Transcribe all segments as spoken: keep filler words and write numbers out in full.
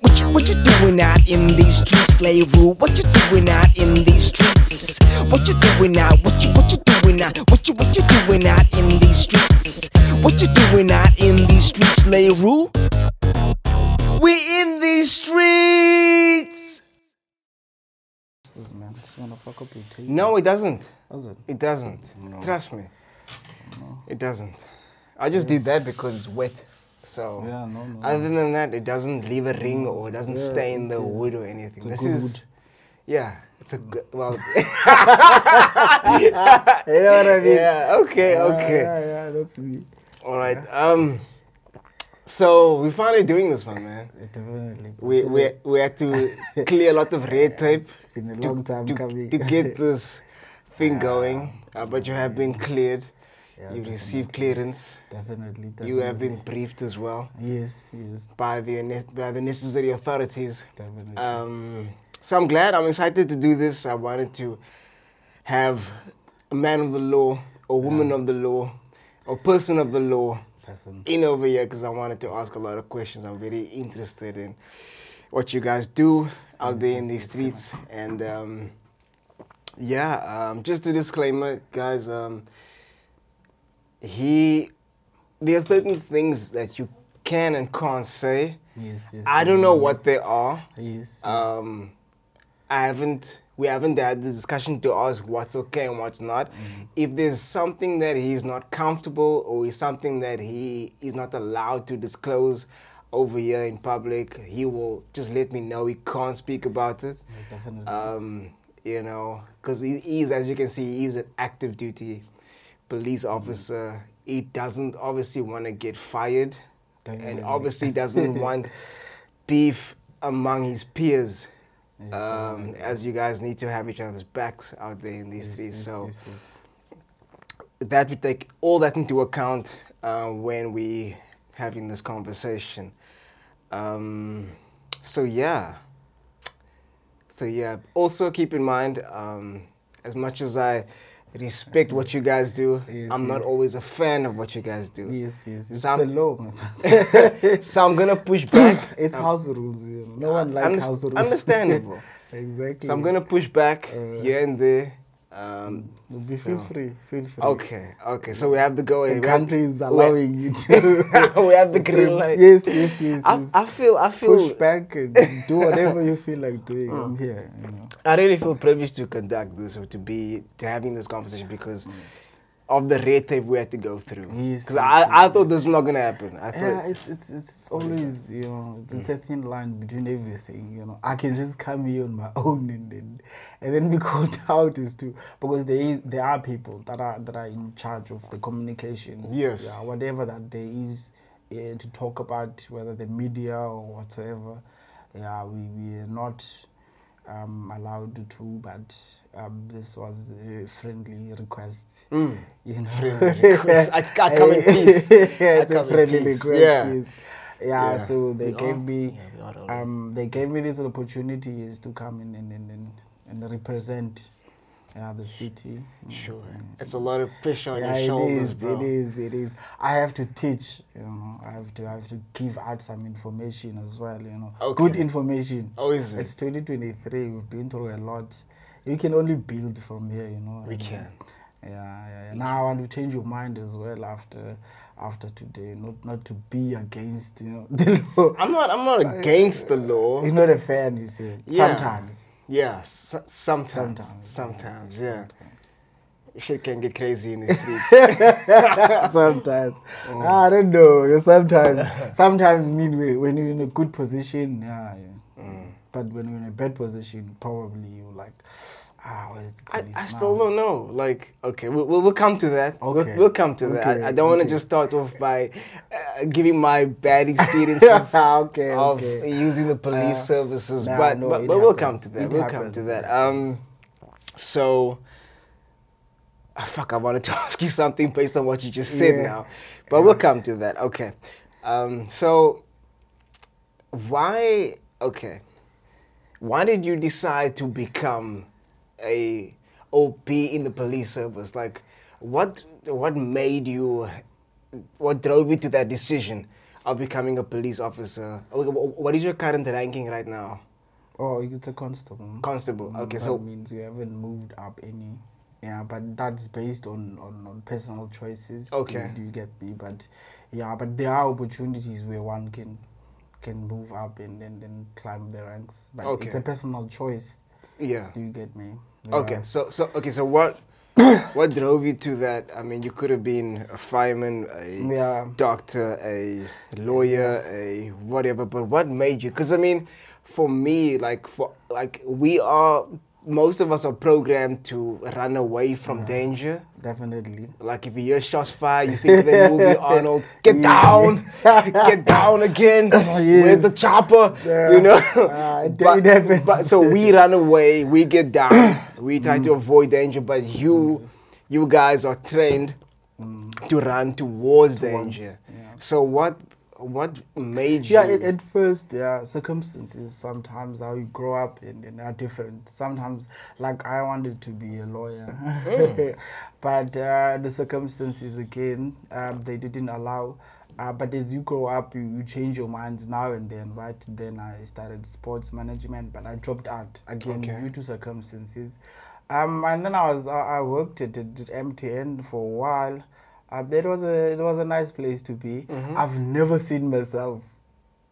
What you, what you doing out in these streets, Lay Roo? What you doing out in these streets? What you doing out? What you what you doing out? What you what you doing out in these streets? What you doing out in these streets, Lay Roo? We in these streets. Man, it's gonna fuck up your tape. No, it doesn't. Does it? It doesn't. No. Trust me. No. It doesn't. I just yeah. did that because it's wet. So yeah, no, no, other than that, it doesn't leave a ring or it doesn't yeah, stain the yeah. wood or anything. It's a this good is, wood. yeah, it's a good. Well, you know what I mean. Yeah. Okay. Yeah, okay. Yeah, yeah, that's me. All right. Yeah. Um. So we're finally doing this one, man. Definitely. We we we had to clear a lot of red tape. It's been a long to, time to, coming to get this thing yeah. going. Uh, but you have been cleared. Yeah, you received clearance. Definitely, definitely. You have been briefed as well. Yes, yes. By the by the necessary authorities. Definitely. Um, so I'm glad. I'm excited to do this. I wanted to have a man of the law, a woman yeah. of the law, a person of the law. Person. In over here, because I wanted to ask a lot of questions. I'm very interested in what you guys do out yes, there in these streets. And um, yeah, um, just a disclaimer, guys. Um, he, there's certain things that you can and can't say. Yes, yes. I don't know what they are. Yes. yes. Um, I haven't. We haven't had the discussion to ask what's okay and what's not. Mm-hmm. If there's something that he's not comfortable or is something that he is not allowed to disclose over here in public, he will just let me know. He can't speak about it. Yeah, definitely. Um, you know, because he is, as you can see, he is an active duty police officer. Mm-hmm. He doesn't obviously want to get fired. Definitely. And obviously doesn't want beef among his peers. Yes, um, as you guys need to have each other's backs out there in these yes, streets, yes, so yes, yes. that we take all that into account uh, when we having this conversation. Um, so yeah, so yeah. Also keep in mind, um, as much as I respect what you guys do, yes, I'm yes. not always a fan of what you guys do. Yes, yes, it's so the law. So I'm gonna push back. It's um, house rules, you know. No one likes underst- house rules. Understandable. Exactly. So I'm gonna push back uh, here and there. Um, so. Feel free. Feel free. Okay, okay. So we have to go. The country is allowing you to. We have the green light. Yes, yes, yes. I, yes. I feel. I feel. Push back and do whatever you feel like doing. Mm. I'm here. You know. I really feel privileged to conduct this or to be to having this conversation because mm. of the red tape we had to go through. Yes. Because yes, I, yes, I thought yes. this was not gonna happen. I thought yeah, it's it's it's always you know it's mm. a thin line between everything. You know, I can just come here on my own and then and then be called out is too because there is there are people that are that are in charge of the communications. Yes. Yeah, whatever that there is uh, to talk about, whether the media or whatever. Yeah, we we are not. Um, allowed to, but um, this was a friendly request. Mm. You know, friendly request. I, I come in peace. Yeah, it's a friendly request. Yeah. Yeah, yeah, so they we gave are, me, yeah, um, they gave me this opportunity is to come in and and, and, and represent uh, the city. Sure, and it's a lot of pressure on yeah, your shoulders, it is, bro. It is, it is. I have to teach. You know, I have to, I have to give out some information as well. You know, okay. Good information. Oh, is it? It's twenty twenty-three. We've been through a lot. You can only build from here. You know, we and, can. Yeah, yeah. We now can. I want to change your mind as well after, after today. Not, not to be against you know the law. I'm not. I'm not against uh, the law. You're not a fan. You see, yeah. sometimes. Yeah, so, sometimes, sometimes, sometimes, yeah. Sometimes. Shit can get crazy in the streets. Sometimes. Oh. I don't know. Sometimes, sometimes mean when you're in a good position, yeah. yeah. Mm. But when you're in a bad position, probably you like, ah, where's the police I, I still now? Don't know. Like, okay, we'll, we'll come to that. Okay. We'll, we'll come to okay. that. I, I don't okay. want to just start off by uh, giving my bad experiences okay, of okay. using the police uh, services, nah, but, no, but, but we'll come to that. It we'll happens. come to that. Um, so, oh, fuck, I wanted to ask you something based on what you just said yeah. now, but yeah. we'll come to that. Okay. Um, so, why, okay. Why did you decide to become a O P in the police service? Like, what what made you, what drove you to that decision? of becoming a police officer? What is your current ranking right now? Oh, it's a constable. Constable, okay. That so means you haven't moved up any. Yeah, but that's based on, on, on personal choices. Okay. Do you, you get me? But yeah, but there are opportunities where one can can move up and then then climb the ranks. But okay. It's a personal choice. Yeah. Do you get me? There okay. Are. So so okay. So what what drove you to that? I mean, you could have been a fireman, a yeah. doctor, a lawyer, yeah. a whatever. But what made you? Because I mean, for me, like for like we are. Most of us are programmed to run away from yeah, danger. Definitely. Like if you hear shots fired, you think of the movie Arnold. Get yeah. down, get down again. Oh, yes. Where's the chopper? Yeah. You know. Uh, but, it but, so we run away, we get down, we try mm. to avoid danger. But you, yes. you guys are trained mm. to run towards, towards danger. Yeah. So what? What made you? Yeah, at, at first, yeah, circumstances sometimes how you grow up and, and are different. Sometimes, like I wanted to be a lawyer, mm. but uh, the circumstances again, um, they didn't allow. Uh, but as you grow up, you, you change your minds now and then, right? Then I started sports management, but I dropped out again okay. due to circumstances. Um, and then I was I, I worked at, at M T N for a while. Uh, it was a it was a nice place to be. Mm-hmm. I've never seen myself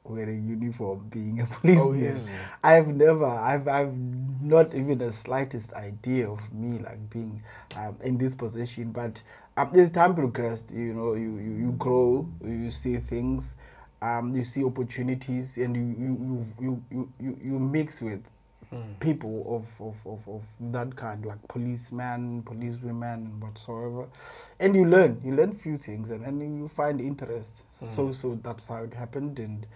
wearing uniform, being a policeman. Oh, yes. I've never, I've I've not even the slightest idea of me like being um, in this position. But um, as time progressed, you know, you, you, you grow, you see things, um, you see opportunities, and you you you you, you, you mix with mm. people of, of, of, of that kind, like policemen, policewomen, and whatsoever. And you learn, you learn few things, and then you find interest. Mm. So, so that's how it happened. And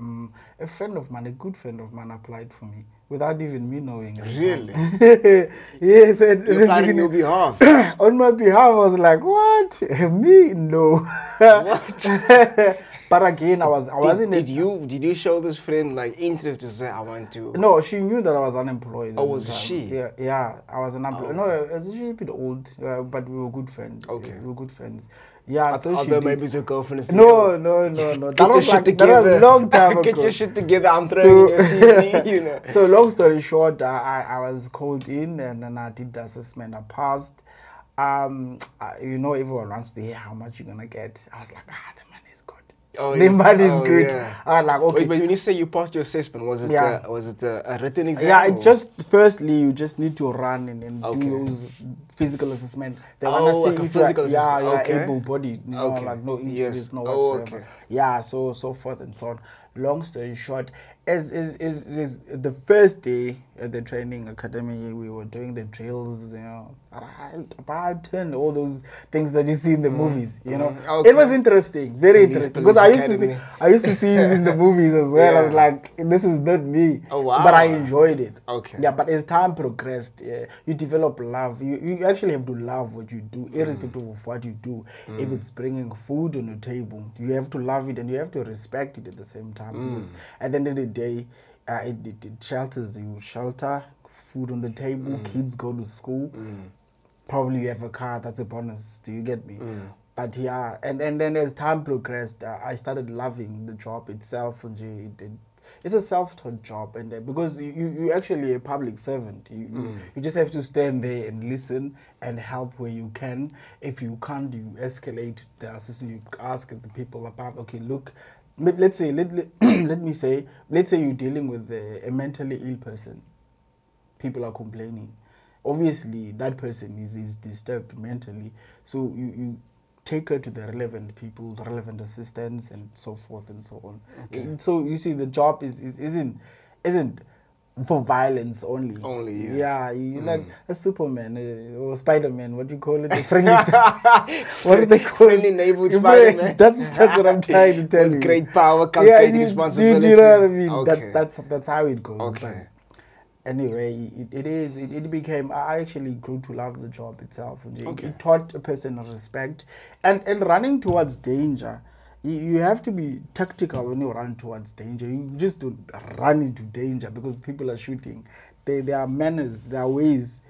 um, a friend of mine, a good friend of mine, applied for me without even me knowing. Really? Yes. And you applied on your behalf? On my behalf, I was like, what? Me? No. What? But again, I was I wasn't. Did, did you did you show this friend like interest to say I want to? No, she knew that I was unemployed. Oh, was she? Yeah, yeah, I was unemployed. Oh. No, she's a bit old, uh, but we were good friends. Okay, we were good friends. Yeah, I so she did. Maybe your girlfriend. No, no, no, no. Get that your was shit like, together. That was long time ago. Get your shit together. I'm throwing so, your C V. You know. So long story short, I I was called in and then I did the assessment. I passed. Um, I, you know, everyone wants to hear how much you're gonna get. I was like, ah, the money is good. Oh, the yes. money is oh, good. Yeah. I was like, okay. Wait, but when you say you passed your assessment, was it yeah. a, was it a, a written exam? Yeah, it just firstly you just need to run and, and okay. do those physical assessment. They oh, wanna see like if physical you're, yeah, you're okay. able bodied, you know, okay. like no injuries, yes. no whatsoever. Oh, okay. Yeah, so so forth and so on. Long story short, as is is is the first day at the training academy, we were doing the drills, you know, right about turn, all those things that you see in the mm. movies, you know. Okay. It was interesting, very Police interesting, Police because I used academy. to see, I used to see it in the movies as well. Yeah. I was like, this is not me, oh, wow. but I enjoyed it. Okay. Yeah, but as time progressed, uh, you develop love. You you actually have to love what you do, irrespective mm. of what you do. Mm. If it's bringing food on the table, you have to love it and you have to respect it at the same time. Mm. At the end of the day, uh, it, it, it shelters you. Shelter, food on the table, mm. kids go to school. Mm. Probably you have a car, that's a bonus. Do you get me? Mm. But yeah, and, and then as time progressed, uh, I started loving the job itself. And it, it, it's a self-taught job. and uh, Because you, you're actually a public servant. You, mm. you, you just have to stand there and listen and help where you can. If you can't, you escalate the assistant. You ask the people about, okay, look, Let's say, let, let, let me say, let's say you're dealing with a, a mentally ill person. People are complaining. Obviously, that person is, is disturbed mentally. So you, you take her to the relevant people, the relevant assistants, and so forth and so on. Okay. And so you see, the job is, is isn't isn't for violence only. Only, yes. Yeah, you mm. like a Superman uh, or Spider-Man, what do you call it? A friendly, what do they call friendly it? Neighborhood Spider-Man. That's, that's what I'm trying to tell With you. Great power comes yeah, great you, responsibility. Do you know what I mean? Okay. That's, that's, that's how it goes. Okay. But anyway, it, it is, it, it became, I actually grew to love the job itself. It, okay. it taught a person respect and, and running towards danger. You have to be tactical when you run towards danger. You just don't run into danger because people are shooting. There, there are manners, there are ways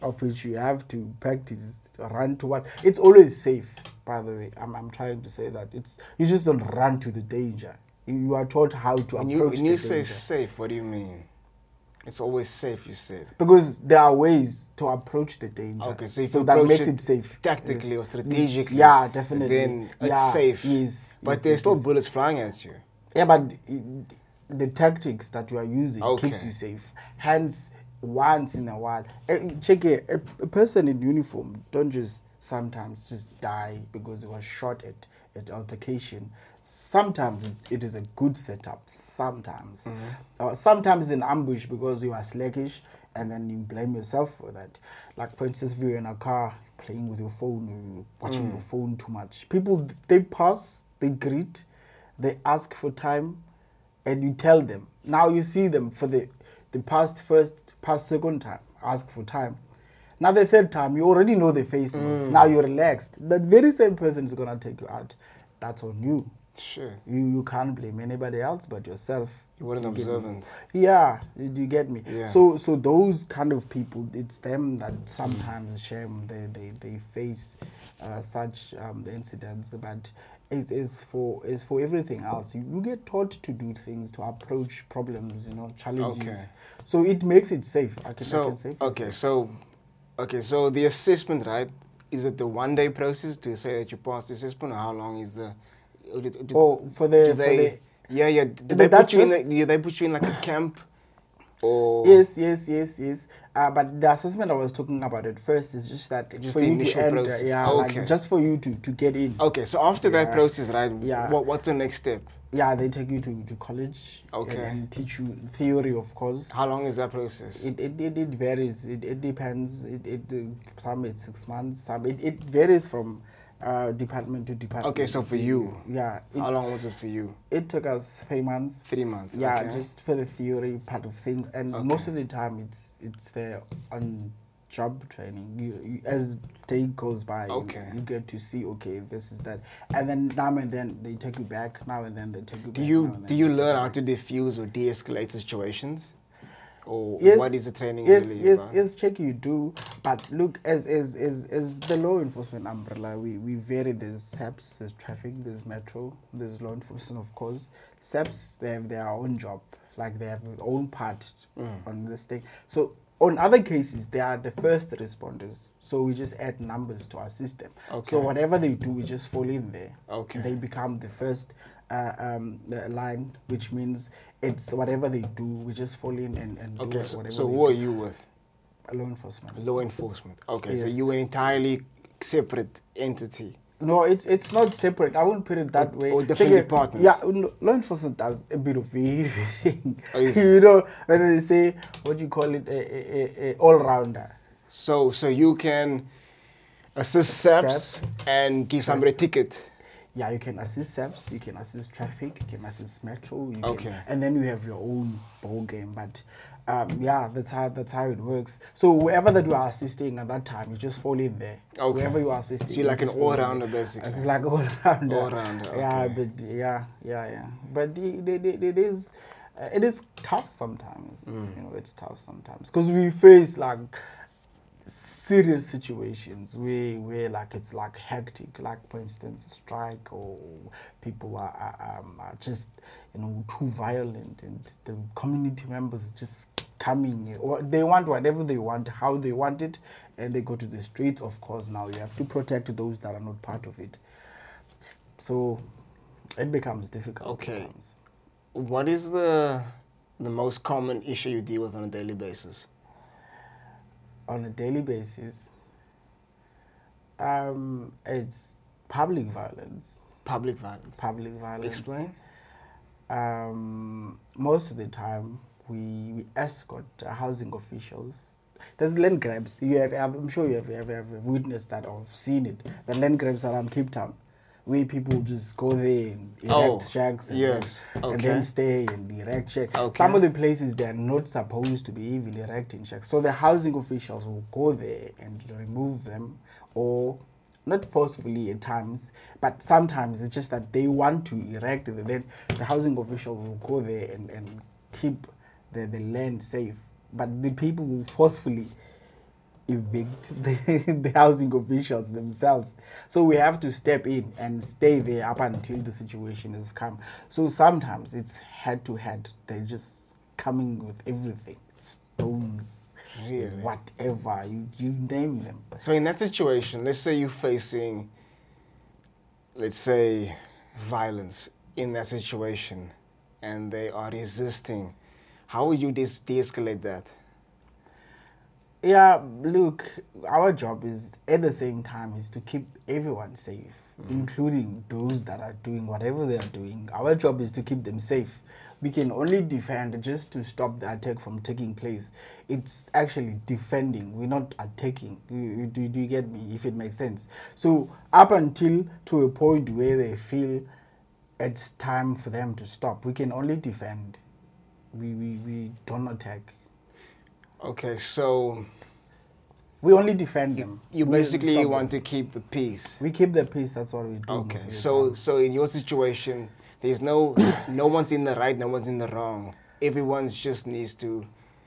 of which you have to practice, run towards. It's always safe. by the way. I'm, I'm trying to say that it's you just don't run to the danger. You are taught how to when approach you, when the danger. When you say safe, what do you mean? It's always safe, you said. Because there are ways to approach the danger. Okay, so, so that makes it, it safe. Tactically yes. or strategically. Yeah, definitely. Then it's yeah, safe. Yes, but yes, there's yes, still yes. bullets flying at you. Yeah, but it, the tactics that you are using okay. keeps you safe. Hence, once in a while. Check it, a, a person in uniform don't just sometimes just die because they were shot at at altercation. Sometimes it, it is a good setup. Sometimes, mm-hmm. uh, sometimes an ambush because you are slackish, and then you blame yourself for that. Like for instance, if you're in a car playing with your phone, watching mm. your phone too much. People they pass, they greet, they ask for time, and you tell them. Now you see them for the the past first, past second time. Ask for time. Now the third time, you already know the face mask. Mm. Now you're relaxed. That very same person is gonna take you out. That's on you. Sure. You you can't blame anybody else but yourself. You weren't observant. Me. Yeah, you get me. Yeah. So so those kind of people, it's them that sometimes shame they they they face uh, such um, incidents. But it's, it's for it's for everything else. You, you get taught to do things, to approach problems, you know, challenges. Okay. So it makes it safe. I can, so, I can say okay. Safe. So. Okay, so the assessment, right? Is it the one-day process to say that you passed the assessment, or how long is the? Do, do, oh, for the, do they, for the yeah, yeah. Do they put you in? The, do they put you in like a camp? Or yes, yes, yes, yes. Uh, but the assessment I was talking about at first is just that just for the you initial to enter, process. Yeah, okay. Like just for you to, to get in. Okay, so after yeah. that process, right? Yeah. What what's the next step? Yeah, they take you to, to college okay. and teach you theory, of course. How long is that process? It it, it, it varies. It it depends. It, it some it's six months. Some it, it varies from uh, department to department. Okay, so for you, yeah. It, how long was it for you? It took us three months. Three months. Yeah, okay. Just for the theory part of things, and okay. most of the time it's it's the on job training. You, you as day goes by, okay. you, you get to see okay, this is that, and then now and then they take you back. Now and then they take you. Do back, you do you learn how to diffuse or de-escalate situations, or yes, what is the training? Yes, really yes, about? yes. Check you do, but look, as as as as the law enforcement umbrella, we we vary. There's SAPS, there's traffic, there's metro, there's law enforcement, of course. SAPS, they have their own job, like they have their own part mm. on this thing. So. On other cases, they are the first responders, so we just add numbers to our system. Okay. So whatever they do, we just fall in there. Okay. They become the first uh, um, the line, which means it's whatever they do, we just fall in and, and okay, do so, whatever so they do. So who are you with? Law enforcement. Law enforcement. Okay, yes. So you were an entirely separate entity. No, it's it's not separate. I wouldn't put it that way. Or different Check departments. It. Yeah, law enforcement does a bit of everything. Oh, yes. You know, whether they say what do you call it, a, a, a, a all rounder. So, so you can assist SAPS and give somebody a ticket. Yeah, you can assist SAPS, you can assist traffic, you can assist metro. You okay. Can, and then you have your own ball game, but. Um, yeah, that's how that's how it works. So whoever that you are assisting at that time, you just fall in there. Okay. Whoever you are assisting. So you're like an all-rounder, basically. It's like all-rounder. All-rounder. Okay. Yeah, but yeah, yeah, yeah. But it, it, it is, uh, it is tough sometimes. Mm. You know, it's tough sometimes because we face like serious situations where where like it's like hectic, like for instance a strike or people are, are, um, are just you know too violent and the community members just coming or they want whatever they want how they want it and they go to the streets. Of course now you have to protect those that are not part of it, so it becomes difficult. Okay, sometimes. What is the the most common issue you deal with on a daily basis? On a daily basis, um, it's public violence. Public violence. Public violence. Explain. Um, most of the time, we, we escort housing officials. There's land grabs. You have, I'm sure you have, you have, you have witnessed that or seen it. The land grabs around Cape Town, where people just go there and erect oh, shacks and, yes. then, okay. and then stay and erect shacks. Okay. Some of the places they are not supposed to be even erecting shacks. So the housing officials will go there and remove them, or not forcefully at times, but sometimes it's just that they want to erect it. Then the housing official will go there and, and keep the, the land safe. But the people will forcefully evict the, the housing officials themselves. So we have to step in and stay there up until the situation is calm. So sometimes it's head to head. They're just coming with everything. Stones, really? Whatever, you, you name them. So in that situation, let's say you're facing, let's say, violence in that situation and they are resisting. How would you de- de-escalate that? Yeah, look, our job is, at the same time, is to keep everyone safe, mm. including those that are doing whatever they are doing. Our job is to keep them safe. We can only defend just to stop the attack from taking place. It's actually defending. We're not attacking. You, you, do, do you get me, if it makes sense? So up until to a point where they feel it's time for them to stop, we can only defend. We, we, we don't attack. Okay, so we only defend them. You basically want them. to keep the peace. We keep the peace. That's what we do. Okay, so so in your situation, there's no no one's in the right, no one's in the wrong. Everyone just needs to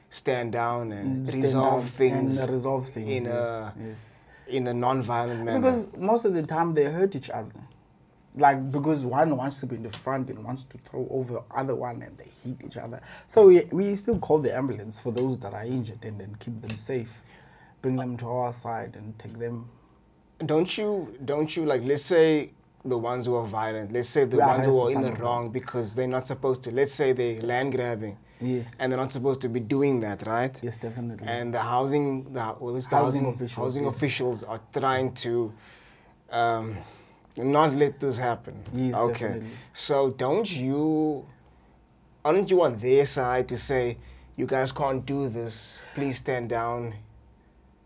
stand down and stand resolve down things. And resolve things in yes, a yes. in a non-violent manner. Because most of the time they hurt each other. Like, because one wants to be in the front and wants to throw over the other one and they hit each other. So we we still call the ambulance for those that are injured and then keep them safe. Bring them to our side and take them. Don't you, don't you, like, let's say the ones who are violent, let's say the we ones who are in the wrong because they're not supposed to, let's say they're land grabbing. Yes. And they're not supposed to be doing that, right? Yes, definitely. And the housing, the, what was the housing, housing officials, housing yes. officials are trying to... Um, not let this happen. Yes, okay. Definitely. So don't you, aren't you on their side to say, you guys can't do this, please stand down?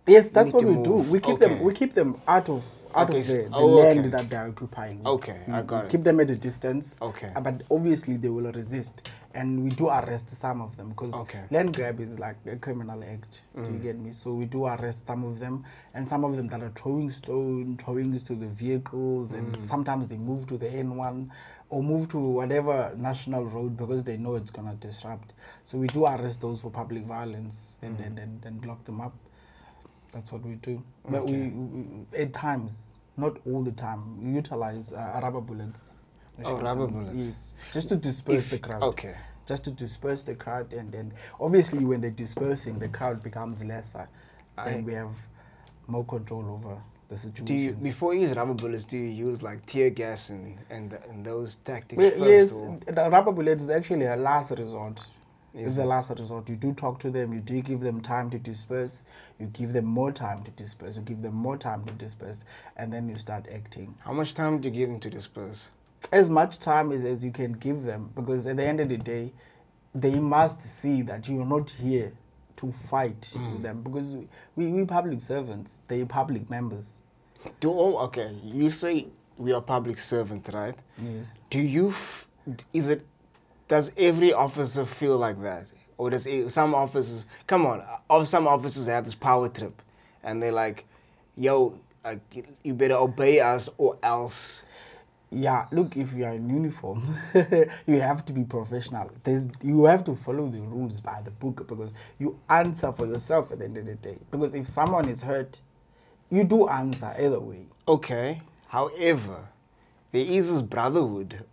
Yes, that's what we move. do. We keep okay. them we keep them out of out okay. of the, the oh, land okay. that they're occupying. Okay, we, I got it. Keep them at a distance. Okay. But obviously they will resist. And we do arrest some of them because okay. land grab is like a criminal act. Mm. Do you get me? So we do arrest some of them, and some of them that are throwing stone, throwing to the vehicles, mm. and sometimes they move to the N one or move to whatever national road because they know it's gonna disrupt. So we do arrest those for public violence and mm. and, and, and lock them up. That's what we do. Okay. But we, we, at times, not all the time, we utilize uh, rubber bullets. Oh, rubber bullets. Yes. Just to disperse if, the crowd. Okay. Just to disperse the crowd. And then, obviously, when they're dispersing, the crowd becomes lesser. I, then we have more control over the situation. Do you, before you use rubber bullets, do you use, like, tear gas and, and, the, and those tactics well, first? Yes, or? The rubber bullets is actually a last resort. Yes. It's the last resort. You do talk to them. You do give them time to disperse. You give them more time to disperse. You give them more time to disperse. And then you start acting. How much time do you give them to disperse? As much time as, as you can give them. Because at the end of the day, they must see that you're not here to fight mm. with them. Because we, we public servants. They're public members. Do all, okay, you say we are public servants, right? Yes. Do you, f- is it... Does every officer feel like that? Or does it, some officers, come on, some officers have this power trip and they're like, yo, uh, you better obey us or else. Yeah, look, if you are in uniform, you have to be professional. There's, you have to follow the rules by the book because you answer for yourself at the end of the day. Because if someone is hurt, you do answer either way. Okay, however, there is this brotherhood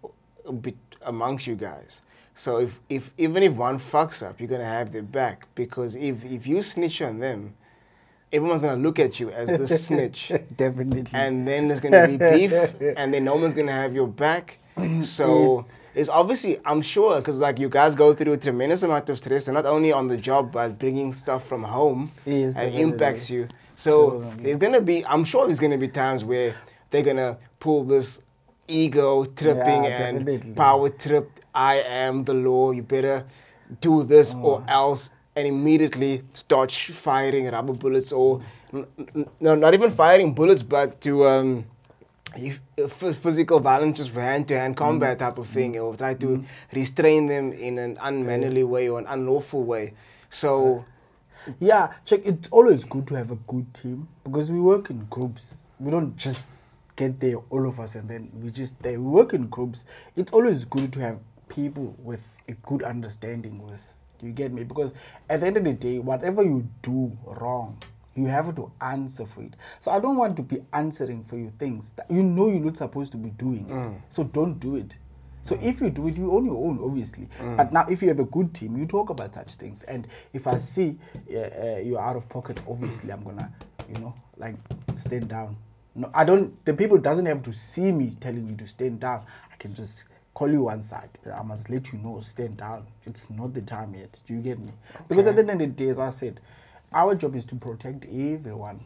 between amongst you guys. So if, if even if one fucks up, you're going to have their back because if, if you snitch on them, everyone's going to look at you as the snitch. Definitely. And then there's going to be beef and then no one's going to have your back. So yes. It's obviously, I'm sure, because like you guys go through a tremendous amount of stress and not only on the job, but bringing stuff from home yes, and definitely. impacts you. So sure. there's going to be, I'm sure there's going to be times where they're going to pull this ego tripping yeah, and definitely. power trip. I am the law. You better do this mm. or else, and immediately start sh- firing rubber bullets or n- n- no, not even firing bullets, but to um, f- physical violence, just hand-to-hand combat mm. type of thing, or try to mm. restrain them in an unmannerly mm. way or an unlawful way. So. Yeah, check. It's always good to have a good team because we work in groups. We don't just get there all of us and then we just they work in groups. It's always good to have people with a good understanding with, do you get me? Because at the end of the day, whatever you do wrong, You have to answer for it. So I don't want to be answering for you things that you know you're not supposed to be doing. Mm. So don't do it. So if you do it, you own your own, obviously. Mm. But now if you have a good team, you talk about such things. And if I see uh, uh, you're out of pocket, obviously I'm going to, you know, like stand down. No, I don't, the people doesn't have to see me telling you to stand down. I can just call you one side. I must let you know, stand down. It's not the time yet. Do you get me? Okay. Because at the end of the day, as I said, our job is to protect everyone.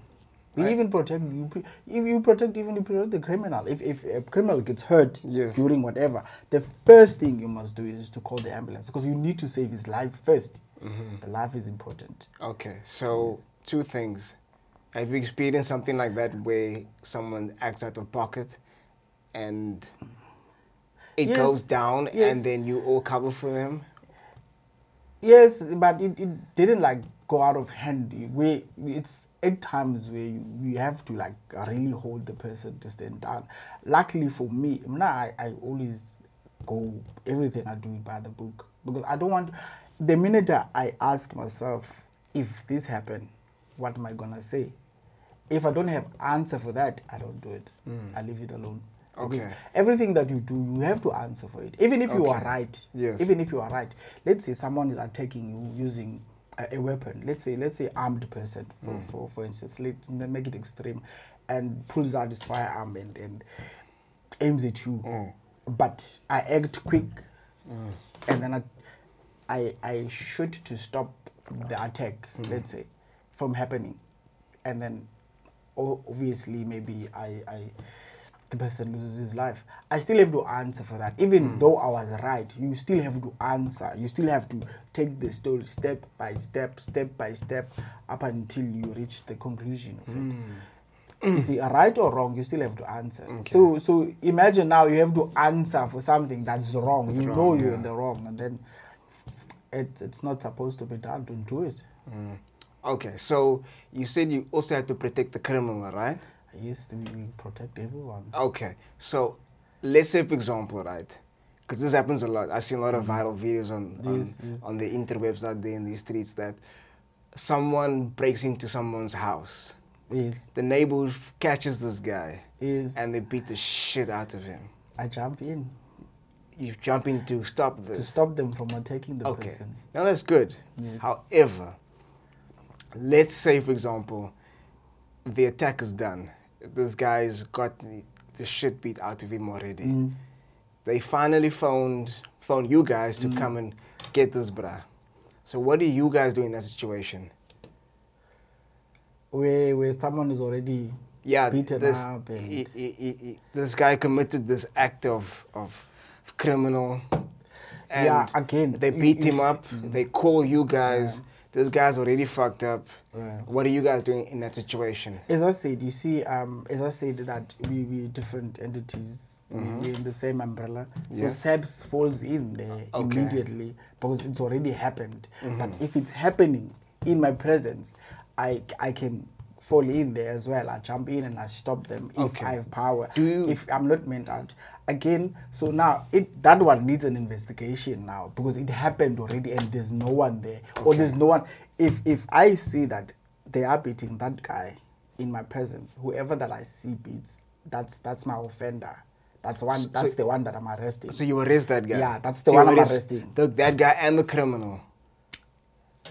We right. even protect you. If you protect even the criminal, if if a criminal gets hurt yes. during whatever, the first thing you must do is to call the ambulance because you need to save his life first. Mm-hmm. The life is important. Okay, so yes. two things: have you experienced something like that where someone acts out of pocket, and it yes. goes down, yes. and then you all cover for them? Yes, but it, it didn't like. go out of hand. Where it's at times where you, you have to like really hold the person to stand down. Luckily for me, I, mean, I, I always go everything I do by the book because I don't want. The minute I ask myself if this happened, what am I gonna say? If I don't have answer for that, I don't do it. Mm. I leave it alone. Because okay. everything that you do, you have to answer for it, even if okay. you are right. Yes. Even if you are right. Let's say someone is attacking you using a weapon, let's say, let's say armed person, for, mm. for, for instance, let make it extreme, and pulls out his firearm and, and aims at you. Mm. But I act quick, mm. and then I, I I shoot to stop the attack, mm. let's say, from happening. And then, obviously, maybe I, I the person loses his life. I still have to answer for that. Even mm. though I was right, you still have to answer. You still have to take the story step by step, step by step, up until you reach the conclusion of mm. it. You see, right or wrong, you still have to answer. Okay. So so imagine now you have to answer for something that's wrong. It's you wrong, know you're yeah. in the wrong, and then it, it's not supposed to be done. Don't do it. Mm. Okay, so you said you also have to protect the criminal, right? Yes, we protect everyone. Okay, so let's say, for example, right, because this happens a lot. I see a lot of viral videos on yes, on, yes. on the interwebs out there in the streets that someone breaks into someone's house. Yes. The neighbor catches this guy. Yes. And they beat the shit out of him. I jump in. You jump in to stop this. To stop them from attacking the okay. person. Okay, now that's good. Yes. However, let's say, for example, the attack is done. This guy's got the shit beat out of him already. Mm. They finally phoned, phoned you guys to mm. come and get this brah. So what do you guys do in that situation? Where where someone is already yeah, beaten this, up. And he, he, he, this guy committed this act of, of criminal. And yeah, again. They beat it, him it, up. Mm. They call you guys. Yeah. This guy's already fucked up. Yeah. What are you guys doing in that situation? As I said, you see, um, as I said that we we different entities, mm-hmm. we, we're in the same umbrella. So yeah. SAPS falls in there okay. immediately because it's already happened. Mm-hmm. But if it's happening in my presence, I I can fall in there as well. I jump in and I stop them if okay. I have power. Do you... If I'm not meant out. Again, so now it that one needs an investigation now because it happened already and there's no one there. Okay. Or there's no one. If if I see that they are beating that guy in my presence, whoever that I see beats, that's that's my offender. That's one. So, that's the one that I'm arresting. So you arrest that guy? Yeah, that's the so one I'm arresting. The, that guy and the criminal?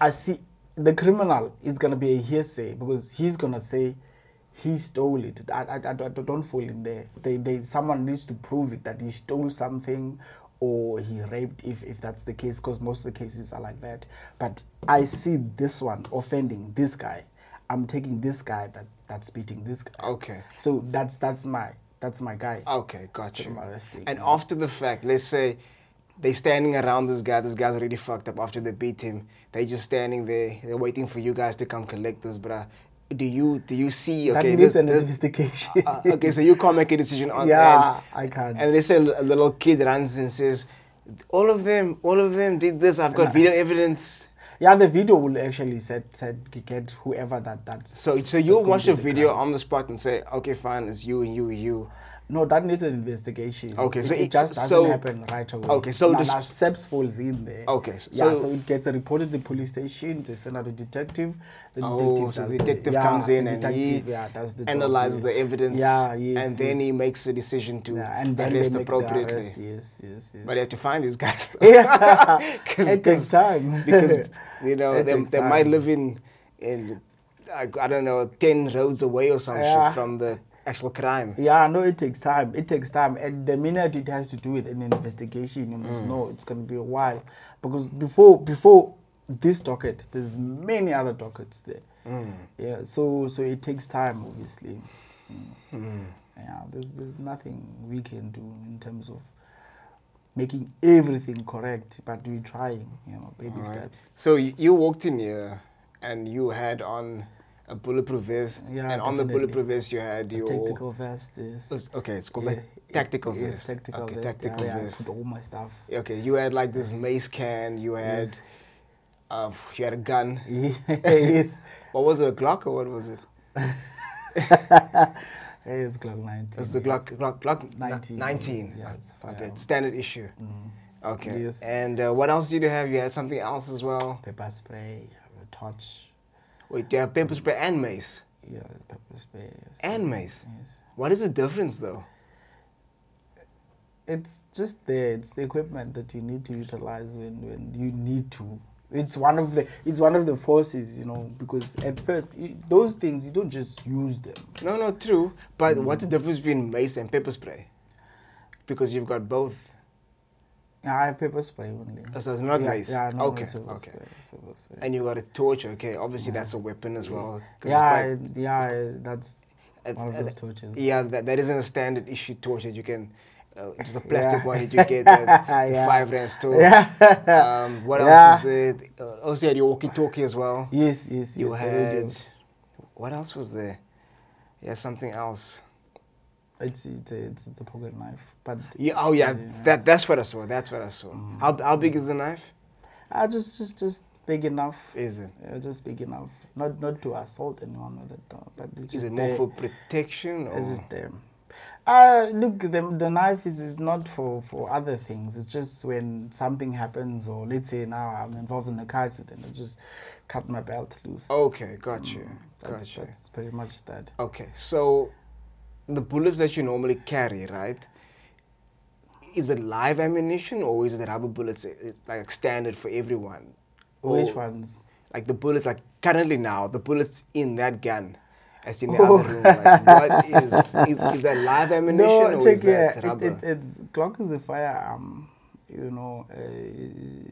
I see. The criminal is going to be a hearsay because he's going to say he stole it. I, I, I, I don't fall in there. They, they, someone needs to prove it that he stole something or he raped if, if that's the case because most of the cases are like that. But I see this one offending this guy. I'm taking this guy that, that's beating this guy. Okay. So that's that's my that's my guy. Okay, gotcha. I'm arresting. And after the fact, let's say... They standing around this guy. This guy's already fucked up after they beat him. They just standing there. They're waiting for you guys to come collect this, bruh. Do you do you see? Okay, that needs an investigation. Uh, okay, so you can't make a decision on that. Yeah, I can't. And they say a little kid runs and says, "All of them, all of them did this. I've got video evidence." Yeah, the video will actually said said get whoever that that's. So so you'll watch the video on the spot and say, "Okay, fine, it's you and you and you." No, that needs an investigation. Okay, it, so it, it just doesn't so, happen right away. Okay, so now, the now SAPS falls in there. Okay, so yeah, so it gets reported to the police station. They send out a detective. The oh, detective, so the detective the, comes yeah, in and he yeah, the analyzes the evidence. Yeah, yes, and then yes. he makes a decision to yeah, and then arrest appropriately. The arrest, yes, yes, yes. But they have to find these guys. Yeah, it takes time because you know they, they might live in in I, I don't know ten roads away or some yeah. shit from the. Actual crime. Yeah, no, it takes time. It takes time. And the minute it has to do with an investigation, you must mm. know it's going to be a while. Because before before this docket, there's many other dockets there. Mm. Yeah, so so it takes time, obviously. Mm. Mm. Yeah, there's there's nothing we can do in terms of making everything correct, but we're trying, you know, baby right. steps. So you walked in here and you had on a bulletproof vest, yeah, and on the bulletproof vest you had your... tactical vest, yes. Okay, it's called yeah, like tactical it, vest. Yes, tactical okay, vest. Tactical yeah, vest. I put all my stuff. Okay, you had like this mace can, you had yes. uh, you had a gun. Yes. What was it, a Glock or what was it? It's Glock nineteen. It's the Glock, Glock, Glock nineteen. nineteen. Yeah, it's okay, standard issue. Mm-hmm. Okay, yes. And uh, what else did you have? You had something else as well? Pepper spray, a torch. Wait, you have pepper spray and mace? Yeah, pepper spray, yes. And mace? Yes. What is the difference, though? It's just there. It's the equipment that you need to utilize when, when you need to. It's one of the it's one of the forces, you know, because at first, it, those things, you don't just use them. No, no, true. But mm. what's the difference between mace and pepper spray? Because you've got both. I have pepper spray only. Oh, so it's not yeah, mace? Yeah, no, okay, no, it's okay. Spray, it's spray. And you got a torch, okay. Obviously, yeah. that's a weapon as well. Yeah, quite, yeah, that's uh, one of uh, those torches. Yeah, that, that isn't a standard issue torch that you can, uh, just a plastic yeah. one that you get at yeah. five rand store. Yeah. Um, what yeah. else is there? Uh, also, you had your walkie-talkie as well. Yes, yes, you yes. You had, what else was there? Yeah, something else. It's it's a, it's a pocket knife, but yeah, oh yeah, yeah, that that's what I saw. That's what I saw. Mm. How how big is the knife? Ah, uh, just just just big enough. Is it? Uh, just big enough, not not to assault anyone with it, but it's just is it there. More for protection or? It's just there. Ah, uh, look, the the knife is, is not for, for other things. It's just when something happens, or let's say now I'm involved in a car accident, I just cut my belt loose. Okay, got mm. you. That's, got you. That's pretty much that. Okay, so. The bullets that you normally carry, right? Is it live ammunition or is it rubber bullets? It's like standard for everyone. Which or, ones? Like the bullets, like currently now, the bullets in that gun, as in the oh. other room. Like, what is, is is that live ammunition no, or check, is that yeah, rubber? It, it, it's Glock is a firearm, you know, uh,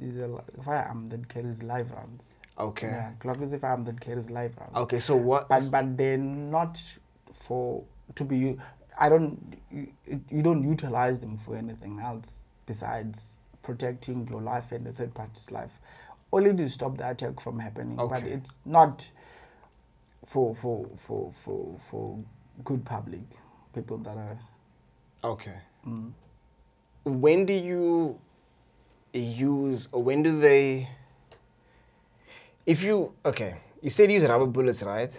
is a firearm that carries live rounds. Okay. Yeah, Glock is a firearm that carries live rounds. Okay, so what? But but they're not for. To be, I don't, you, you don't utilize them for anything else besides protecting your life and the third party's life, only to stop the attack from happening. Okay. But it's not for for for for for good public people that are. Okay. Mm. When do you use, or when do they? If you okay, you said use rubber bullets, right?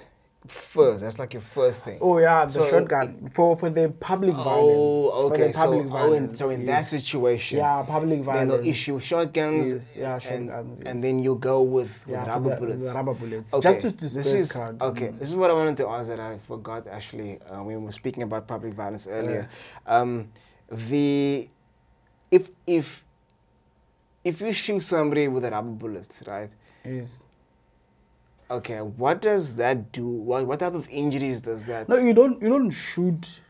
First, that's like your first thing. Oh yeah, the so shotgun it, for for the public oh, violence. Oh, okay. So, oh, in, so in yes. that situation, yeah, public violence. Then they'll issue shotguns, yes. yeah, shotguns, and, yes. and then you go with, yeah, with rubber the, bullets. The rubber bullets. Okay. Just to disperse crowd. Okay, mm. this is what I wanted to ask that I forgot actually uh, when we were speaking about public violence earlier. Yeah. Um, the if if if you shoot somebody with a rubber bullet, right? Yes. Okay, what does that do? What what type of injuries does that? No, you don't. You don't shoot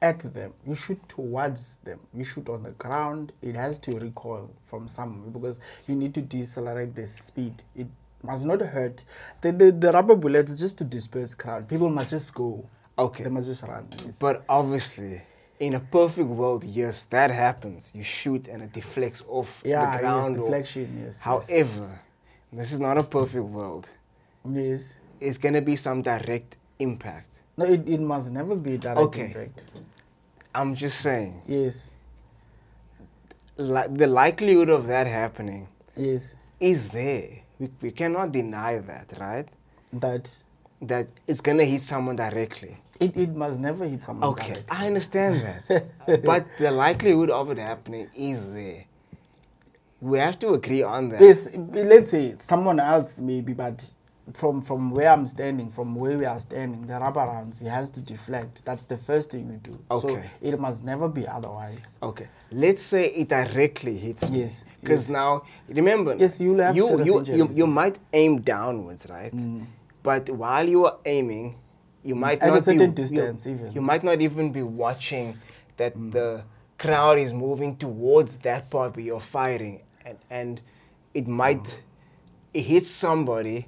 at them. You shoot towards them. You shoot on the ground. It has to recoil from somewhere because you need to decelerate the speed. It must not hurt. The the, the rubber bullets is just to disperse crowd. People must just go. Okay, they must just run. Yes. But obviously. In a perfect world, yes, that happens. You shoot and it deflects off yeah, the ground. Yes, deflection, or, yes. However, yes. This is not a perfect world. Yes. It's going to be some direct impact. No, it, it must never be direct okay. impact. I'm just saying. Yes. Li- the likelihood of that happening yes. is there. We, we cannot deny that, right? That? That it's going to hit someone directly. It, it must never hit someone. Okay, direct. I understand that. But the likelihood of it happening is there. We have to agree on that. Yes, let's say someone else maybe, but from, from where I'm standing, from where we are standing, the rubber rounds, it has to deflect. That's the first thing you do. Okay. So it must never be otherwise. Okay. Let's say it directly hits me. Yes. Because yes. now, remember, yes, you'll have you, you, you, you might aim downwards, right? Mm. But while you are aiming, you might At not a certain be, distance, you, even. You might not even be watching that mm. the crowd is moving towards that part where you're firing, and, and it might mm. it hits somebody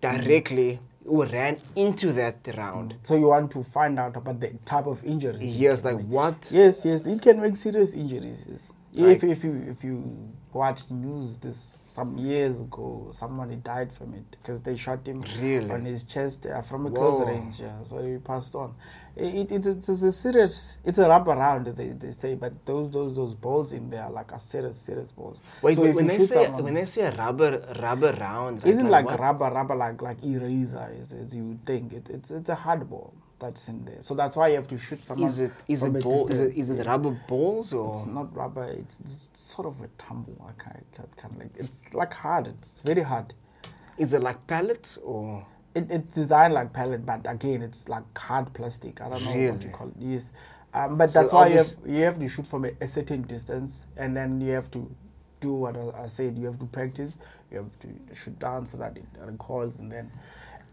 directly mm. who ran into that round. So you want to find out about the type of injuries. Yes, like make. What? Yes, yes, it can make serious injuries. Yes. Like, if if you if you watched news this some years ago, somebody died from it because they shot him really? on his chest uh, from a Whoa. close range, yeah, so he passed on. It, it it's, it's a serious, it's a wrap around they, they say, but those those those balls in there like are serious serious balls. Wait, so when they say someone, when they say a rubber rubber round, right? Isn't like, like rubber rubber like like eraser as, as you would think. It, it's it's a hard ball that's in there, so that's why you have to shoot someone. Is it is it ball? Is it, is it rubber balls or? It's not rubber. It's, it's sort of a tumble. I can't, can't, can't like. It's like hard. It's very hard. Is it like pellets or? It, it's designed like pellet, but again, it's like hard plastic. I don't know really? what you call it. Yes, um, but that's so why you have, you have to shoot from a, a certain distance, and then you have to do what I said. You have to practice. You have to shoot down so that it recoils, and then.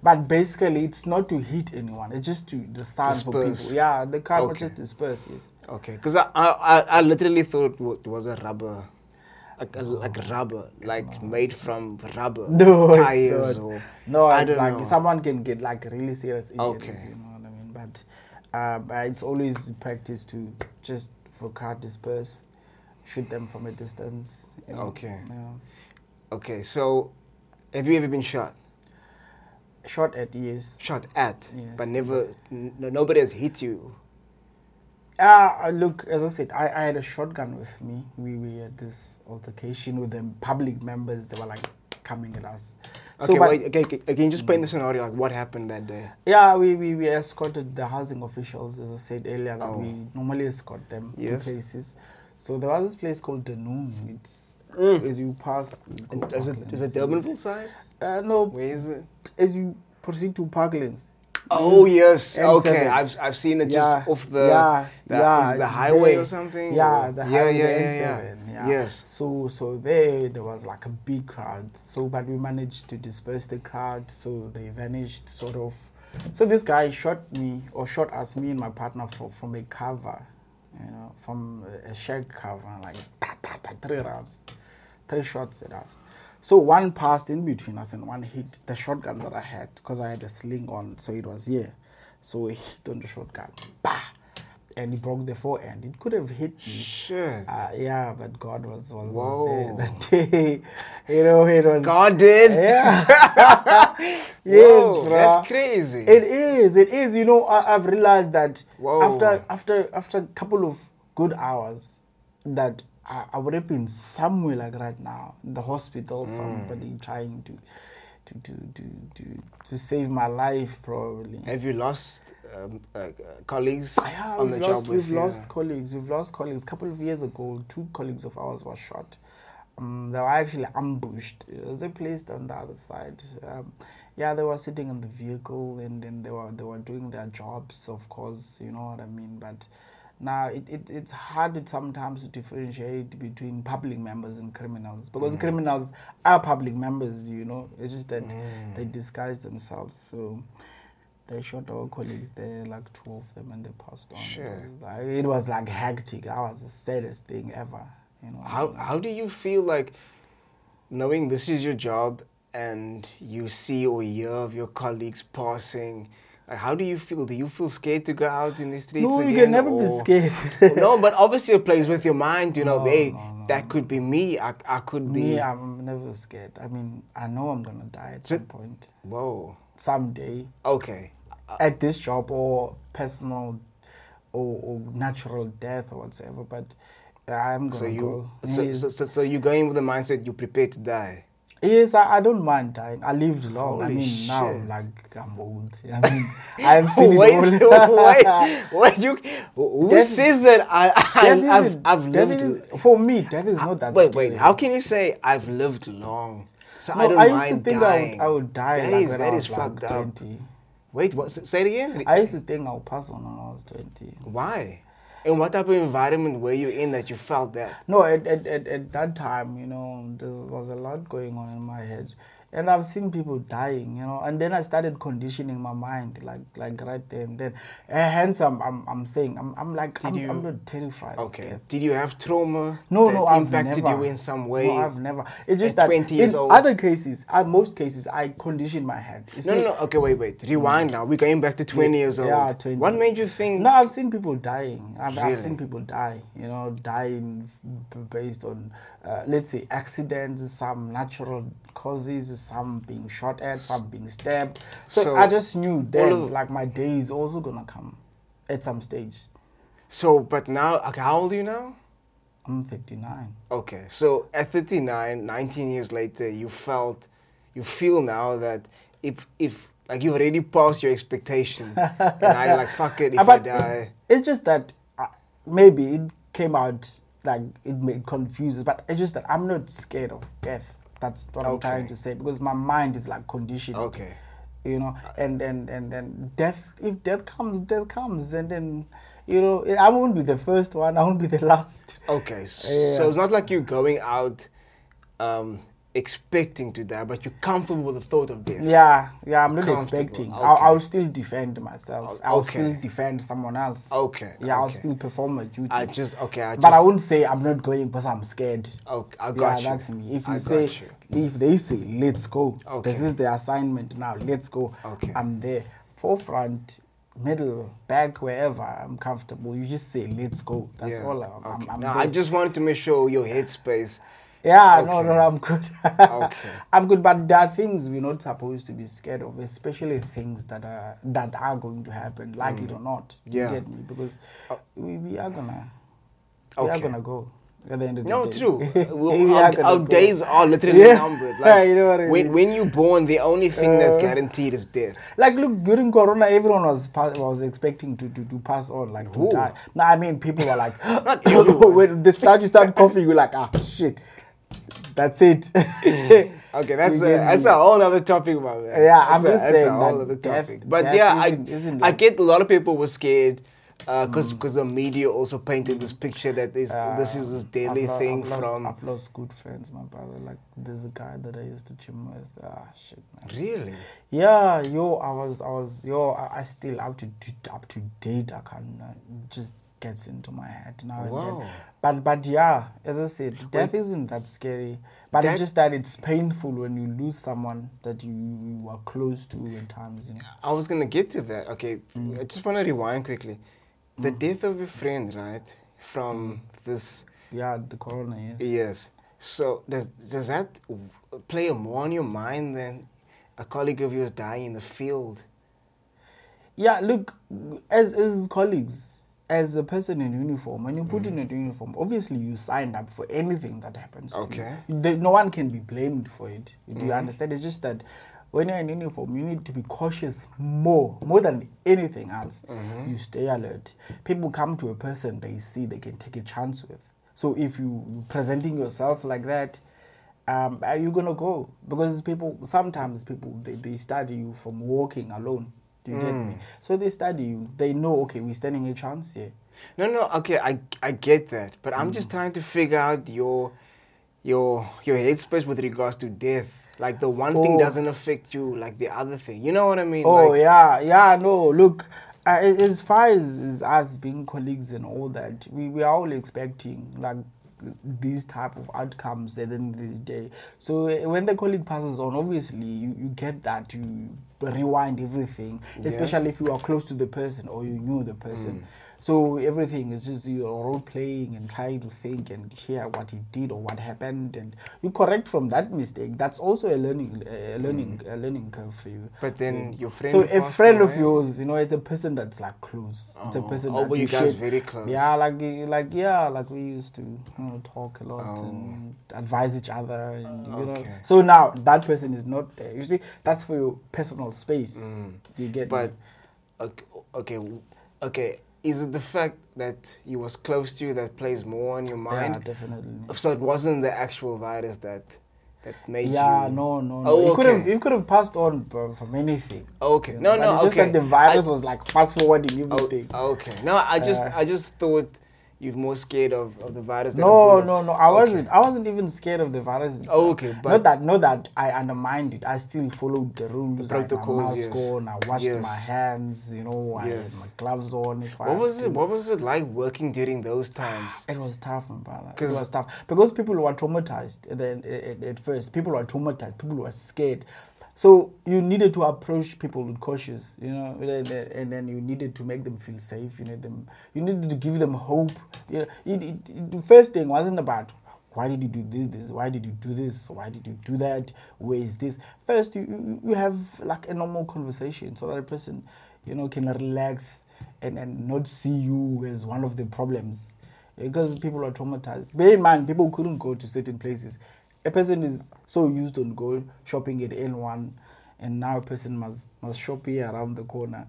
But basically, it's not to hit anyone. It's just to the start for people. Yeah, the crowd okay. was just disperse, yes. Okay, because I, I I literally thought it was a rubber, like a, no. like rubber, like no. made from rubber no, tires or no, I it's don't like know. Someone can get like really serious injuries. Okay. You know what I mean? But, uh, but it's always practice to just for crowd disperse, shoot them from a distance. You know? Okay. Yeah. Okay. So, have you ever been shot? Shot at, yes. Shot at, yes. But never, n- nobody has hit you. Ah, uh, look, as I said, I, I had a shotgun with me. We were at this altercation with the public members. They were like coming at us. So, okay, but, wait, okay, okay, can you just paint the scenario, like what happened that day? Yeah, we, we, we escorted the housing officials, as I said earlier, that oh. we normally escort them yes. to places. So there was this place called Denum. It's mm. as you pass. You is it is it Delvinville side? Uh, no. Where is it? As you proceed to Parklands. Oh yes. N seven. Okay. I've I've seen it just yeah. off the yeah the, yeah is the highway there. Or something. Yeah, or? the highway yeah, yeah, yeah, N seven. Yeah. Yeah. Yes. So so there there was like a big crowd. So but we managed to disperse the crowd. So they vanished sort of. So this guy shot me or shot us me and my partner for, from a cover. You know, from a shag cover, like ta, ta, ta, three rounds, three shots at us. So one passed in between us and one hit the shotgun that I had because I had a sling on, so it was here. So it hit on the shotgun, bah, and it broke the forehand. It could have hit me. Shit. Uh, yeah, but God was was, was there that day. You know, it was. God did. Yeah. Yes, whoa, bro. That's crazy. It is. It is. You know, I, I've realized that whoa. after after after a couple of good hours, that I, I would have been somewhere like right now in the hospital, mm. somebody trying to. To, to to to to save my life, probably. Have you lost um, uh, colleagues ah, yeah, on the lost, job? We've with lost you? colleagues. We've lost colleagues. A couple of years ago, two colleagues of ours were shot. Um, they were actually ambushed. It was a place on the other side. Um, yeah, they were sitting in the vehicle, and then they were they were doing their jobs. Of course, you know what I mean. But now it, it it's hard sometimes to differentiate between public members and criminals because mm. criminals are public members, you know. It's just that mm. they disguise themselves. So they shot our colleagues there, like two of them, and they passed on. Sure. Like, it was like hectic. That was the saddest thing ever, you know. How how do you feel like knowing this is your job and you see or hear of your colleagues passing? How do you feel? Do you feel scared to go out in the streets again? No, you again, can never or, be scared. No, but obviously it plays with your mind, you know, no, hey, no, no, that no. could be me, I, I could be... Me, I'm never scared. I mean, I know I'm going to die at so, some point. Whoa. Someday. Okay. Uh, at this job or personal or, or natural death or whatsoever, but I'm going to so go. So, so, so you're going with the mindset you're prepared to die? Yes, I, I don't mind dying. I lived long. Holy I mean, shit. Now like I'm old. I mean, I've seen wait, it all. wait, wait, you? Who death, says that? I, I I've, is, I've lived. Is, for me, death is not that. Wait, scary. wait. How can you say I've lived long? So no, I don't I used mind to think dying. I would, I would die. That like is when that I was is like fucked up. twenty. Wait, what? Say it again. I used to think I would pass on when I was twenty. Why? And what type of environment were you in that you felt that? No, at, at, at, at that time, you know, there was a lot going on in my head. And I've seen people dying, you know, and then I started conditioning my mind, like like right there and then. And hence, I'm, I'm, I'm saying, I'm, I'm like, I'm, you, I'm not terrified. Okay. Did you have trauma no, that no, I've impacted never, you in some way? No, I've never. It's just that in old. other cases, in most cases, I condition my head. No, no, no. Okay, wait, wait. Rewind now. We're going back to twenty years old. Yeah, twenty. What made you think? No, I've seen people dying. I've, really? I've seen people die, you know, dying based on, uh, let's say, accidents, some natural causes, some being shot at, some being stabbed. So, so I just knew then, like, my day is also gonna come at some stage. So, but now, okay, how old are you now? I'm thirty-nine. Okay, so at thirty-nine, nineteen years later, you felt, you feel now that if, if like, you've already passed your expectation, and I like, fuck it, if but I die. It, it's just that uh, maybe it came out, like, it made confuses, but it's just that I'm not scared of death. That's what okay. I'm trying to say, because my mind is like conditioned. Okay. You know, and and, and and death, if death comes, death comes. And then, you know, I won't be the first one, I won't be the last. Okay. Yeah. So it's not like you're going out um, expecting to die, but you're comfortable with the thought of death. Yeah, yeah, I'm not expecting. Okay. I'll, I'll still defend myself. I'll okay. still defend someone else. Okay. Yeah, okay. I'll still perform my duty. I just, okay. I just, but I wouldn't say I'm not going because I'm scared. Okay, I got yeah, you. Yeah, that's me. If you I say, you. if they say, let's go, okay. this is the assignment now, let's go. Okay. I'm there. Forefront, middle, back, wherever I'm comfortable. You just say, let's go. That's yeah. all I'm, okay. I'm, I'm now, there. I just wanted to make sure your headspace. Yeah, okay. no, no, I'm good. okay. I'm good, but there are things we're not supposed to be scared of, especially things that are that are going to happen, like mm. it or not. You yeah. get me? Because we, we are gonna, we okay. are gonna go at the end of the no, day. No, true. We'll, our our days are literally yeah. numbered. Like, you know what I mean? when when you're born, the only thing uh, that's guaranteed is death. Like, look, during Corona, everyone was was expecting to to, to pass on, like to Ooh. die. No, I mean, people were like, not when they start, you start coughing, you're like, ah, shit. That's it. okay, that's a, that's a whole other topic, my man. Yeah, I'm that's just a, saying that's a whole other topic. Def, but def yeah, isn't, I isn't I get a lot of people were scared because uh, because mm. the media also painted this picture that this uh, this is this daily I've thing I've lost, from. I've lost good friends, my brother. Like there's a guy that I used to gym with. Ah, shit, man. Really? Yeah, yo, I was I was yo, I, I still up to up to date. I can't uh, just. Gets into my head now wow. and then. But but yeah, as I said, death Wait, isn't that scary. But that, it's just that it's painful when you lose someone that you, you are close to at times. You know? I was gonna get to that. Okay, mm. I just wanna rewind quickly. The mm. death of your friend, right? From mm. this. Yeah, the corona. Yes. Yes. So does does that play more on your mind than a colleague of yours dying in the field? Yeah. Look, as as colleagues. As a person in uniform, when you put mm. in a uniform, obviously you signed up for anything that happens okay. to you. They, no one can be blamed for it. Do mm. you understand? It's just that when you're in uniform, you need to be cautious more, more than anything else. Mm-hmm. You stay alert. People come to a person they see they can take a chance with. So if you presenting yourself like that, um, are you gonna go? Because people sometimes people they, they study you from walking alone. You get mm. me? So they study you. They know, okay, we're standing a chance here. No, no, okay, I, I get that. But I'm mm. just trying to figure out your your your headspace with regards to death. Like the one oh. thing doesn't affect you like the other thing. You know what I mean? Oh, like, yeah, yeah, no, look. Uh, as far as, as us being colleagues and all that, we, we are all expecting, like, these type of outcomes at the end of the day. So when the colleague passes on, obviously, you, you get that, you rewind everything, yes. especially if you are close to the person or you knew the person. Mm. So everything is just you role playing and trying to think and hear what he did or what happened, and you correct from that mistake. That's also a learning, a learning, mm. a learning curve for you. But then so, your friend. So a friend away. of yours, you know, it's a person that's like close. Oh. It's a person. Oh, that but you guys should, very close. Yeah, like like yeah, like we used to you know, talk a lot oh. and advise each other, and you okay. know. So now that person is not there. You see, that's for your personal space. Mm. Do you get? But me? okay, okay. Is it the fact that he was close to you that plays more on your mind? Yeah, definitely. So it wasn't the actual virus that that made yeah, you... Yeah, no, no, no. Oh, you okay. could have you could have passed on from anything. Okay. No, know? no, it's okay. Just that the virus I, was like fast-forwarding everything. Oh, okay. No, I just uh, I just thought you're more scared of, of the virus. Than no, no, no. I wasn't. Okay. I wasn't even scared of the virus itself. Oh, okay. But not that. Not that I undermined it. I still followed the rules. The protocols. I had my mask yes. on. I washed yes. my hands. You know. I yes. had my gloves on. If what I was it? What was it like working during those times? It was tough, my brother. It was tough because people were traumatized. Then at, at first, people were traumatized. People were scared. So you needed to approach people with caution, you know, and then you needed to make them feel safe. You need them. You needed to give them hope. You know, it, it, it, the first thing wasn't about why did you do this, this, why did you do this, why did you do that, where is this. First, you you have like a normal conversation so that a person, you know, can relax and, and not see you as one of the problems, because people are traumatized. Bear in mind, people couldn't go to certain places. A person is so used to go shopping at N one, and now a person must, must shop here around the corner.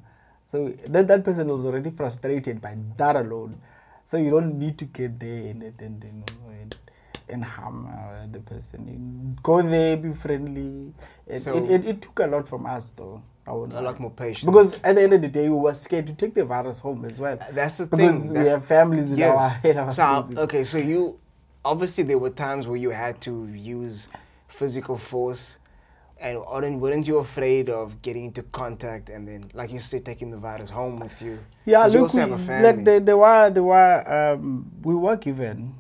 So that, that person was already frustrated by that alone. So you don't need to get there and and and, and, and harm uh, the person. You go there, be friendly. It, so it, it, it took a lot from us, though. I would a lot more patience. Because at the end of the day, we were scared to take the virus home as well. That's the because thing. Because we have families in yes. our head. Our so, okay, so you... Obviously, there were times where you had to use physical force, and weren't you afraid of getting into contact and then, like you said, taking the virus home with you? Yeah, look, you also we, have a family. Like they, they were, they were, um, we were given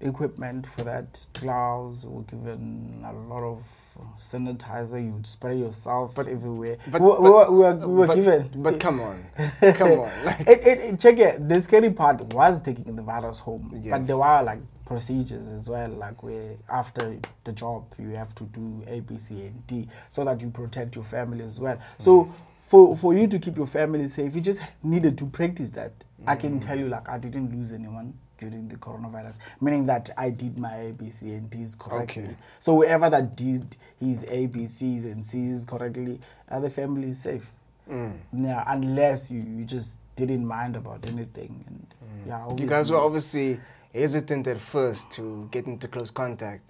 equipment for that. Gloves, we were given a lot of sanitizer. You would spray yourself but, everywhere. But, we, but, we were, we were, we were but, given. But come on, come on. Like. It, it, it, check it. The scary part was taking the virus home, yes. but there were like. procedures as well, like where after the job you have to do A, B, C, and D, so that you protect your family as well. Mm. So for for you to keep your family safe, you just needed to practice that. Mm. I can tell you, like I didn't lose anyone during the coronavirus, meaning that I did my A, B, C, and D's correctly. Okay. So whoever that did his A, B, C's, and C's correctly, uh, the family is safe. Mm. Now, unless you, you just didn't mind about anything, and mm. yeah, you guys were obviously. hesitant at first to get into close contact.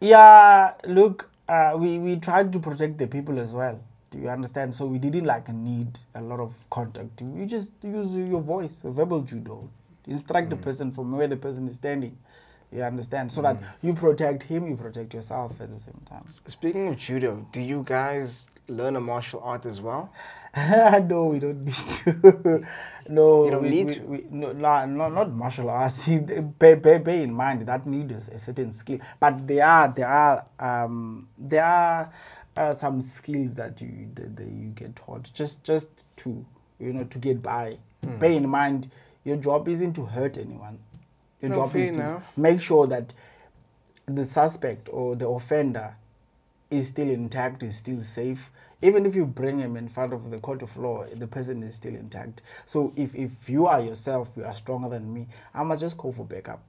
Yeah, look, uh, we, we tried to protect the people as well. Do you understand? So we didn't like need a lot of contact. You just use your voice, a verbal judo. Instruct mm. the person from where the person is standing. You understand? So mm. that you protect him, you protect yourself at the same time. Speaking of judo, do you guys learn a martial art as well? No, we don't need to. No, you don't we, need we, to. We, no, no, no, not martial arts. Bear, bear, bear in mind that needs a certain skill, but there are there are um, there are uh, some skills that you that, that you get taught just just to you know to get by. Mm. Bear in mind, your job isn't to hurt anyone. Your no job is to now. make sure that the suspect or the offender is still intact, is still safe. Even if you bring him in front of the court of law, the person is still intact. So if, if you are yourself, you are stronger than me, I must just call for backup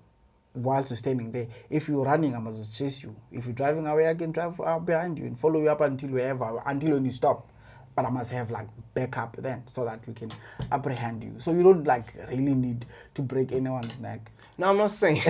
whilst you're standing there. If you're running, I must chase you. If you're driving away, I can drive out behind you and follow you up until wherever, until when you stop. But I must have like backup then so that we can apprehend you. So you don't like really need to break anyone's neck. No, I'm not saying.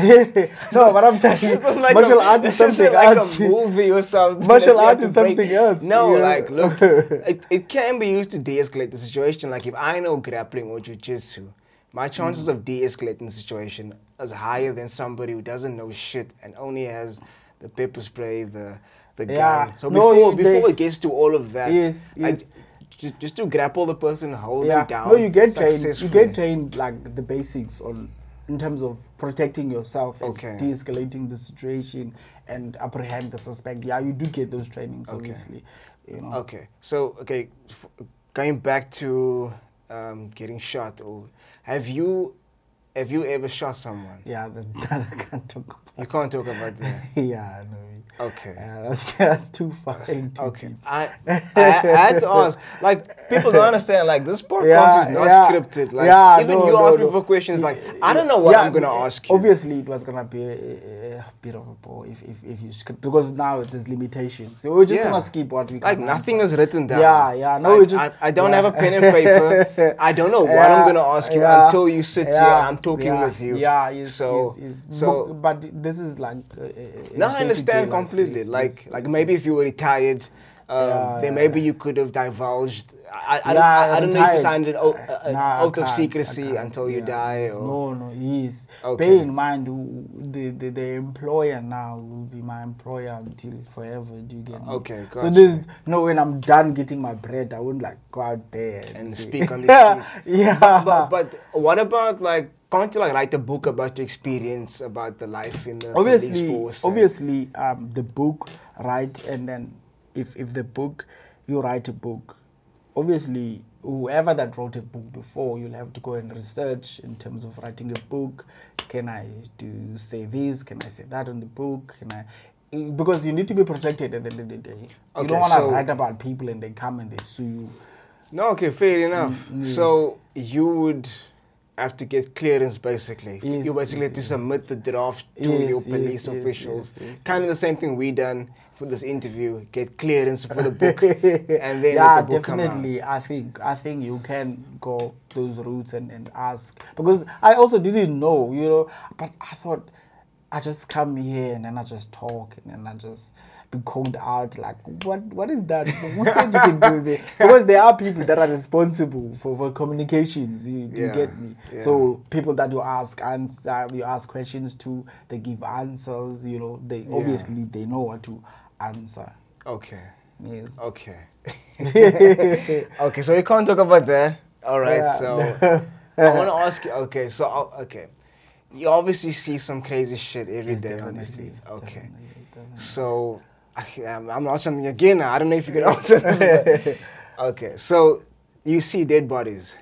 No, but I'm saying like martial art is something like else. A movie or something. Martial art is something break. else. No, yeah. like look, it, it can be used to de-escalate the situation. Like if I know grappling or jiu-jitsu, my chances mm. of de-escalating the situation is higher than somebody who doesn't know shit and only has the pepper spray, the the gun. Yeah. So before no, they, before it gets to all of that, yes, yes. I, just, just to grapple the person, hold yeah. them down. No, you get trained. You get trained like the basics on. in terms of protecting yourself and okay. de-escalating the situation and apprehend the suspect. Yeah, you do get those trainings, okay. obviously. You know. Okay. So, okay, f- going back to um, getting shot, or have you have you ever shot someone? Yeah, that, that I can't talk about. You can't talk about that? Yeah, no. Okay. Uh, that's, that's too far in too okay. deep. I, I, I had to ask, like, people don't understand, like, this podcast yeah, is not yeah. scripted. Like, yeah, even no, you no, ask no. me for questions, like, yeah, I don't know what yeah, I'm going to ask you. Obviously, it was going to be a, a bit of a bore if, if, if you script, because now there's limitations. So we're just yeah. going to skip what we can. Like, nothing answer. Is written down. Yeah, yeah. No, like, we just, I, I don't yeah. have a pen and paper. I don't know what yeah, I'm going to ask you yeah, until you sit yeah, here and I'm talking yeah, with you. Yeah, it's, so, it's, it's, so but, but this is like... Uh, no, I understand completely. Like, like, like maybe if you were retired, um, yeah, then maybe yeah. you could have divulged. I, I, yeah, I, I don't know if you signed an oath, uh, nah, oath of secrecy until you yeah. die. Or... No, no, yes. Okay. Bear in mind, the, the the employer now will be my employer until forever. Do you get me? Okay, gotcha. So this, you know, when I'm done getting my bread, I wouldn't like go out there and, and speak on this piece. Yeah. But, but, but what about like, can't you like write a book about your experience, about the life in the obviously, police force? Obviously, um, the book, right? And then if if the book, you write a book. Obviously, whoever that wrote a book before, you'll have to go and research in terms of writing a book. Can I do say this? Can I say that on the book? Can I... Because you need to be protected at the end of the day. Okay, you don't want to so write about people and they come and they sue you. No, okay, fair enough. Mm, yes. So you would... have to get clearance basically. Yes, you basically yes, have to submit the draft to yes, your police yes, officials. Yes, yes, yes, kind yes. of the same thing we done for this interview. Get clearance for the book, and then yeah, let the book come out. Definitely. I think I think you can go those routes and, and ask, because I also didn't know, you know. But I thought I just come here and then I just talk and then I just be called out like, what what is that? Who said you can do this? Because there are people that are responsible for, for communications, you, do yeah, you get me? Yeah. So people that you ask answer, you ask questions to, they give answers, you know, they yeah. obviously they know what to answer. Okay. Yes. Okay. Okay, so we can't talk about that. All right, yeah. so I want to ask you, okay, so, I'll, okay. You obviously see some crazy shit every yes, day on the streets. Okay. Definitely, definitely. So... I'm not something again. I don't know if you can answer this. Okay, so you see dead bodies.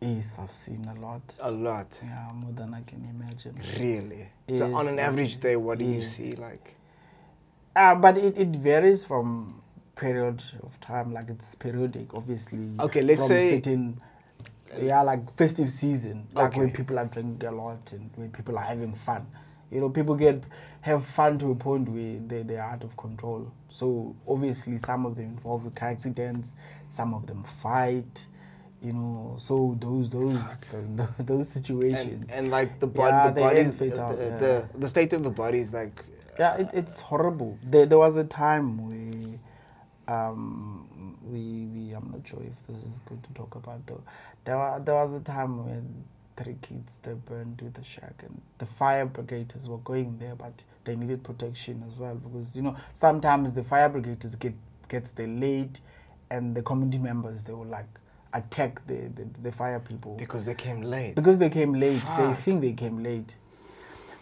Yes, I've seen a lot. A lot. Yeah, more than I can imagine. Really? Yes, so on an yes, average day, what yes. do you see like? Uh, but it, it varies from period of time. Like it's periodic, obviously. Okay, let's from say certain, yeah, like festive season, like okay. when people are drinking a lot and when people are having fun. You know, people get have fun to a point where they, they are out of control. So, obviously, some of them involve car accidents, some of them fight, you know. So, those those those, those situations. And, and, like, the, bod- yeah, the bodies, fatal, the, yeah. the, the state of the body is, like... Yeah, it, it's horrible. There, there was a time where... Um, we, we, I'm not sure if this is good to talk about, though. There, were, there was a time when... Three kids, they burned to the shack, and the fire brigaders were going there, but they needed protection as well, because you know sometimes the fire brigaders get gets there late, and the community members they will like attack the, the, the fire people because they came late. Because they came late, Fuck. They think they came late.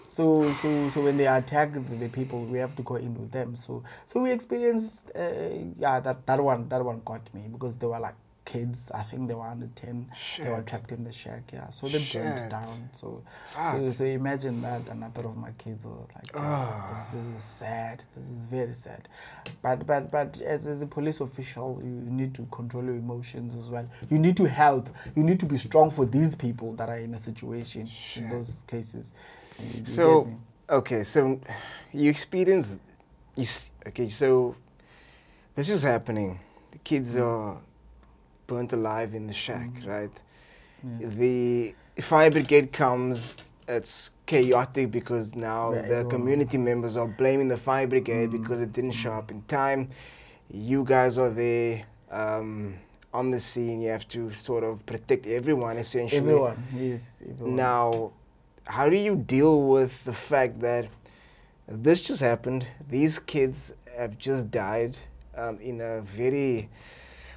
So so so when they attack the, the people, we have to go in with them. So so we experienced uh, yeah that that one that one got me because they were like. Kids, I think they were under ten. Shit. They were trapped in the shack, yeah. So they Shit. Burned down. So, so, so imagine that. And I thought of my kids, were like, oh, this, this is sad. This is very sad. But, but, but as, as a police official, you need to control your emotions as well. You need to help. You need to be strong for these people that are in a situation Shit. In those cases. You, you so, okay, so you experience, you okay, so this is happening. The kids are. Burnt alive in the shack, mm-hmm. right? Yes. The fire brigade comes, it's chaotic because now right. the community members are blaming the fire brigade mm-hmm. because it didn't show up in time. You guys are there um, on the scene, you have to sort of protect everyone essentially. Everyone, yes. Everyone. Now, how do you deal with the fact that this just happened? These kids have just died um, in a very...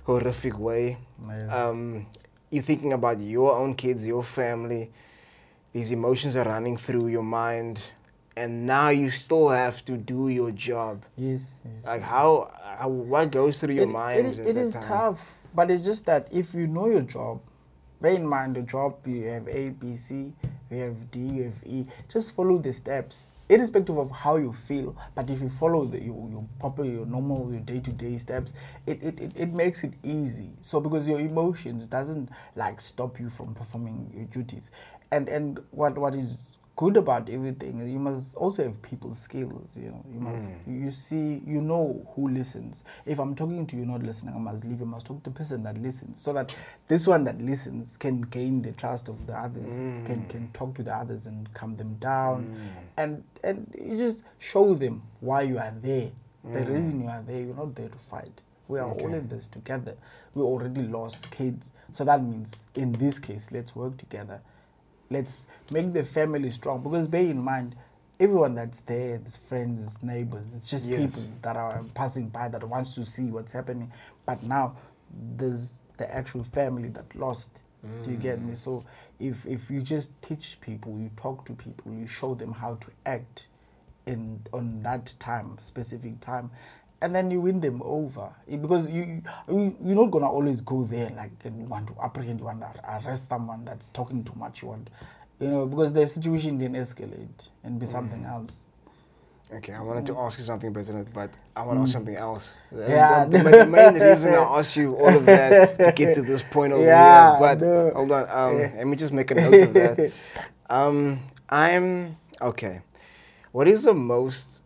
horrific way. Yes. Um, you're thinking about your own kids, your family. These emotions are running through your mind, and now you still have to do your job. Yes. yes. Like how, how, what goes through your it, mind? It, it is time? tough, but it's just that if you know your job, bear in mind the job, you have A, B, C, you have D, you have E. Just follow the steps, irrespective of how you feel. But if you follow the, your, your proper, your normal, your day-to-day steps, it, it, it, it makes it easy. So because your emotions doesn't like stop you from performing your duties. And and what what is good about everything is you must also have people skills. You know, you must mm. you see you know who listens. If I'm talking to you, not listening, I must leave. You must talk to the person that listens, so that this one that listens can gain the trust of the others, mm. can can talk to the others and calm them down, mm. and and you just show them why you are there. Mm. The reason you are there, you're not there to fight. We are okay. all in this together. We already lost kids, so that means in this case, let's work together. Let's make the family strong, because bear in mind, everyone that's there, it's friends, it's neighbors, it's just yes. people that are passing by that wants to see what's happening. But now there's the actual family that lost. Mm. Do you get me? So if if you just teach people, you talk to people, you show them how to act in on that time, specific time, and then you win them over, because you, you you're not gonna always go there like and you want to apprehend, you want to arrest someone that's talking too much. You want, you know, because the situation can escalate and be mm. something else. Okay, I wanted mm. to ask you something, President, but I want to mm. ask something else. Yeah, the, the, the main reason I asked you all of that to get to this point over yeah, here. But no. hold on, um, yeah. let me just make a note of that. Um, I'm okay. What is the most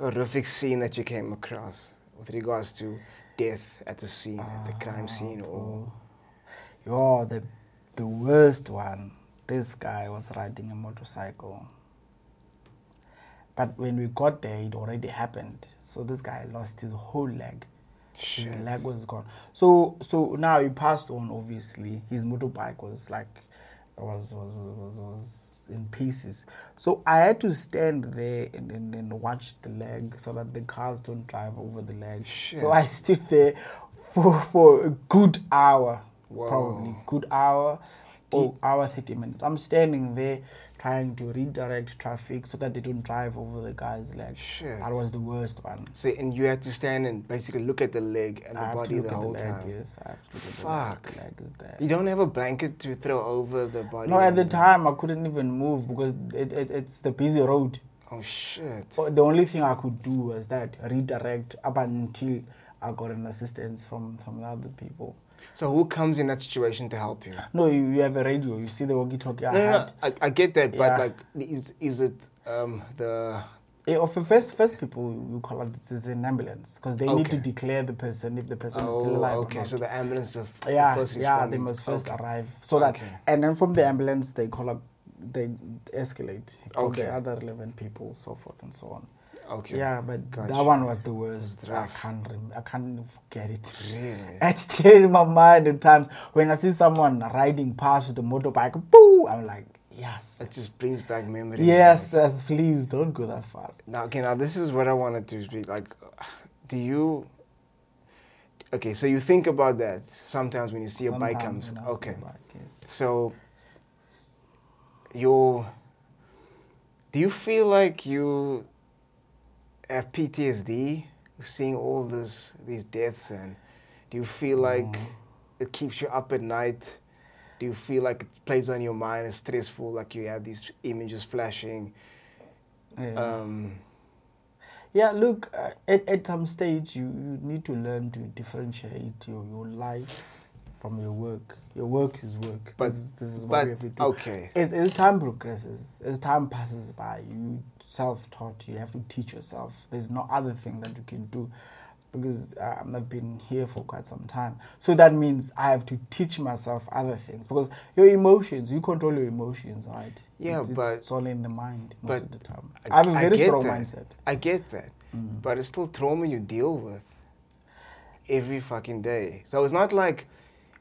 horrific scene that you came across with regards to death at the scene, uh, at the crime scene? Or oh, the the worst one. This guy was riding a motorcycle, but when we got there, it already happened. So this guy lost his whole leg. Shit. His leg was gone. So so now he passed on. Obviously, his motorbike was like was was was. was in pieces. So I had to stand there and, and, and watch the leg so that the cars don't drive over the leg. Shit. So I stood there for for a good hour, Whoa. probably good hour or hour thirty minutes. I'm standing there trying to redirect traffic so that they don't drive over the guy's leg. Shit. That was the worst one. So and you had to stand and basically look at the leg and I the body the whole the leg, time. Yes, I have to look at Fuck. the leg. The leg is there. You don't have a blanket to throw over the body. No, at the time I couldn't even move because it, it it's the busy road. Oh shit. The only thing I could do was that redirect up until I got an assistance from from the other people. So who comes in that situation to help you? No, you, you have a radio. You see the walkie-talkie. I no, no, had. I, I get that, but yeah. like, is is it um, the? Yeah, for first first people you call it is an ambulance because they okay. need to declare the person if the person oh, is still alive. Okay, or not. So the ambulance of yeah the first yeah they must first okay. arrive so okay. that and then from the ambulance they call up they escalate okay. to the other relevant people, so forth and so on. Okay. Yeah, but gotcha. that one was the worst. I can't rem- I can't forget it. Really? It's still in my mind at times. When I see someone riding past with a motorbike, boo! I'm like, yes. It just brings back memories. Yes, like, yes, please don't go that fast. Now, okay, now this is what I wanted to speak. Like, do you... Okay, so you think about that sometimes when you see sometimes a bike comes. Okay. Bike, yes. So, you... Do you feel like you... have P T S D seeing all this these deaths, and do you feel like mm. it keeps you up at night? Do you feel like it plays on your mind? It's stressful, like you have these images flashing. Yeah. Um, yeah, look, uh, at at some stage you, you need to learn to differentiate your, your life from your work. Your work is work. But, this is, this is what but, we have to do. Okay. As, as time progresses, as time passes by, you self-taught. You have to teach yourself. There's no other thing that you can do because um, I've been here for quite some time. So that means I have to teach myself other things because your emotions, you control your emotions, right? Yeah, it, but... It's all in the mind most of the time. I, I have a very strong that. mindset. I get that. Mm. But it's still trauma you deal with every fucking day. So it's not like...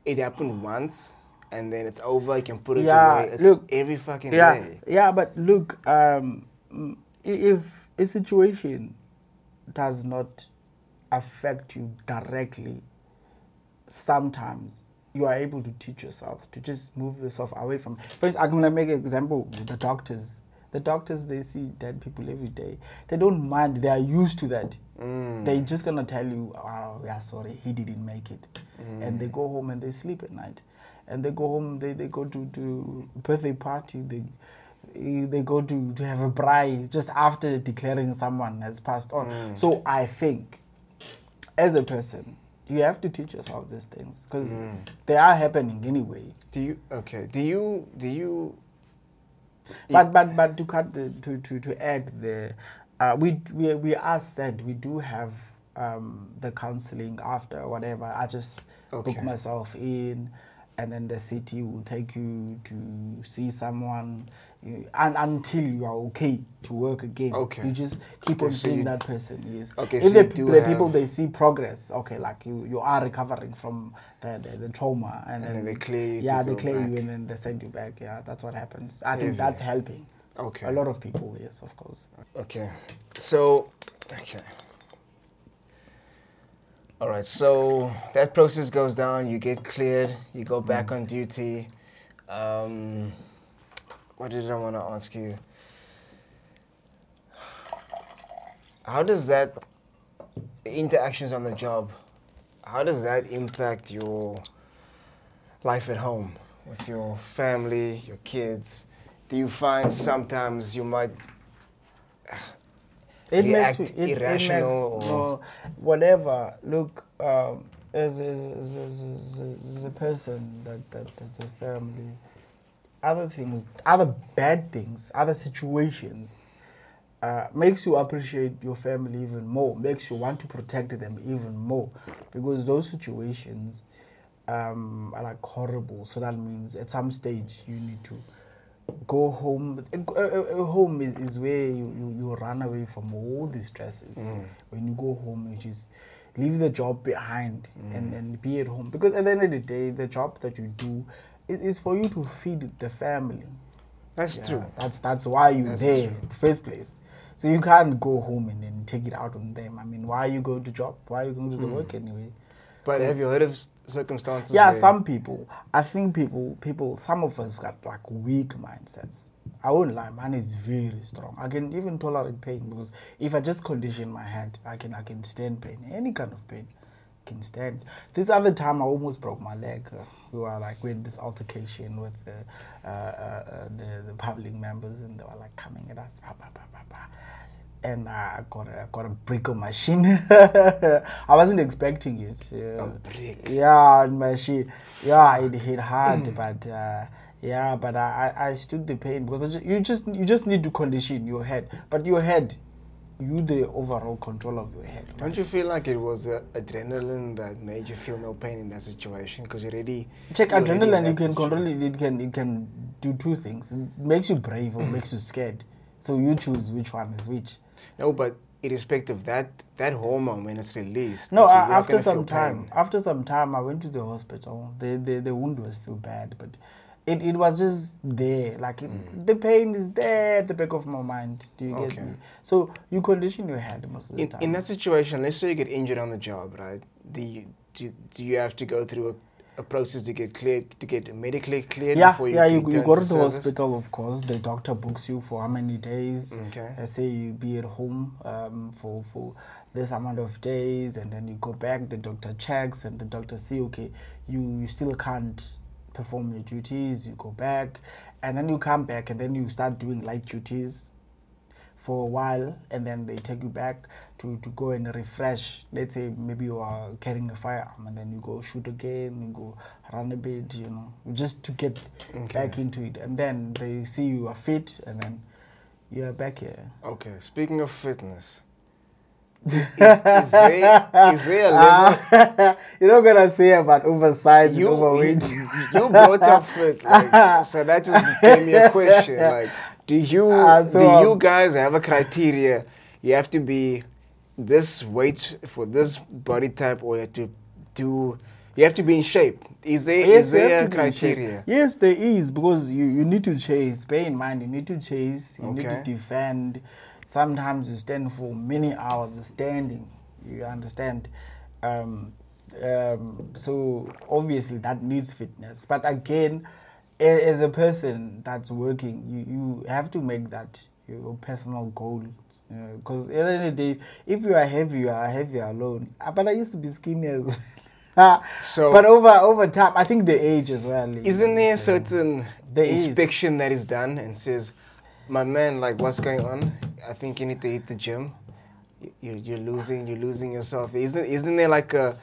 It happened once, and then it's over. You can put it yeah, away. It's look, every fucking yeah, day. Yeah, but look, um, if a situation does not affect you directly, sometimes you are able to teach yourself, to just move yourself away from. First, I'm going to make an example with the doctors. The doctors, they see dead people every day. They don't mind. They are used to that. Mm. They're just going to tell you, oh, yeah, sorry, he didn't make it. Mm. And they go home and they sleep at night. And they go home, they, they go to, to a birthday party, they they go to, to have a bride just after declaring someone has passed on. Mm. So I think, as a person, you have to teach yourself these things because mm. they are happening anyway. Do you, okay, do you, do you... But but but to cut the, to, to to add the, uh, we we we are said we do have um, the counselling after whatever. I just okay. book myself in, and then the city will take you to see someone, you, and until you are okay to work again. Okay. You just keep on seeing that person. Yes. Okay. If so the, the people they see progress, okay, like you, you are recovering from the the, the trauma, and, and then, then they clear you. Yeah, they clear back. you, and then they send you back. Yeah, that's what happens. I Heavy. think that's helping. Okay. A lot of people, yes, of course. Okay. So, okay. All right, so that process goes down, you get cleared, you go back mm. on duty. Um, what did I want to ask you? How does that, interactions on the job, how does that impact your life at home with your family, your kids? Do you find sometimes you might... It makes, it, it makes or no, whatever. Look, um, as, as, as, as, as a person, that, that that's a family, other things, other bad things, other situations, uh, makes you appreciate your family even more. Makes you want to protect them even more, because those situations um, are like horrible. So that means at some stage you need to go home. Home is, is where you, you, you run away from all the stresses. Mm. When you go home, you just leave the job behind mm. and, and be at home. Because at the end of the day, the job that you do is, is for you to feed the family. That's yeah, true. That's that's why you're that's there true. in the first place. So you can't go home and then take it out on them. I mean, why are you going to job? Why are you going to mm. the work anyway? But have you heard of circumstances? Yeah, some people. I think people, people. Some of us got like weak mindsets. I won't lie, mine is very strong. I can even tolerate pain because if I just condition my head, I can, I can stand pain. Any kind of pain, I can stand. This other time, I almost broke my leg. We were like we had this altercation with the uh, uh, the, the public members, and they were like coming at us. Bah, bah, bah, bah, bah. And I got a, I got a brick on my shin. I wasn't expecting it. Yeah. A brick. Yeah, on my shin. Yeah, it hit hard, mm. but uh, yeah, but I, I stood the pain because I just, you just you just need to condition your head. But your head, you the overall control of your head. Right? Don't you feel like it was uh, adrenaline that made you feel no pain in that situation? Because you already check adrenaline. You can situation. control it. It can it can do two things. It makes you brave or makes you scared. So you choose which one is which. No, but irrespective of that, that hormone when it's released. No, like after some time, after some time, I went to the hospital. The the, the wound was still bad, but it, it was just there. Like it, mm. the pain is there at the back of my mind. Do you okay. get me? So you condition your head most of the in, time. In that situation, let's say you get injured on the job, right? Do you do, do you have to go through a A process to get cleared, to get medically cleared yeah, before you Yeah, you, you go to, to the service. hospital, of course. The doctor books you for how many days. Okay. I say you be at home um, for, for this amount of days, and then you go back, the doctor checks, and the doctor see, okay, you, you still can't perform your duties, you go back, and then you come back, and then you start doing light duties for a while, and then they take you back to, to go and refresh. Let's say maybe you are carrying a firearm, and then you go shoot again, you go run a bit, you know, just to get okay. back into it. And then they see you are fit, and then you are back here. Okay, speaking of fitness, is, is, there, is there a level? Uh, you're not gonna say about oversized you, and overweight. You, you brought up fit, like, so that just became your question, like. Do you uh, so, do you guys have a criteria? You have to be this weight for this body type, or you have to do you have to be in shape? Is there yes, is there a criteria? Yes, there is, because you, you need to chase. Bear in mind, you need to chase. You okay. need to defend. Sometimes you stand for many hours standing. You understand? Um, Um, so obviously that needs fitness. But again, a, as a person that's working, you, you have to make that your personal goal. Because uh, at the end of the day, if you are heavy, you are heavy alone. Uh, but I used to be skinny as well. Uh, so, but over over time, I think the age as well. Isn't there a certain there inspection is. that is done and says, my man, like, what's going on? I think you need to hit the gym. You're you're losing you're losing yourself. Isn't isn't there like a,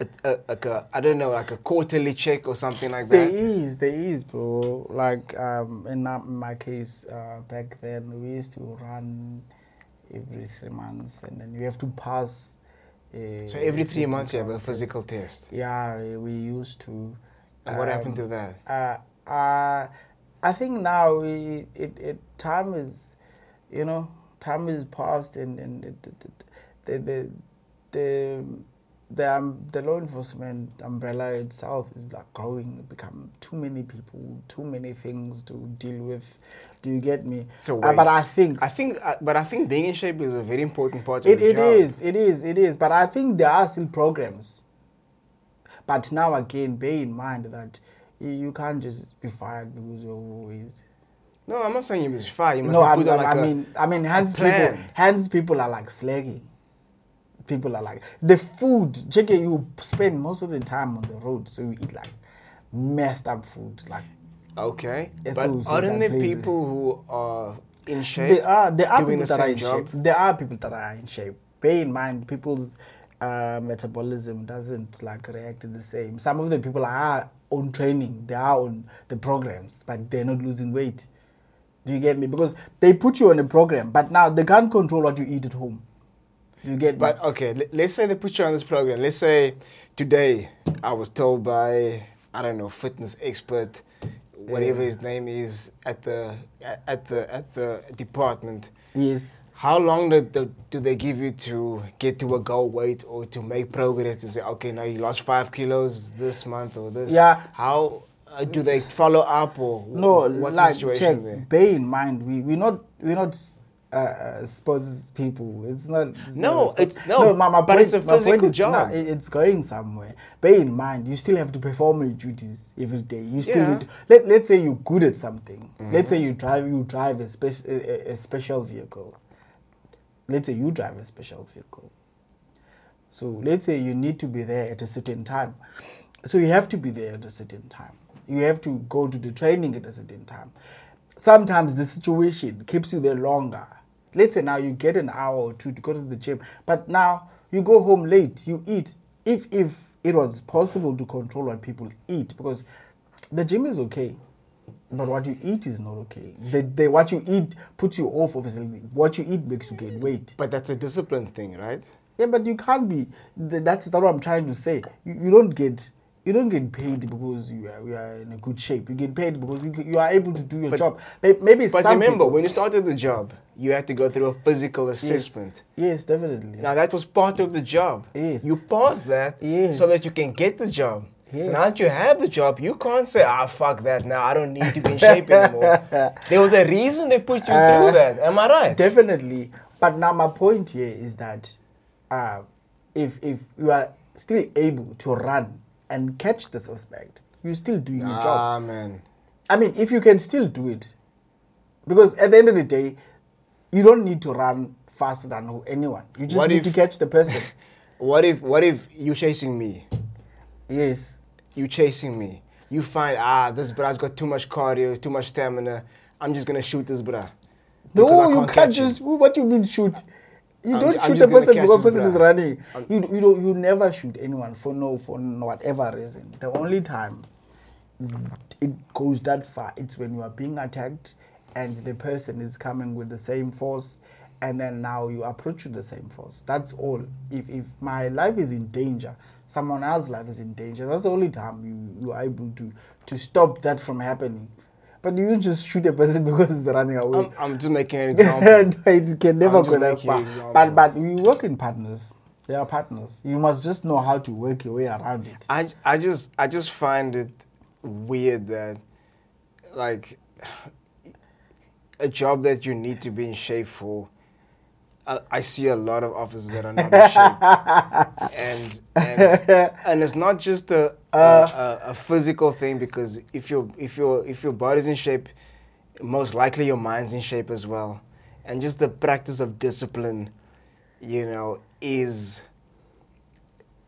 a, a like a I don't know like a quarterly check or something like that? There is there is bro. Like um in my case uh, back then we used to run every three months and then you have to pass. Uh, so every three months you have a physical test. Yeah, we used to. And what um, happened to that? Uh, uh, I think now we, it, it time is, you know, time is past, and and the the the the, the, um, the law enforcement umbrella itself is like growing. It become too many people, too many things to deal with. Do you get me? So wait, uh, but I think I think uh, but I think being in shape is a very important part of it, the it job. It is, it is, it is. But I think there are still programs. But now again, bear in mind that you can't just be fired because you're overweight. No, I'm not saying you must fire. You must no, I mean, like I, a, mean, I mean, hands people, hands people are like slagging. People are like the food. Check it, you spend most of the time on the road, so you eat like messed up food. Like okay, but aren't there people who are in shape? There are. There are doing people the that are in job? shape. There are people that are in shape. Bear in mind, people's uh, metabolism doesn't like react the same. Some of the people are on training. They are on the programs, but they're not losing weight. Do you get me? Because they put you on a program, but now they can't control what you eat at home. Do you get but, me? But okay, l- let's say they put you on this program. Let's say today I was told by, I don't know, fitness expert, whatever yeah. his name is, at the at the at the department. Yes. How long do, do, do they give you to get to a goal weight or to make progress to say, okay, now you lost five kilos this month or this? Yeah. How? Uh, do they follow up or no? What's like, the situation check, there? Bear in mind, we we not we not uh, sports people. It's not. It's no, not it's no. no my, my but point, it's a physical is, job. No, it's going somewhere. Bear in mind, you still have to perform your duties every day. You still yeah. need to, let let's say you're good at something. Mm-hmm. Let's say you drive you drive a special a, a special vehicle. Let's say you drive a special vehicle. So let's say you need to be there at a certain time. So you have to be there at a certain time. You have to go to the training at a certain time. Sometimes the situation keeps you there longer. Let's say now you get an hour or two to go to the gym, but now you go home late, you eat. If if it was possible to control what people eat, because the gym is okay, but what you eat is not okay. The, the, what you eat puts you off, obviously. What you eat makes you gain weight. But that's a discipline thing, right? Yeah, but you can't be. That's not what I'm trying to say. You, you don't get... You don't get paid because you are, you are in a good shape. You get paid because you you are able to do your but, job. Maybe But remember, people, when you started the job, you had to go through a physical assessment. Yes, yes, definitely. Now, that was part of the job. Yes. You passed that yes. so that you can get the job. Yes. So now that you have the job, you can't say, ah, fuck that. Now I don't need to be in shape anymore. There was a reason they put you uh, through that. Am I right? Definitely. But now my point here is that uh, if if you are still able to run and catch the suspect, you're still doing your ah, job. Man. I mean, if you can still do it. Because at the end of the day, you don't need to run faster than anyone. You just what need if, to catch the person. What if what if you're chasing me? Yes. You're chasing me. You find, ah, this bra's got too much cardio, too much stamina. I'm just going to shoot this bra. No, can't you can't just... Him. What you mean shoot? You I'm don't ju- shoot the person because the person is running. I'm you you don't you never shoot anyone for no for no whatever reason. The only time it goes that far, it's when you are being attacked and the person is coming with the same force, and then now you approach with the same force. That's all. If if my life is in danger, someone else's life is in danger, that's the only time you, you are able to to stop that from happening. But you just shoot a person because he's running away. I'm, I'm just making an example. It can never I'm go that far. But, but we work in partners. They are partners. You must just know how to work your way around it. I, I, just, I just find it weird that, like, a job that you need to be in shape for, I see a lot of offices that are not in shape, and, and and it's not just a, uh, a a physical thing, because if your if your if your body's in shape, most likely your mind's in shape as well, and just the practice of discipline, you know, is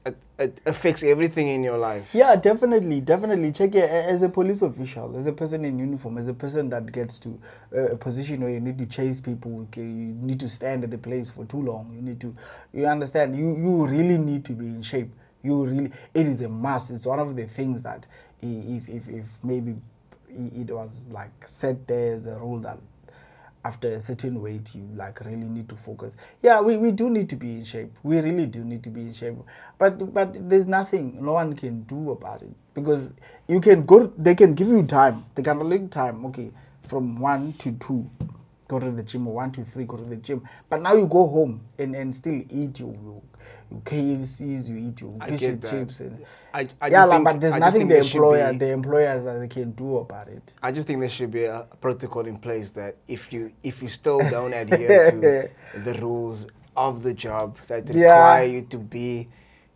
it, it affects everything in your life. Yeah, definitely, definitely. Check it as a police official, as a person in uniform, as a person that gets to a position where you need to chase people, you need to stand at a place for too long. You need to, you understand, you you really need to be in shape. You really, it is a must. It's one of the things that if if if maybe it was like set there as a rule that after a certain weight, you like really need to focus. Yeah, we, we do need to be in shape. We really do need to be in shape. But but there's nothing no one can do about it, because you can go. They can give you time. They can allocate time. Okay, from one to two, go to the gym. Or one to three, go to the gym. But now you go home and, and still eat your, your K F Cs, you eat your fish and chips, and I, I yeah, like, but there's I nothing the employer, be, the employers that they can do about it. I just think there should be a protocol in place that if you if you still don't adhere to the rules of the job that require yeah. you to be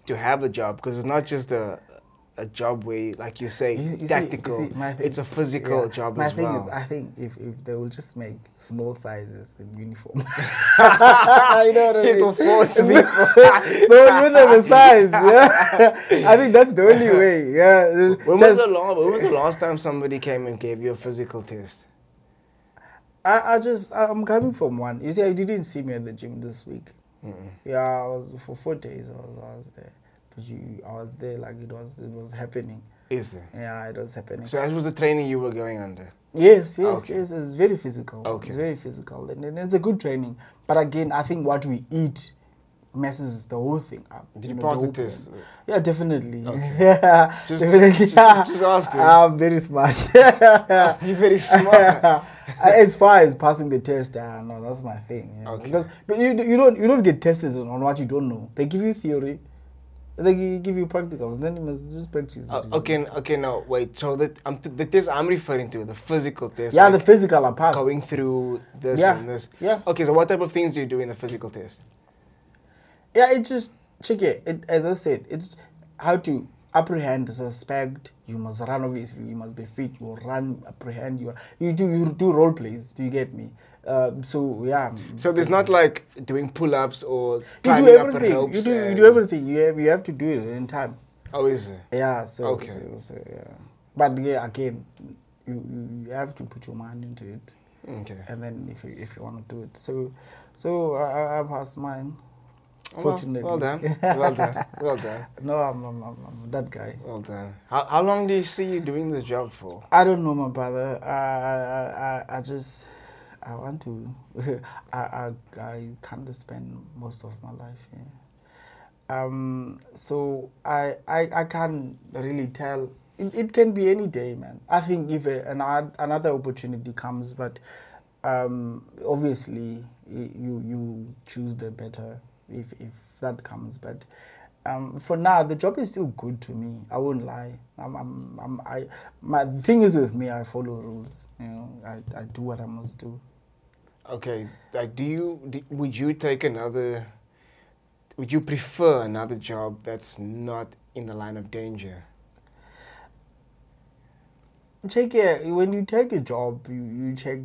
to have a job, because it's not just a a job where, like you say, you, you tactical. See, you see, my thing, it's a physical yeah, job my as thing well. Is, I think if, if they will just make small sizes in uniform, you know what I mean? It'll force me. So you know the size. Yeah? I think that's the only way. Yeah. When, just, was the long, when was the last time somebody came and gave you a physical test? I, I just I'm coming from one. You see, you didn't see me at the gym this week. Mm-mm. Yeah, I was for four days. I was, I was there. You, I was there, like it was, it was happening. Is it? Yeah, it was happening. So that was the training you were going under. Yes, yes, okay. yes. It's very physical. Okay. It's very physical, and, and it's a good training. But again, I think what we eat messes the whole thing up. Did you, you know, pass the test? Yeah, definitely. Okay. yeah, just, definitely. Just, just, just ask you. I'm very smart. You're very smart. As far as passing the test, uh, no, that's my thing. You know? Okay. Because but you you don't you don't get tested on what you don't know. They give you theory. They give you practicals, then you must just practice. Uh, okay, n- okay, no, wait. So the um, t- the test I'm referring to, the physical test. Yeah, like the physical I passed. Going through this yeah, and this. Yeah. Okay, so what type of things do you do in the physical test? Yeah, it just check it. it. As I said, it's how to apprehend, suspect. You must run, obviously. You must be fit. You will run, apprehend. You you do you do role plays. Do you get me? Um, so yeah. So there's not like doing pull-ups or climbing you do everything. Up you do you do everything. You have you have to do it in time. Oh, is it? Yeah. So okay. So, so, yeah. But yeah, again, you you have to put your mind into it. Okay. And then if you if you want to do it, so so I, I passed mine. Fortunately. Well, well done. Well done. Well done. No, I'm, I'm, I'm, I'm that guy. Well done. How how long do you see you doing the job for? I don't know, my brother. I I I, I just. I want to, I, I, I can't spend most of my life here. Yeah. Um, so I, I I can't really tell. It, it can be any day, man. I think if a, an, another opportunity comes, but um, obviously you you choose the better if, if that comes. But um, for now, the job is still good to me. I won't lie. I'm, I'm, I'm, I, my the thing is with me, I follow rules. You know, I, I do what I must do. Okay, like, do you, do, would you take another, would you prefer another job that's not in the line of danger? Check it, when you take a job, you, you check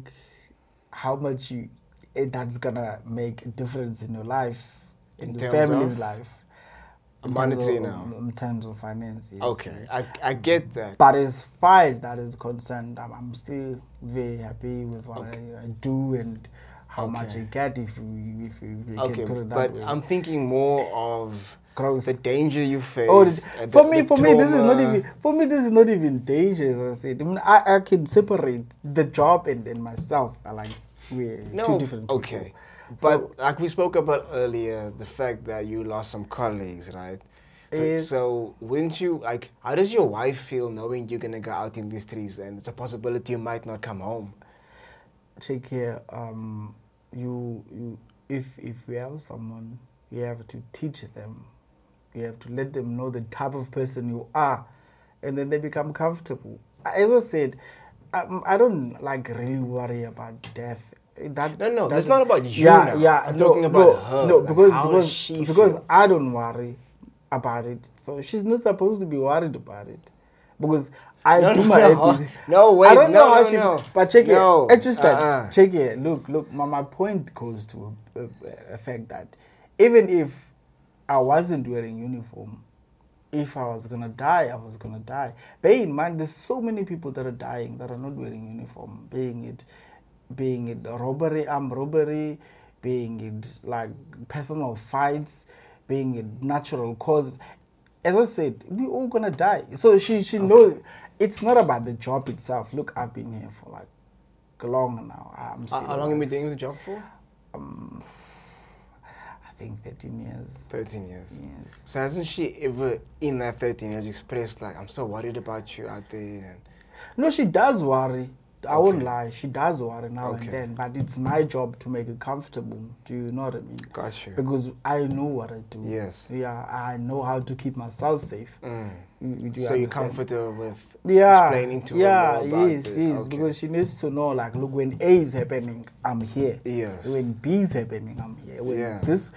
how much you, that's gonna make a difference in your life, in, in your family's of? life. In monetary of, now? In terms of finances. Okay, I, I get that. But as far as that is concerned, I'm, I'm still very happy with what okay. I, I do and how okay. much I get, if you, if you, if you okay. can put it that but way. But I'm thinking more of growth. The danger you face. Oh, the, for the, me, the for trauma. me, this is not even for me. This is not even danger, as I said. I mean, I, I can separate the job and, and myself. I like we're no, two different people. Okay. But so, like we spoke about earlier, the fact that you lost some colleagues, right? So, so wouldn't you, like, how does your wife feel knowing you're going to go out in these streets and it's a possibility you might not come home? Take care. Um, you, you, if if we have someone, you have to teach them. You have to let them know the type of person you are. And then they become comfortable. As I said, I, I don't, like, really worry about death that no no that's not about you yeah now. yeah I'm no, talking about no, her no like, because because, she because I don't worry about it, so she's not supposed to be worried about it because I no, do no, my no. A B C. No wait, I don't no, know how no, she no. but check no. it. It's just that uh-uh. check it. Look, look, my, my point goes to the fact that even if I wasn't wearing uniform, if I was gonna die, I was gonna die. Bear in mind, there's so many people that are dying that are not wearing uniform. Being it, being it robbery, armed robbery, being it like personal fights, being it natural causes. As I said, we're all gonna die. So she she okay. knows it's not about the job itself. Look, I've been here for like long now. I'm still uh, how long have you been doing the job for? Um, I think thirteen years. thirteen years. Yes. So hasn't she ever in that thirteen years expressed like, I'm so worried about you out there? And no, she does worry. I okay. won't lie. She does worry now okay. and then. But it's my job to make it comfortable. Do you know what I mean? Gotcha. Because I know what I do. Yes. Yeah, I know how to keep myself safe. Mm. You, you so you're comfortable with yeah. explaining to yeah, her more about yes, it. yes. Okay. Because she needs to know, like, look, when A is happening, I'm here. Yes. When B is happening, I'm here. When yeah. this...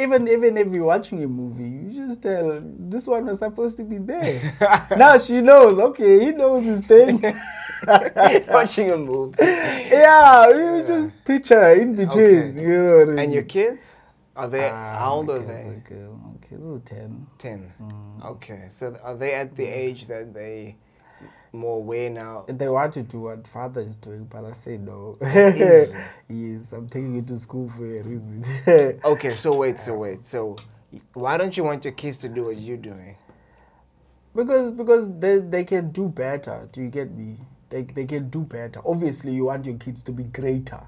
Even even if you're watching a movie, you just tell, this one was supposed to be there. Now she knows, okay, he knows his thing. Watching a movie. Yeah, you yeah. just teach her in between. Okay. You know what I mean? And your kids? Are they, uh, how old are they? My kids are ten. ten. Mm. Okay, so are they at the age that they... more aware now? They want to do what father is doing, but I say no. Yes, I'm taking you to school for a reason. Okay, so wait, so wait. So why don't you want your kids to do what you're doing? Because because they, they can do better. Do you get me? They they can do better. Obviously, you want your kids to be greater.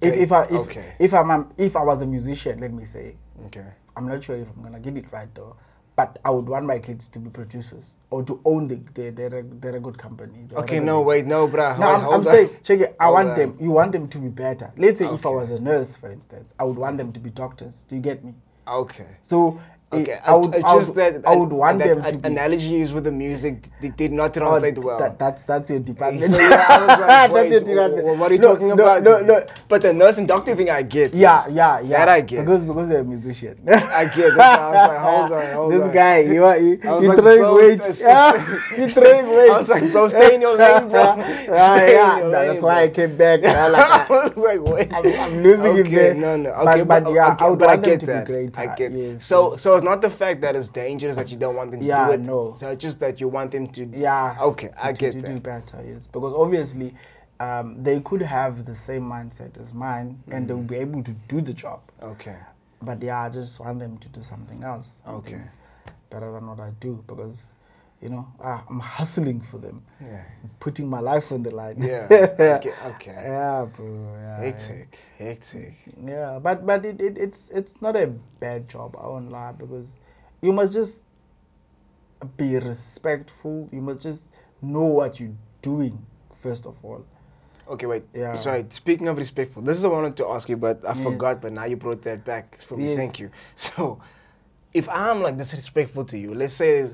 Great. If if I if okay. if I'm if I was a musician, let me say. Okay. I'm not sure if I'm gonna get it right though. But I would want my kids to be producers or to own the the they're they're a good company. They're okay, no, wait, no, bruh. No, I'm, I'm saying, check it. I hold want on. them. You want them to be better. Let's say okay. if I was a nurse, for instance, I would want them to be doctors. Do you get me? Okay. So okay, I would I just I would, that I would want that them. To be, analogy used with the music did, did not translate oh, well. That, that's that's your department. So, yeah, I was like, that's your department. What are you no, talking no, about? No, no, no. But the nurse and doctor thing, I get. Yeah, this. yeah, yeah. That I get because because you're a musician. I get. That's I was like, hold on, hold this on. This guy, you are you throwing weights. You throwing weights. I was like, bro, stay in your lane, bro. Stay yeah, yeah. Your no, lane, that's why bro. I came back. I was like, wait, I'm losing it there. No, no. Okay, but yeah, I would want them to be great. I get. So so. It's not the fact that it's dangerous that you don't want them to yeah, do it. Yeah, no. So it's just that you want them to... Yeah. Okay, to, I get to, to that. To do better, yes. Because obviously, um, they could have the same mindset as mine, mm-hmm. and they'll be able to do the job. Okay. But yeah, I just want them to do something else. Something okay. Better than what I do, because, you know, ah, I'm hustling for them. Yeah. Putting my life on the line. Yeah. Okay. okay. Yeah, bro. Yeah, hectic. Yeah. Hectic. Yeah, but but it, it it's it's not a bad job, I won't lie, because you must just be respectful. You must just know what you're doing, first of all. Okay, wait. Yeah. Sorry, speaking of respectful, this is what I wanted to ask you, but I yes. forgot, but now you brought that back for me. Yes. Thank you. So, if I'm like disrespectful to you, let's say...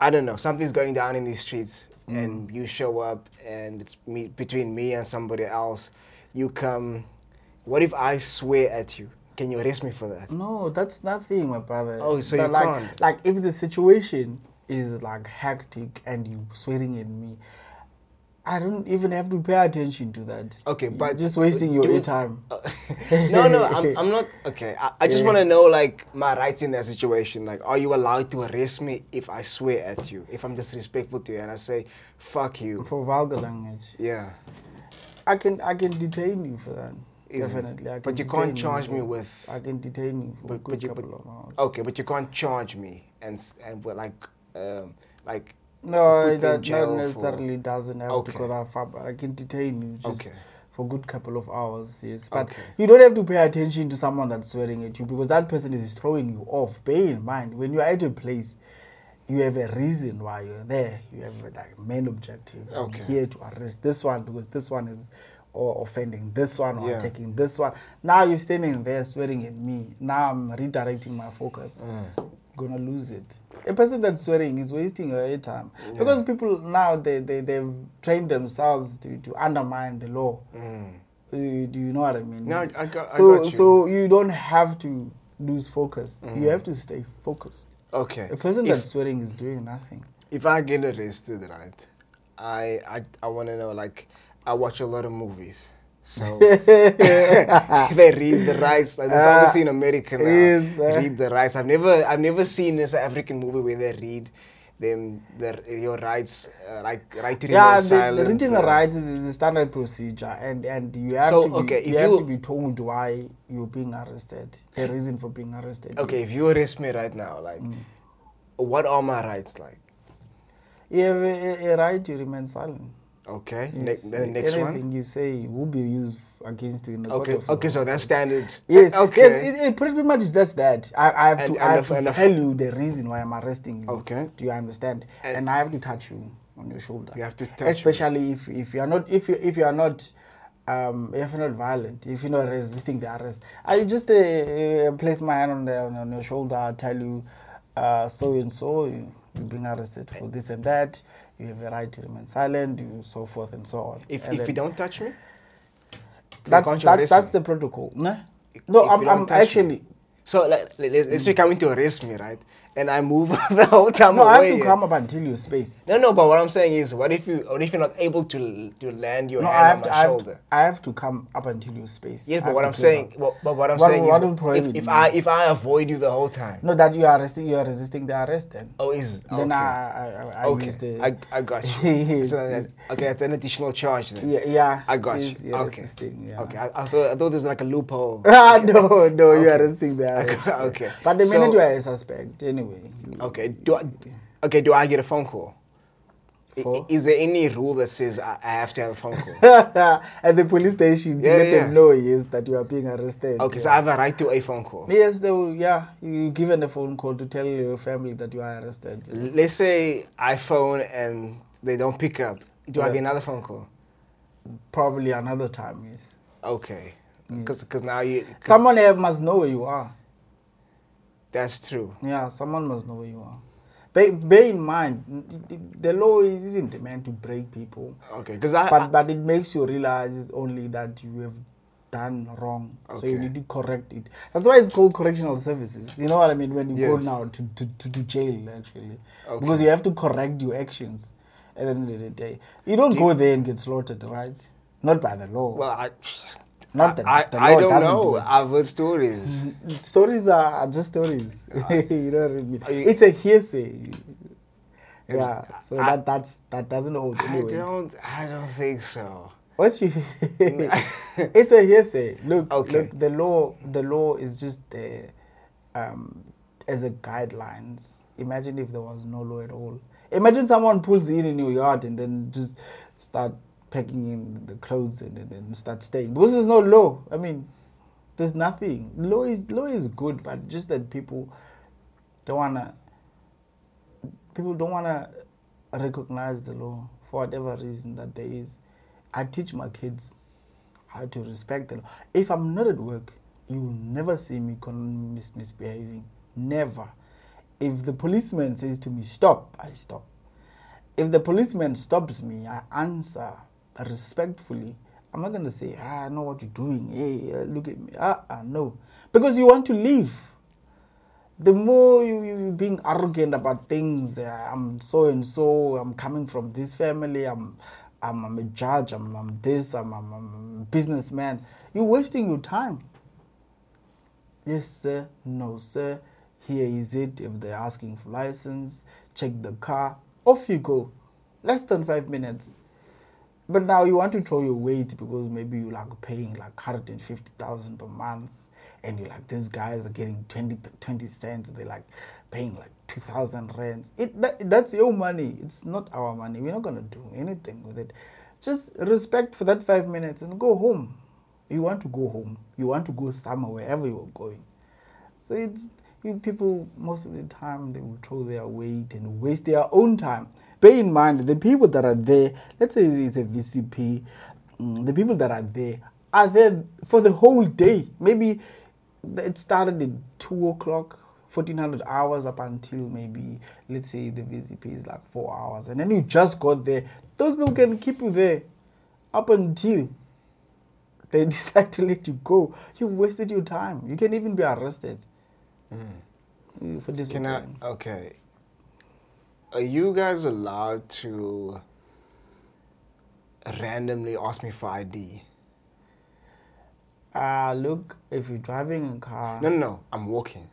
I don't know, something's going down in these streets mm. and you show up and it's me, between me and somebody else, you come, what if I swear at you? Can you arrest me for that? No, that's nothing, my brother. Oh, so but you like, can't? Like, if the situation is like hectic and you swearing at me, I don't even have to pay attention to that. Okay, but... You're just wasting your time. Uh, no, no, I'm, I'm not... Okay, I, I just yeah. want to know, like, my rights in that situation. Like, are you allowed to arrest me if I swear at you? If I'm disrespectful to you and I say, fuck you? For vulgar language. Yeah. I can I can detain you for that. Is Definitely. I can but you can't charge me, me with... I can detain you for but, a good but you, couple but, of hours. Okay, but you can't charge me and, and like, um, like... No, that not necessarily for... doesn't have okay. to go that far, but I can detain you just okay. for a good couple of hours, yes. But okay. you don't have to pay attention to someone that's swearing at you because that person is throwing you off. Bear in mind, when you're at a place, you have a reason why you're there. You have a like, main objective. Okay. I'm here to arrest this one because this one is or offending this one or yeah. attacking this one. Now you're standing there swearing at me. Now I'm redirecting my focus. Mm. Gonna lose it. A person that's swearing is wasting your time yeah. because people now they, they, they've trained themselves to, to undermine the law. Mm. Uh, do you know what I mean? No, I got, so, I got you. So you don't have to lose focus. Mm-hmm. You have to stay focused. Okay. A person if, that's sweating is doing nothing. If I get arrested, right, I I, I want to know, like, I watch a lot of movies. So they read the rights. Like, that's uh, obviously in America now. Is, uh, read the rights. I've never I've never seen this African movie where they read them their your rights, uh, like right to yeah, remain silent. Yeah, reading the rights is, is a standard procedure, and, and you have so, to be okay, you have you, to be told why you're being arrested, the reason for being arrested. Okay, is. If you arrest me right now, like, mm. what are my rights like? Yeah, a, a right to remain silent. Okay, yes. ne- the next Anything one. Anything you say will be used against you in the court. Okay, okay, so that's standard. Yes, okay. Yes, it, it pretty much is just that. I, I have and, to, and I have to tell f- you the reason why I'm arresting you. Okay. Do you understand? And, and I have to touch you on your shoulder. You have to touch Especially you. if if you are not if you if you are not um if you're not violent, if you're not resisting the arrest. I just uh, place my hand on the on your shoulder. I tell you, uh, so and so you, you're being arrested for this and that. You have a right to remain silent, you so forth and so on. If and if you don't touch me, that's that's, that's the protocol. No, if, no, if I'm, I'm actually. Me. So like, let's, let's say you're coming to arrest me, right? And I move the whole time no, away. No, I have to come up until your space. No, no, but what I'm saying is, what if you, or if you're not able to to land your no, hand I have on to, my I have shoulder? To, I have to come up until your space. Yes, but what I'm saying, well, but what I'm what, saying what is, if, if I if I avoid you the whole time, no, that you are resisting, you are resisting the arrest. Then oh, is it? Then okay. I, I, I okay. use the I, I got you. Yes, so that's, okay, that's an additional charge then. Yeah, yeah. I got yes, you. You're okay. Yeah. Okay, I, I thought I thought there was like a loophole. Ah, no, no, okay. You are resisting the arrest. Okay, but the minute you are a suspect. Anyway. Okay. Do I, okay. Do I get a phone call? I, is there any rule that says I, I have to have a phone call? At the police station, yeah, let yeah. them know yes that you are being arrested. Okay. Yeah. So I have a right to a phone call. Yes, they will. Yeah, you're given a phone call to tell your family that you are arrested. Let's say I phone and they don't pick up. Do yeah. I get another phone call? Probably another time. Yes. Okay. Because yes. now you cause someone must know where you are. That's true. Yeah, someone must know where you are. Bear, bear in mind, the, the law isn't meant to break people. Okay, because I but, I... but it makes you realize only that you have done wrong. Okay. So you need to correct it. That's why it's called correctional services. You know what I mean? When you yes. go now to, to, to, to jail, actually. Okay. Because you have to correct your actions at the end of the day. You don't Do go you... there and get slaughtered, right? Not by the law. Well, I... Not that I, the I don't know. Do I've heard stories. Stories are, are just stories. Uh, you know what I mean? You, it's a hearsay. Yeah. So I, that that's that doesn't hold anyway. I don't. I don't think so. What you? It's a hearsay. Look. Okay. Look, the law. The law is just there, um, as a guidelines. Imagine if there was no law at all. Imagine someone pulls in in your yard and then just start. Packing in the clothes and then start staying. Because there's no law. I mean, there's nothing. Law is law is good, but just that people don't wanna people don't wanna recognize the law for whatever reason that there is. I teach my kids how to respect the law. If I'm not at work, you will never see me con- mis- misbehaving. Never. If the policeman says to me, stop, I stop. If the policeman stops me, I answer. Respectfully, I'm not gonna say, ah, I know what you're doing. Hey, uh, look at me. Ah, ah, no, because you want to leave. The more you you you're being arrogant about things, uh, I'm so and so. I'm coming from this family. I'm, I'm, I'm a judge. I'm, I'm this. I'm, I'm, I'm a businessman. You're wasting your time. Yes, sir. No, sir. Here is it. If they're asking for license, check the car. Off you go. Less than five minutes. But now you want to throw your weight because maybe you're like paying like one hundred fifty thousand per month and you're like, these guys are getting twenty cents. They're like paying like two thousand rands. It that, That's your money. It's not our money. We're not going to do anything with it. Just respect for that five minutes and go home. You want to go home. You want to go somewhere, wherever you're going. So it's you people, most of the time, they will throw their weight and waste their own time. Bear in mind, the people that are there, let's say it's a V C P, the people that are there are there for the whole day. Maybe it started at two o'clock, fourteen hundred hours up until maybe, let's say the V C P is like four hours. And then you just got there. Those people can keep you there up until they decide to let you go, you wasted your time. You can even be arrested mm. for this. Can I, okay. Are you guys allowed to randomly ask me for I D? Uh, look, if you're driving a car... No, no, no, I'm walking.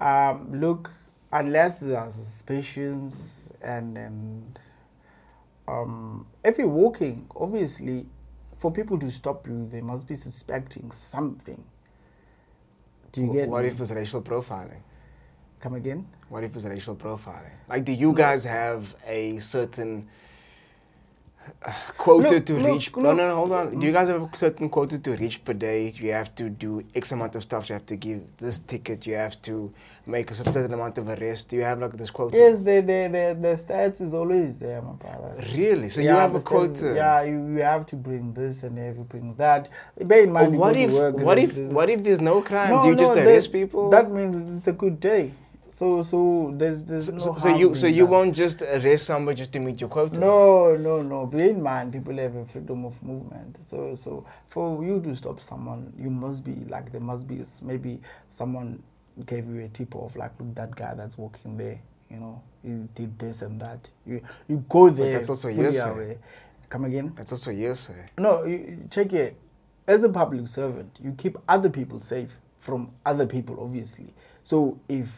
Um, look, unless there are suspicions and... and um, if you're walking, obviously, for people to stop you, they must be suspecting something. Do you get What me? If it's racial profiling? Come again? What if it's racial profiling? Like, do you guys have a certain... Uh, quota look, to look, reach. Look. No, no, no, hold on. Do you guys have a certain quota to reach per day? You have to do X amount of stuff. You have to give this ticket. You have to make a certain amount of arrests. Do you have like this quota? Yes, the the the, the stats is always there, my brother. Really? So yeah, you have a quota? Stats, yeah, you, you have to bring this and you have to bring that. Bear in mind, oh, what if work what if this. what if there's no crime? No, do you no, just arrest people? That means it's a good day. So so there's there's so, no harm so you so you that. Won't just arrest somebody just to meet your quota. No no no. Bear in mind, people have a freedom of movement. So so for you to stop someone, you must be like there must be maybe someone gave you a tip of like, look, that guy that's walking there, you know, he did this and that. You you go there. But that's also hearsay. Come again. That's also hearsay. No, you, check it. As a public servant, you keep other people safe from other people, obviously. So if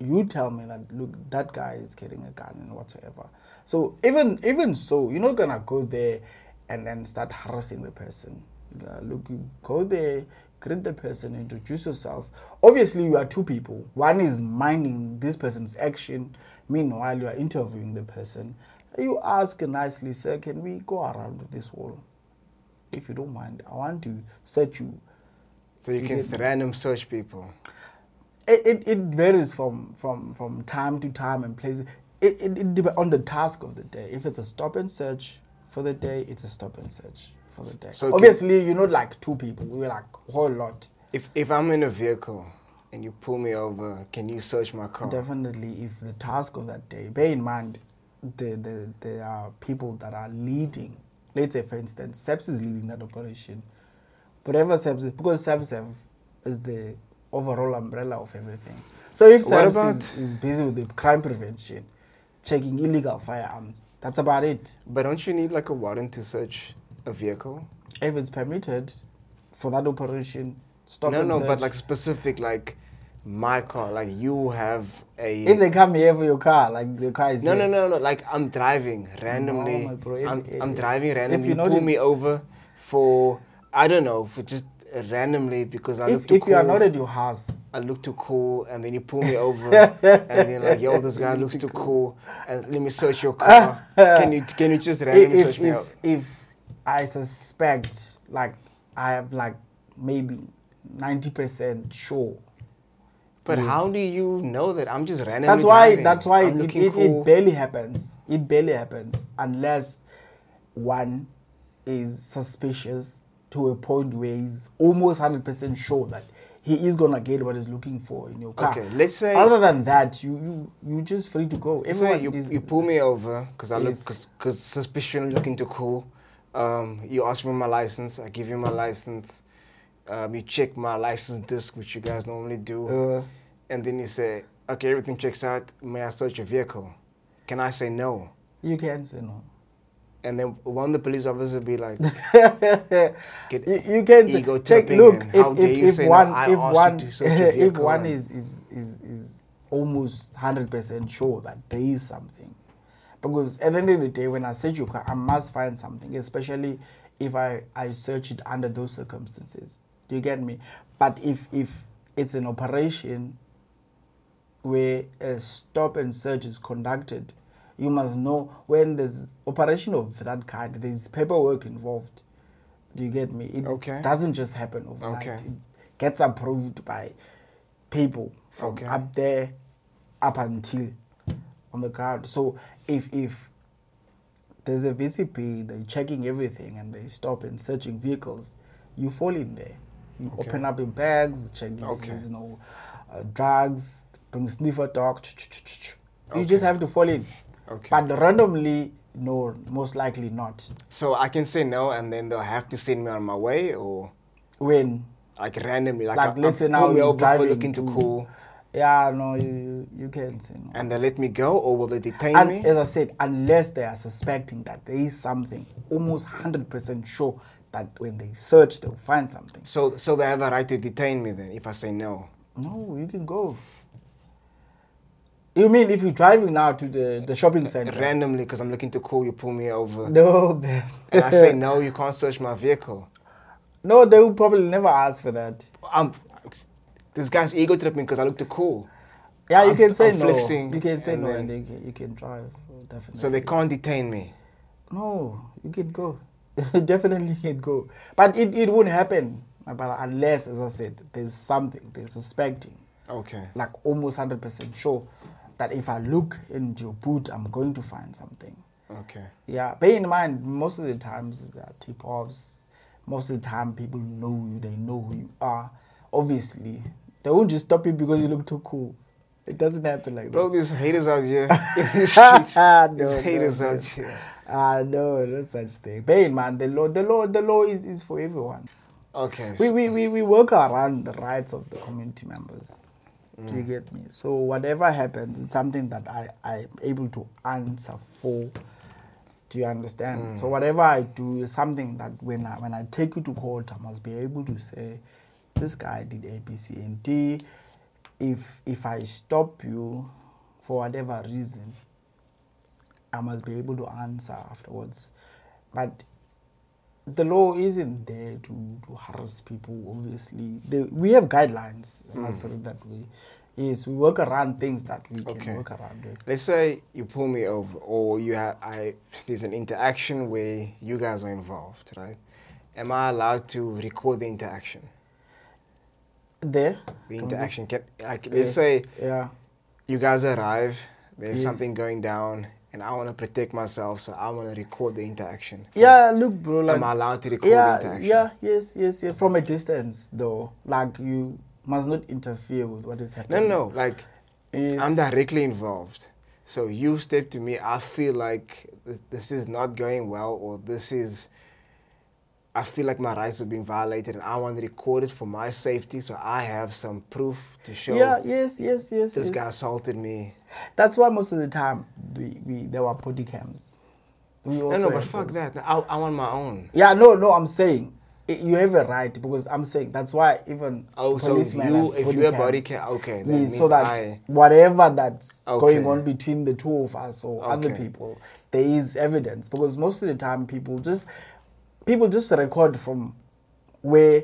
you tell me that, look, that guy is carrying a gun and whatsoever. So even even so, you're not gonna go there and then start harassing the person. Uh, look, you go there, greet the person, introduce yourself. Obviously, you are two people. One is minding this person's action. Meanwhile, you are interviewing the person. You ask nicely, sir, can we go around this wall? If you don't mind, I want to search you. So you can random search people. It, it it varies from, from, from time to time and place. It, it, it depends on the task of the day. If it's a stop and search for the day, it's a stop and search for the day. So obviously, you're not like two people. We're like a whole lot. If if I'm in a vehicle and you pull me over, can you search my car? Definitely, if the task of that day, bear in mind, there the, the are people that are leading. Let's say, for instance, SAPS is leading that operation. Whatever SAPS is, because SAPS is the overall umbrella of everything. So if SAPS is, is busy with the crime prevention, checking illegal firearms, that's about it. But don't you need like a warrant to search a vehicle? If it's permitted for that operation, stop no, and no, search. No, no, but like specific, like my car, like you have a... If they come here for your car, like the car is No, here. no, no, no, like I'm driving randomly. No, bro, if, I'm, if, I'm driving randomly. If you pull me over for, I don't know, for just... randomly because I if, look too if cool. If you are not at your house. I look too cool and then you pull me over and then like, yo, this guy looks too cool and let me search your car. Can you can you just randomly if, search if, me if, out? If I suspect like I am like maybe ninety percent sure. But yes. How do you know that? I'm just randomly That's why driving. That's why it, it, cool. it barely happens. It barely happens unless one is suspicious to a point where he's almost one hundred percent sure that he is going to get what he's looking for in your car. Okay, let's say... Other than that, you, you, you're just free to go. Everyone you, is, you pull me over because I yes. look, because suspicion looking too cool. Um, you ask for my license. I give you my license. Um, you check my license disc, which you guys normally do. Uh, and then you say, okay, everything checks out. May I search your vehicle? Can I say no? You can say no. And then one the police officer be like, get you, you can ego check. Look, if, if, if one if one if one is is is is almost one hundred percent sure that there is something, because at the end of the day, when I search your car, I must find something, especially if I I search it under those circumstances. Do you get me? But if if it's an operation where a stop and search is conducted. You must know when there's operation of that kind, there's paperwork involved. Do you get me? It okay. doesn't just happen overnight. Okay. It gets approved by people from okay. up there, up until on the ground. So if if there's a V C P, they're checking everything and they stop and searching vehicles, you fall in there. You okay. open up your bags, check if okay. there's no uh, drugs, bring sniffer dog. You okay. just have to fall in. Okay. But randomly, no, most likely not. So I can say no, and then they'll have to send me on my way, or when like randomly, like, like I, let's I'm, say now we're driving, looking to call. Yeah, no, you you can't say no. And they let me go, or will they detain and, me? As I said, unless they are suspecting that there is something, almost one hundred percent sure that when they search, they'll find something. So, so they have a right to detain me then if I say no. No, you can go. You mean if you're driving now to the, the shopping center? Randomly, because I'm looking to call, you pull me over. No, and I say, no, you can't search my vehicle. No, they will probably never ask for that. I'm, this guy's ego tripping because I look too cool. Yeah, I'm, you can say I'm no. Flexing, you can say no, then, and then you can, you can drive. Definitely. So they can't detain me? No, you can go. Definitely you can go. But it, it won't happen. But unless, as I said, there's something they're suspecting. Okay. Like almost one hundred percent sure that if I look into your boot, I'm going to find something. Okay. Yeah. Bear in mind, most of the times there are tip-offs. Most of the time, people know you. They know who you are. Obviously, they won't just stop you because you look too cool. It doesn't happen like Bro, that. Bro, there's haters out here in the streets. no, there's haters no, out here. Ah, uh, no, no such thing. Bear in mind, the law, the law, the law is, is for everyone. Okay. We, we we we work around the rights of the community members. Mm. Do you get me? So whatever happens, it's something that I, I'm able to answer for. Do you understand? Mm. So whatever I do is something that when I, when I take you to court, I must be able to say, this guy did A, B, C, and D. If, if I stop you for whatever reason, I must be able to answer afterwards. But the law isn't there to, to harass people, obviously. They, we have guidelines, mm. I'll put it that way. Yes, we work around things that we okay. can work around with. Let's say you pull me over, or you have, I, there's an interaction where you guys are involved, right? Am I allowed to record the interaction? There? The interaction. Can, like, let's yeah. say yeah. you guys arrive, there's yes. something going down, and I want to protect myself, so I want to record the interaction. From, yeah, look, bro. Like, am I allowed to record yeah, the interaction? Yeah, yes, yes, yes. From a distance, though. Like, you must not interfere with what is happening. No, no, like, yes. I'm directly involved. So you step to me, I feel like th- this is not going well, or this is, I feel like my rights are being violated, and I want to record it for my safety, so I have some proof to show. Yeah, yes, yes, yes. This yes. guy assaulted me. That's why most of the time we, we there were body cams. We no, no, but fuck those. that. I, I want my own. Yeah, no, no. I'm saying it, you have a right because I'm saying that's why even oh, policemen so you, have if you have body cam, okay, that means so that I, whatever that's okay. going on between the two of us or okay. other people, there is evidence because most of the time people just people just record from where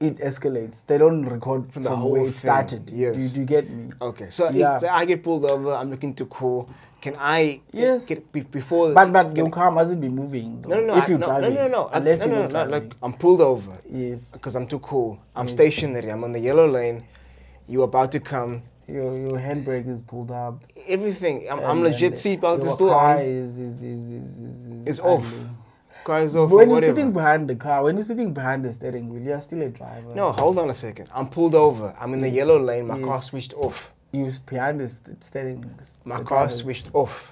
it escalates. They don't record from, the from where it started. Yes. Do, do you get me? Okay. So, yeah. it, so I get pulled over. I'm looking to call. Can I? Yes. Get, get, before. But but your car mustn't be moving. Though, no no no. If you no, driving, no no no. Unless I, no, you no, no, no. Like I'm pulled over. Yes. Because I'm too cool. I'm yes. stationary. I'm on the yellow lane. You're about to come. Your your handbrake is pulled up. Everything. I'm, I'm legit. Seatbelt is still on. Your car is is is is is. is it's off. Handling. Cars off when you're sitting behind the car, when you're sitting behind the steering wheel, you're still a driver. No, hold on a second. I'm pulled over. I'm in yes. the yellow lane. My yes. car switched off. You're behind the steering wheel. My the car drivers. switched off.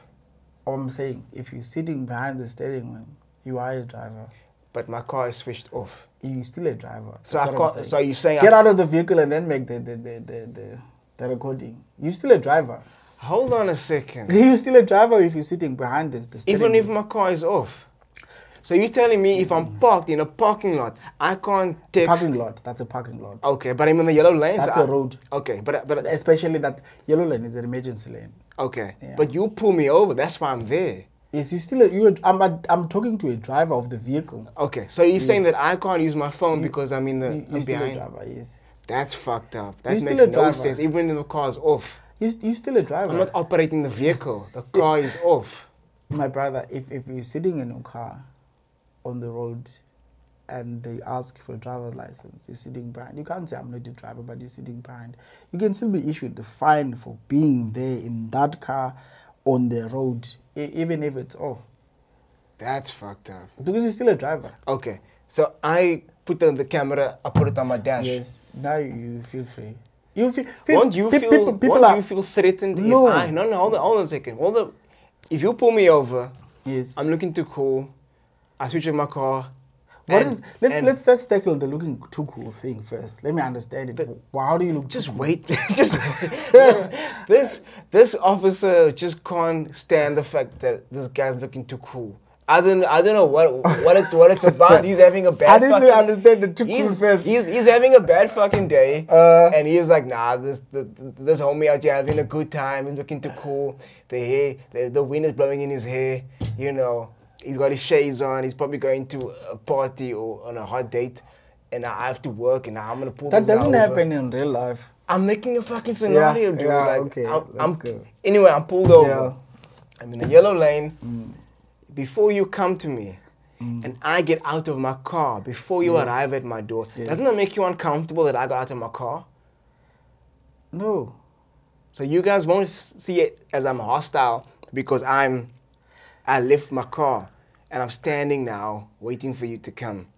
I'm saying, if you're sitting behind the steering wheel, you are a driver. But my car is switched off. You're still a driver. So That's I can't. So you saying get I'm, out of the vehicle and then make the the the the, the, the recording. You're still a driver. Hold on a second. You're still a driver if you're sitting behind the, the steering wheel. Even if my car is off. So you're telling me if I'm parked in a parking lot, I can't text... Parking lot, that's a parking lot. Okay, but I'm in the yellow lane. That's so a I, road. Okay, but... but especially that yellow lane is an emergency lane. Okay, yeah. But you pull me over, that's why I'm there. Yes, you still... You, I'm I'm talking to a driver of the vehicle. Okay, so you're yes. saying that I can't use my phone you, because I'm in the... You, you're behind. Still a driver, yes. That's fucked up. That you're makes no sense, even if the car's off. You're, you're still a driver. I'm not operating the vehicle. The car is off. My brother, if, if you're sitting in a car... on the road and they ask for a driver's license, you're sitting behind. You can't say I'm not a driver, but you're sitting behind. You can still be issued the fine for being there in that car on the road, e- even if it's off. That's fucked up. Because you're still a driver. Okay, so I put on the camera, I put it on my dash. Yes, now you feel free. You feel, feel, won't you, pe- feel, people, people won't are, you feel threatened no. if I... No, no, hold on, hold on a second. Hold on. If you pull me over, yes, I'm looking to call. I switch in my car. What and, is? Let's let's let's tackle the looking too cool thing first. Let me understand it. How do you look? Just wait. just no, this this officer just can't stand the fact that this guy's looking too cool. I don't I don't know what what it, what it's about. He's having a bad. I didn't fucking, understand the too cool first. He's he's having a bad fucking day, uh, and he's like, nah, this this, this homie out here having a good time. He's looking too cool. The hair, the, the wind is blowing in his hair. You know. He's got his shades on. He's probably going to a party or on a hot date, and I have to work. And I'm gonna pull. That this doesn't happen over. In real life. I'm making a fucking scenario, yeah, dude. Yeah, like, okay, I'm, that's I'm, good. Anyway, I'm pulled over. Yeah. I'm in a yellow lane. Mm. Before you come to me, mm. and I get out of my car before you yes. arrive at my door, yes. doesn't that make you uncomfortable that I got out of my car? No. So you guys won't see it as I'm hostile because I'm. I left my car, and I'm standing now, waiting for you to come.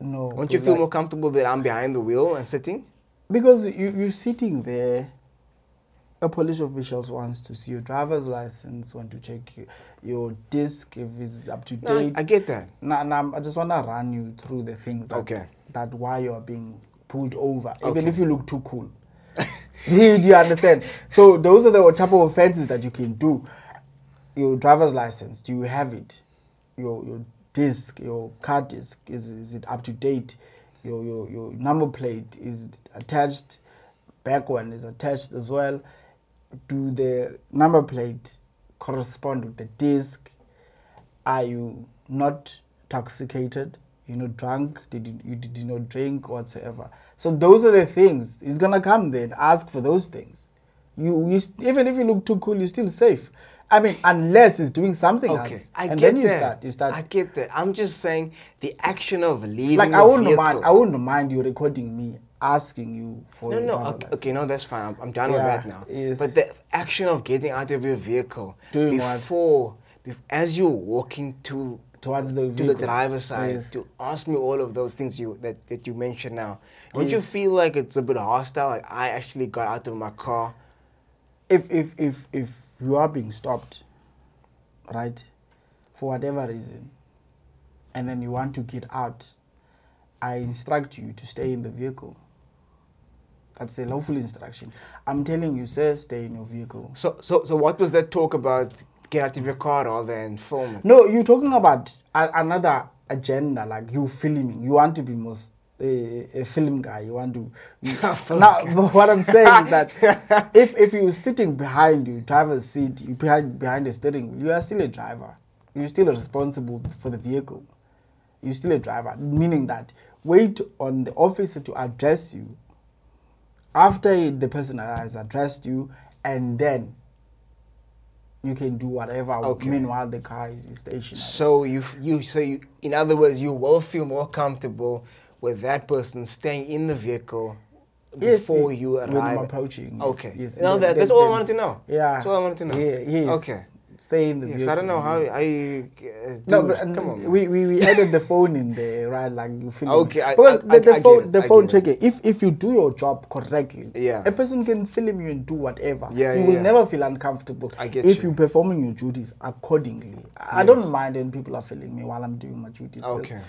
No. Won't you feel like, more comfortable that I'm behind the wheel and sitting? Because you, you're sitting there. A police official wants to see your driver's license, want to check you, your disc, if it's up to no, date. I get that. No, no, I just want to run you through the things that, okay. that why you're being pulled over, even okay. if you look too cool. Do you understand? So those are the type of offenses that you can do. Your driver's license, do you have it? Your your disc, your car disc, is is it up to date? Your your your number plate is attached. Back one is attached as well. Do the number plate correspond with the disc? Are you not intoxicated? You know, drunk? Did you, you did you not drink whatsoever? So those are the things. He's gonna come there and ask for those things. You you even if you look too cool, you're still safe. I mean, unless it's doing something okay, else. I and get then you that. Start, you start. I get that. I'm just saying the action of leaving like, I wouldn't mind. I wouldn't mind you recording me asking you for No, no, okay, okay, no, that's fine. I'm, I'm done yeah, with that now. Yes. But the action of getting out of your vehicle doing before, be- as you're walking to towards the vehicle. To the driver's side, yes. to ask me all of those things you that, that you mentioned now. Don't yes. you feel like it's a bit hostile? Like I actually got out of my car. If, if, if, if. You are being stopped, right, for whatever reason, and then you want to get out, I instruct you to stay in the vehicle. That's a lawful instruction. I'm telling you, sir, stay in your vehicle. So so, so what was that talk about get out of your car rather than film? No, you're talking about a, another agenda, like you filming. You want to be most... A, a film guy, you want to. You, now, what I'm saying is that if if you're sitting behind you, driver's seat, you behind behind the steering wheel, you are still a driver. You're still responsible for the vehicle. You're still a driver, meaning that wait on the officer to address you. After the person has addressed you, and then you can do whatever. Okay. Meanwhile, the car is stationary. So you you so you, in other words, you will feel more comfortable with that person staying in the vehicle before yes, you arrive. When I'm approaching. Yes, okay. Yes, no, that, that's then, all I wanted to know. Yeah. That's all I wanted to know. Yeah, yes. Okay. Stay in the yes, vehicle. Yes, I don't know how I... Uh, no, but come on. We, we, we added the phone in there, right? Like, you feel... Okay, I, because I, I, the, the I phone, it, the phone checker, if, if you do your job correctly, yeah. a person can film you and do whatever. Yeah, you yeah, will yeah. never feel uncomfortable I get if you. you're performing your duties accordingly. Yes. I don't mind when people are filming me while I'm doing my duties. Okay.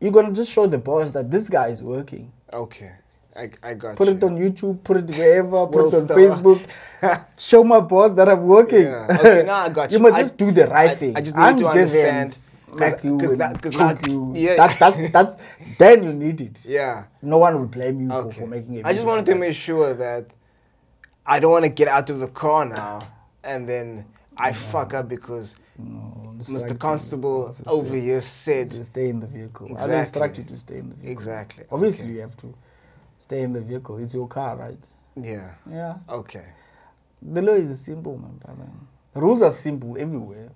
You're going to just show the boss that this guy is working. Okay. I, I got put you. Put it on YouTube, put it wherever, put it on star. Facebook. Show my boss that I'm working. Yeah. Okay, now I got you. You must I, just do the right I, thing. I just need I'm to understand. Like you, cause that, cause that, you. Yeah. That, that's, that's, then you need it. Yeah. No one will blame you okay. for, for making it. I just wanted like to make sure that I don't want to get out of the car now and then I yeah. fuck up because... No, Mister Constable over here said to stay in the vehicle. Exactly. I instruct you to stay in the vehicle. Exactly. Obviously, okay. you have to stay in the vehicle. It's your car, right? Yeah. Yeah. Okay. The law is simple, man, brother. The rules are simple everywhere.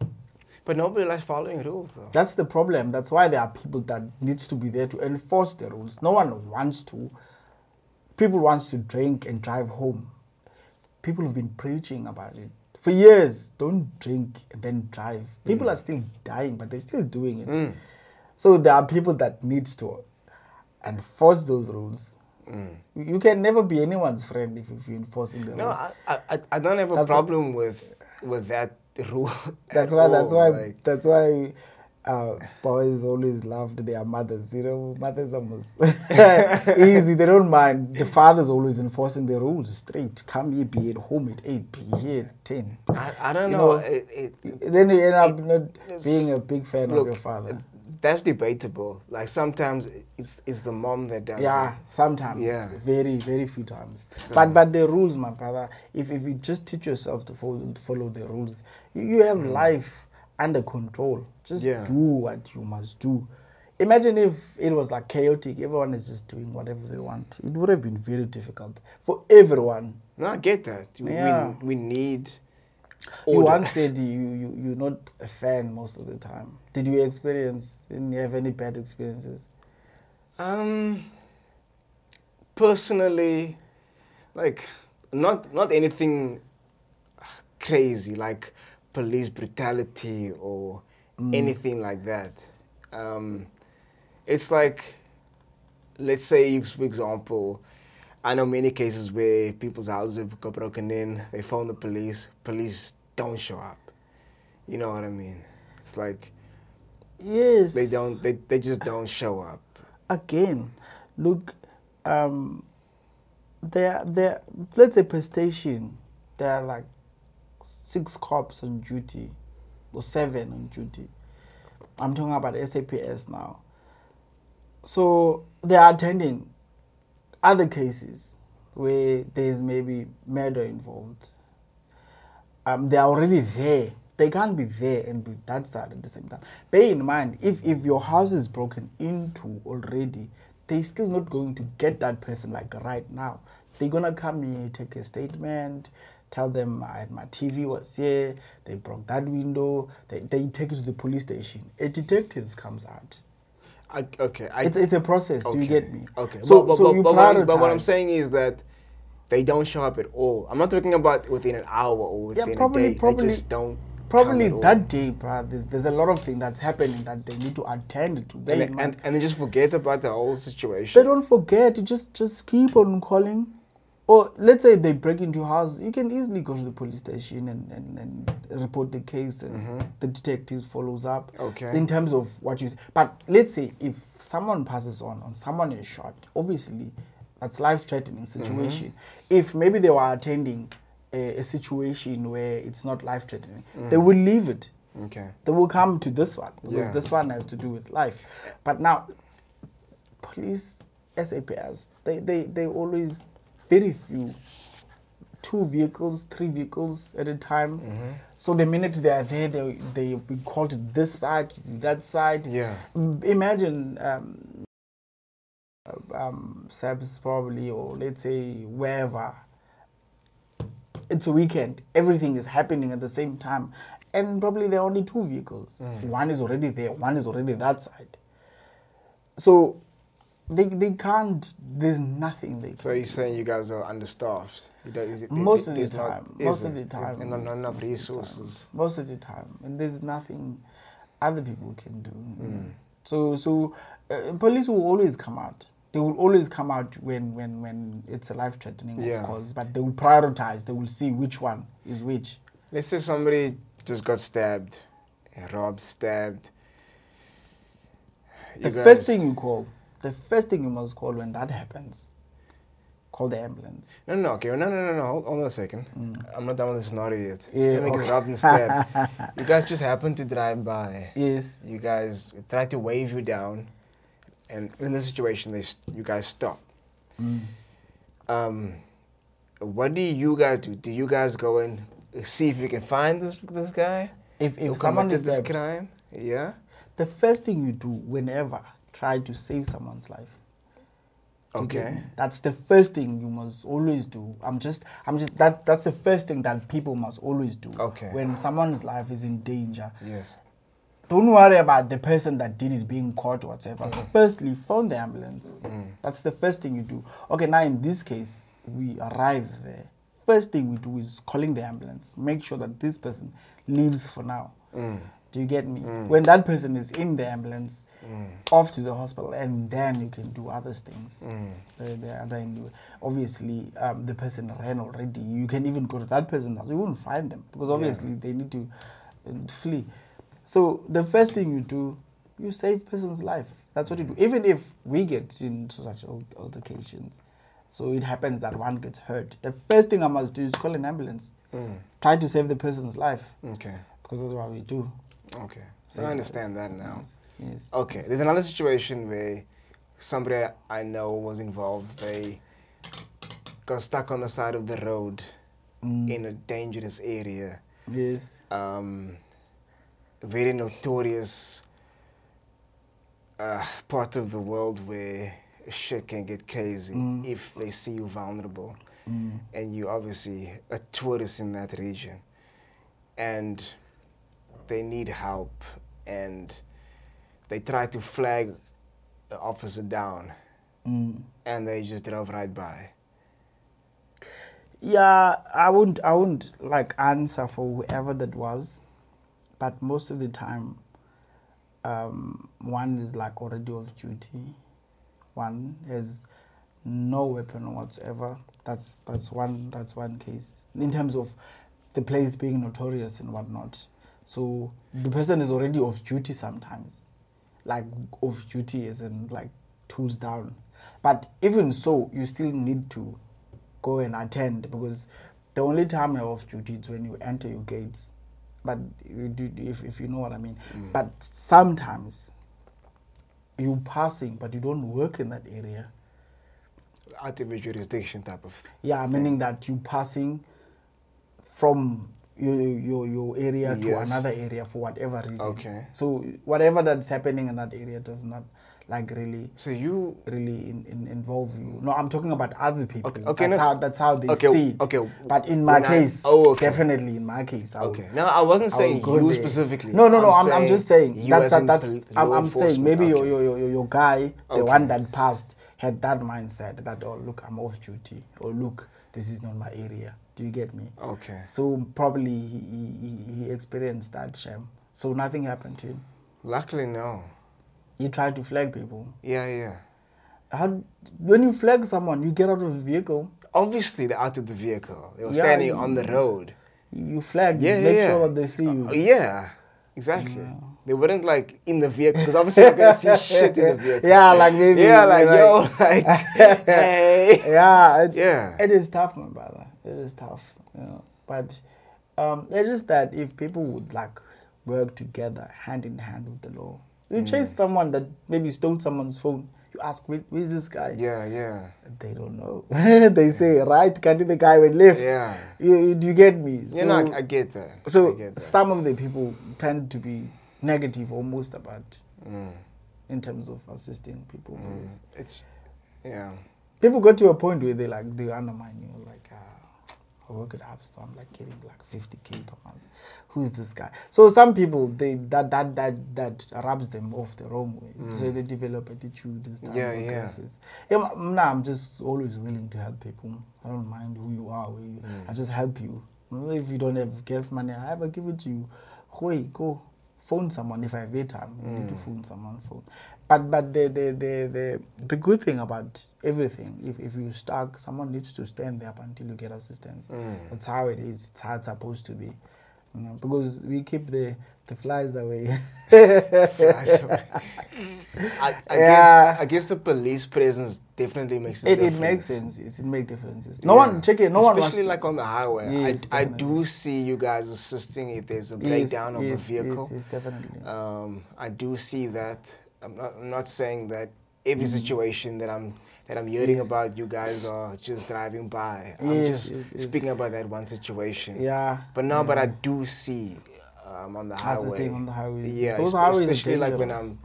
But nobody likes following rules, though. That's the problem. That's why there are people that needs to be there to enforce the rules. No one wants to. People wants to drink and drive home. People have been preaching about it. For years, don't drink and then drive. People mm. are still dying, but they're still doing it. Mm. So there are people that need to enforce those rules. Mm. You can never be anyone's friend if you're enforcing the no, rules. No, I, I, I don't have a That's problem a, with with that rule. That's why. All, that's why. Like, that's why. Uh, boys always loved their mothers. You know, mothers are most easy. They don't mind. The fathers always enforcing the rules straight. Come here, be at home at eight, be here at ten. I, I don't you know. know. It, it, then you end up it, not being a big fan look, of your father. That's debatable. Like sometimes it's it's the mom that does yeah, it. Yeah, sometimes. Yeah. Very, very few times. So. But but the rules, my brother, if, if you just teach yourself to follow, follow the rules, you, you have mm. life under control. Just yeah. do what you must do. Imagine if it was like chaotic, everyone is just doing whatever they want. It would have been very difficult for everyone. No, I get that. We yeah. we, we need order. You once said you, you, you're not a fan most of the time. Did you experience, didn't you have any bad experiences? Um, personally, like, not not anything crazy, like police brutality or mm. anything like that. Um, it's like, let's say, for example, I know many cases where people's houses got broken in, they phone the police, police don't show up. You know what I mean? It's like, yes, they don't, they, they just don't show up. Again, look, um, they're, they're, let's say per station, there are like six cops on duty, or seven on duty. I'm talking about S A P S now. So they are attending other cases where there's maybe murder involved. Um, they are already there. They can't be there and be that side at the same time. Bear in mind, if, if your house is broken into already, they're still not going to get that person like right now. They're going to come here, take a statement, tell them I, my T V was here, they broke that window, they, they take it to the police station. A detective comes out. I, okay. I, it's, it's a process, okay. Do you get me? Okay, so, but, but, so you but, prioritize. But what I'm saying is that they don't show up at all. I'm not talking about within an hour or within yeah, probably, a day. Probably, they just don't Probably come at that all. Day, bruh, there's, there's a lot of things that's happening that they need to attend to. They, and, and, and they just forget about the whole situation. They don't forget, you just, just keep on calling. Or let's say they break into your house, you can easily go to the police station and, and, and report the case and mm-hmm. the detective follows up okay. in terms of what you say. But let's say if someone passes on or someone is shot, obviously that's life-threatening situation. Mm-hmm. If maybe they were attending a, a situation where it's not life-threatening, mm-hmm. they will leave it. Okay. They will come to this one because yeah. this one has to do with life. But now, police, S A P S, they, they, they always... very few, two vehicles, three vehicles at a time. Mm-hmm. So the minute they are there, they they be called to this side, that side. Yeah. Imagine um, um, S A P S probably, or let's say wherever. It's a weekend. Everything is happening at the same time, and probably there are only two vehicles. Mm. One is already there. One is already that side. So. They they can't. There's nothing they can. So you're do. Saying you guys are understaffed? You don't, is it, most, it, of the time, not, most of the time. And most, not enough most resources. Of most of the time, and there's nothing other people can do. Mm. So so, uh, police will always come out. They will always come out when when, when it's a life threatening, yeah. of course. But they will prioritize. They will see which one is which. Let's say somebody just got stabbed, robbed, stabbed. You the guys, first thing you call. The first thing you must call when that happens, call the ambulance. No, no, okay, no, no, no, no. Hold, hold on a second. Mm. I'm not done with the scenario yet. Yeah. Make it up instead. You guys just happen to drive by. Yes. You guys try to wave you down, and in the situation, they you guys stop. Mm. Um, what do you guys do? Do you guys go and see if you can find this this guy? If if someone did this crime, yeah. The first thing you do whenever. Try to save someone's life. Okay, that's the first thing you must always do. I'm just, I'm just that. That's the first thing that people must always do. Okay, when someone's life is in danger. Yes. Don't worry about the person that did it being caught or whatever. Mm. Firstly, phone the ambulance. Mm. That's the first thing you do. Okay, now in this case, we arrive there. First thing we do is calling the ambulance. Make sure that this person leaves for now. Mm. Do you get me? Mm. When that person is in the ambulance, mm. off to the hospital, and then you can do other things. Mm. The, the other, obviously, um, the person ran already. You can even go to that person's house. You won't find them because obviously yeah. they need to uh, flee. So the first thing you do, you save person's life. That's what you do. Even if we get into such altercations, so it happens that one gets hurt, the first thing I must do is call an ambulance. Mm. Try to save the person's life. Okay. Because that's what we do. Okay. So save I understand that now. Yes. yes. Okay. Yes. There's another situation where somebody I know was involved. They got stuck on the side of the road mm. in a dangerous area. Yes. Um, very notorious uh, part of the world where shit can get crazy mm. if they see you vulnerable. Mm. And you obviously a tourist in that region. And they need help. And they try to flag the officer down. Mm. And they just drove right by. Yeah, I wouldn't, I wouldn't like answer for whoever that was. But most of the time, um, one is like already off duty. One has no weapon whatsoever. That's that's one that's one case in terms of the place being notorious and whatnot. So the person is already off duty sometimes, like off duty as in like tools down. But even so, you still need to go and attend because the only time you're off duty is when you enter your gates. But you do, if if you know what I mean. Mm. But sometimes you passing, but you don't work in that area. Out of jurisdiction type of thing. Yeah, meaning that you passing from your your, your area yes. to another area for whatever reason. Okay. So whatever that's happening in that area does not like really. So you really in, in, involve you. No, I'm talking about other people. Okay. okay that's no, how that's how they okay, see. It. Okay. But in my when case, I, oh, okay. definitely in my case. I okay. Would, no, I wasn't saying you there. specifically. No, no, no. I'm, I'm, I'm just saying that's that, that's. Pl- I'm, I'm saying maybe okay. your, your your your guy, okay. the one that passed, had that mindset that, oh, look, I'm off duty, or look, this is not my area. Do you get me? Okay. So probably he, he, he experienced that shame. So nothing happened to him. Luckily, no. You try to flag people. Yeah, yeah. How, when you flag someone, you get out of the vehicle. Obviously, they're out of the vehicle. They were yeah, standing you, on the road. You flag, yeah, you yeah, make yeah. sure that they see you. Uh, yeah, exactly. Yeah. They weren't like in the vehicle because obviously you're gonna see shit in the vehicle. Yeah, like maybe. Yeah, like, like yo, like hey. Yeah, it, yeah. It is tough, my brother. It is tough, you know. But um, it's just that if people would like work together, hand in hand with the law, you mm. chase someone that maybe stole someone's phone. You ask, who is this guy? Yeah, yeah. They don't know. They say, right, can't the guy went left. Yeah. You, you, you get me? So, you know, I, I get that. So I get that. Some of the people tend to be negative almost about mm. in terms of assisting people. Mm. It's yeah. People got to a point where they like they undermine you, like uh, I work at App Store, I'm like getting like fifty K per month. Who's this guy? So some people they that that that that rubs them off the wrong way. Mm. So they develop attitude and stuff. Yeah, yeah. yeah. Nah, I'm just always willing to help people. I don't mind who you are, where you mm. I just help you. If you don't have gas money, I ever give it to you. Hoi, go. Phone someone if I have airtime. You mm. need to phone someone. Phone, but but the the the the good thing about everything, if if you're stuck, someone needs to stand there up until you get assistance. Mm. That's how it is. It's how it's supposed to be, you know, because we keep the the flies away. Flies away. I, I yeah. guess I guess the police presence definitely makes a it, difference. It makes sense. It's, it makes differences. No yeah. one check it. No Especially one. Especially like on the highway. Yes, I, I do see you guys assisting if there's a breakdown yes, of yes, a vehicle. Yes, yes, definitely. Um, I do see that. I'm not I'm not saying that every mm. situation that I'm that I'm hearing yes. about you guys are just driving by. I'm yes, just yes, speaking yes. about that one situation. Yeah. But no, yeah. but I do see. Um, on the highway. On the highways. Yeah, Those especially, especially like when I'm,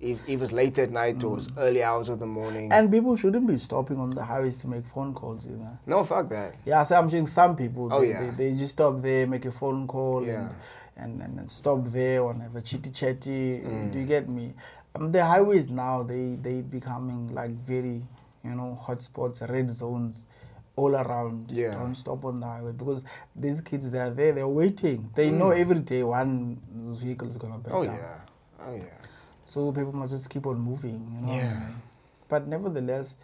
if it was late at night mm. or it was early hours of the morning. And people shouldn't be stopping on the highways to make phone calls, you know. No, fuck that. Yeah, so I'm seeing some people, they, oh, yeah. they, they just stop there, make a phone call, yeah. and, and, and stop there or have a chitty-chatty, mm. do you get me? Um, the highways now, they, they becoming like very, you know, hotspots, red zones. all around. Yeah. Don't stop on the highway, because these kids, they are there, they're waiting. They mm. know every day one vehicle is going to break down. Oh, yeah. Oh, yeah. So people must just keep on moving, you know. Yeah. But nevertheless,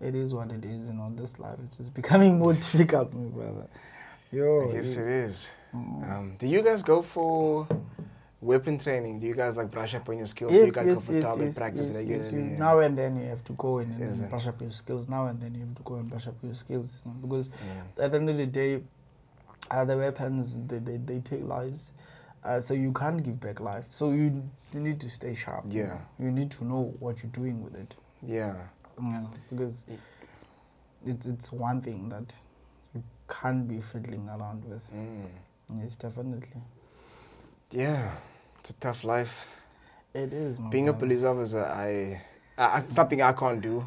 it is what it is, you know. This life is just becoming more difficult, my brother. Yo, yes, it, it is. Mm. Um, do you guys go for weapon training? Do you guys like brush up on your skills? Yes, do you guys yes, go for target yes, practice yes, regularly? Yes, yes. Now and then you have to go in and, yes, and brush up your skills. Now and then you have to go and brush up your skills. You know, because yeah. at the end of the day, uh, the weapons, they, they, they take lives. Uh, so you can't give back life. So you, you need to stay sharp. Yeah. You need to know what you're doing with it. Yeah. You know, because it's, it's one thing that you can't be fiddling around with. Mm. Yes, definitely. Yeah, it's a tough life. It is. My Being brother. a police officer, I, I, I something I can't do.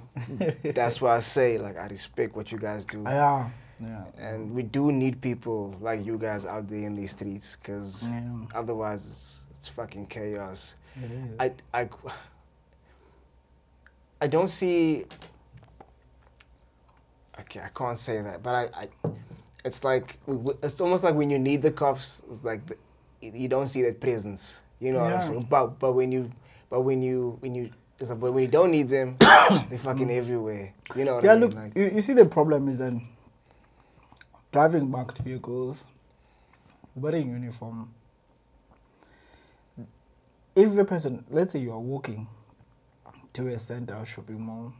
That's why I say, like, I respect what you guys do. Yeah, yeah. And we do need people like you guys out there in these streets, because yeah. otherwise it's, it's fucking chaos. It is. I, I, I don't see. Okay, I can't say that, but I, I it's like it's almost like when you need the cops, it's like. The, you don't see that presence, you know yeah. what I'm saying? But but when you but when you when you it's like, but when you don't need them, they're fucking mm. everywhere. You know what yeah, I mean? Look, like, you, you see the problem is that driving marked vehicles, wearing uniform. If a person, let's say you are walking to a center or shopping mall,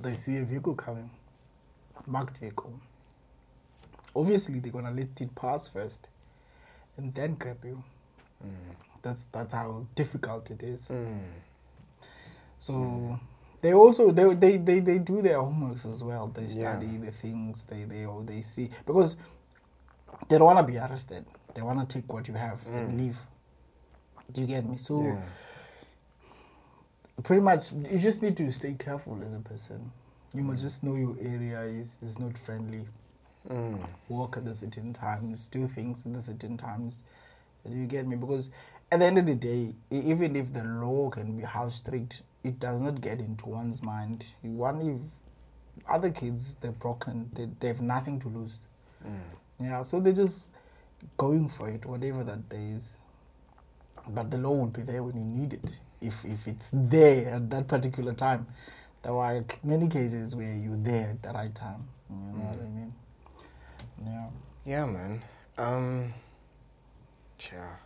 they see a vehicle coming, marked vehicle. Obviously they're gonna let it pass first. And then grab you. Mm. That's that's how difficult it is. Mm. So mm. they also they, they they they do their homeworks as well. They study yeah. the things they they or they see, because they don't want to be arrested. They want to take what you have mm. and leave. Do you get me? So yeah. pretty much, you just need to stay careful as a person. You mm. must just know your area is is not friendly. Mm. Walk at the certain times, do things at the certain times. Do you get me? Because at the end of the day, even if the law can be how strict, it does not get into one's mind. One, if other kids, they're broken, they, they have nothing to lose. Mm. Yeah, so they're just going for it, whatever that day is. But the law will be there when you need it, if if it's there at that particular time. There are many cases where you're there at the right time. You know mm. what I mean? Yeah. Yeah, man. Um, yeah.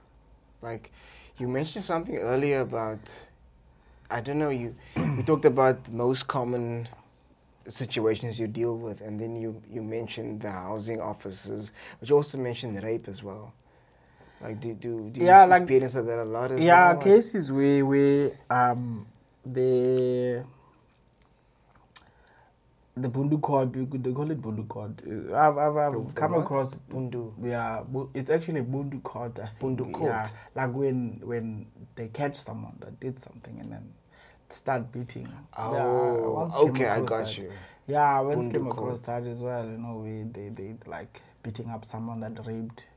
Like, you mentioned something earlier about, I don't know, you we talked about the most common situations you deal with, and then you, you mentioned the housing officers, but you also mentioned rape as well. Like, do, do, do yeah, you like, experience that a lot as yeah, well? Yeah, cases where, where um, the... The Bundu Court, they call it Bundu Court. I've, I've, I've come what? across Bundu. Yeah, it's actually Bundu Court. Bundu Court. Yeah, like when when they catch someone that did something and then start beating. Oh, yeah, once okay, I got that. you. Yeah, I once Bundu came across court. that as well. You know, we, they they like beating up someone that raped.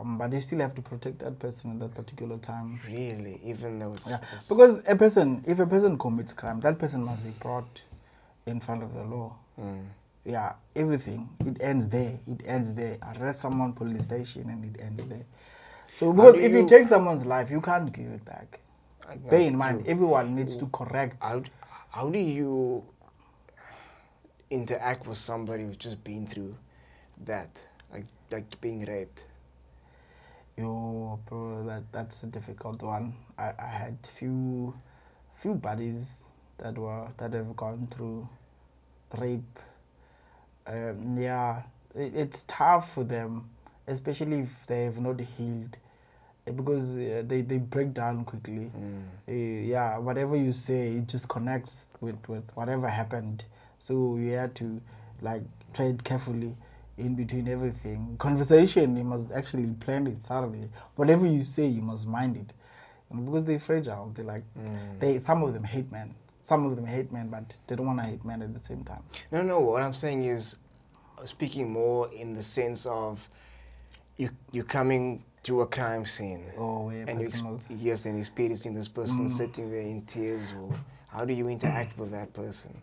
Um, but you still have to protect that person at that particular time. Really, even though it's, yeah, it's because a person, if a person commits crime, that person must be brought in front of the law. Mm. Yeah, everything. It ends there. It ends there. Arrest someone, police station, and it ends there. So, because if you, you take someone's life, you can't give it back. I Bear in mind, to, everyone needs to correct. How, how do you interact with somebody who's just been through that? Like, like being raped? Yo, bro, that, that's a difficult one. I, I had few, few buddies that were that have gone through rape. Um, yeah, it, it's tough for them, especially if they have not healed, because uh, they, they break down quickly. Mm. Uh, yeah, whatever you say, it just connects with, with whatever happened. So you had to like tread carefully in between everything. Conversation, you must actually plan it thoroughly. Whatever you say, you must mind it, and because they're fragile. They like mm. they some of them hate men. Some of them hate men, but they don't want to hate men at the same time. No, no, what I'm saying is, speaking more in the sense of you you coming to a crime scene. Oh, yeah, and exp- Yes, and experiencing this person mm. sitting there in tears. Or how do you interact with that person?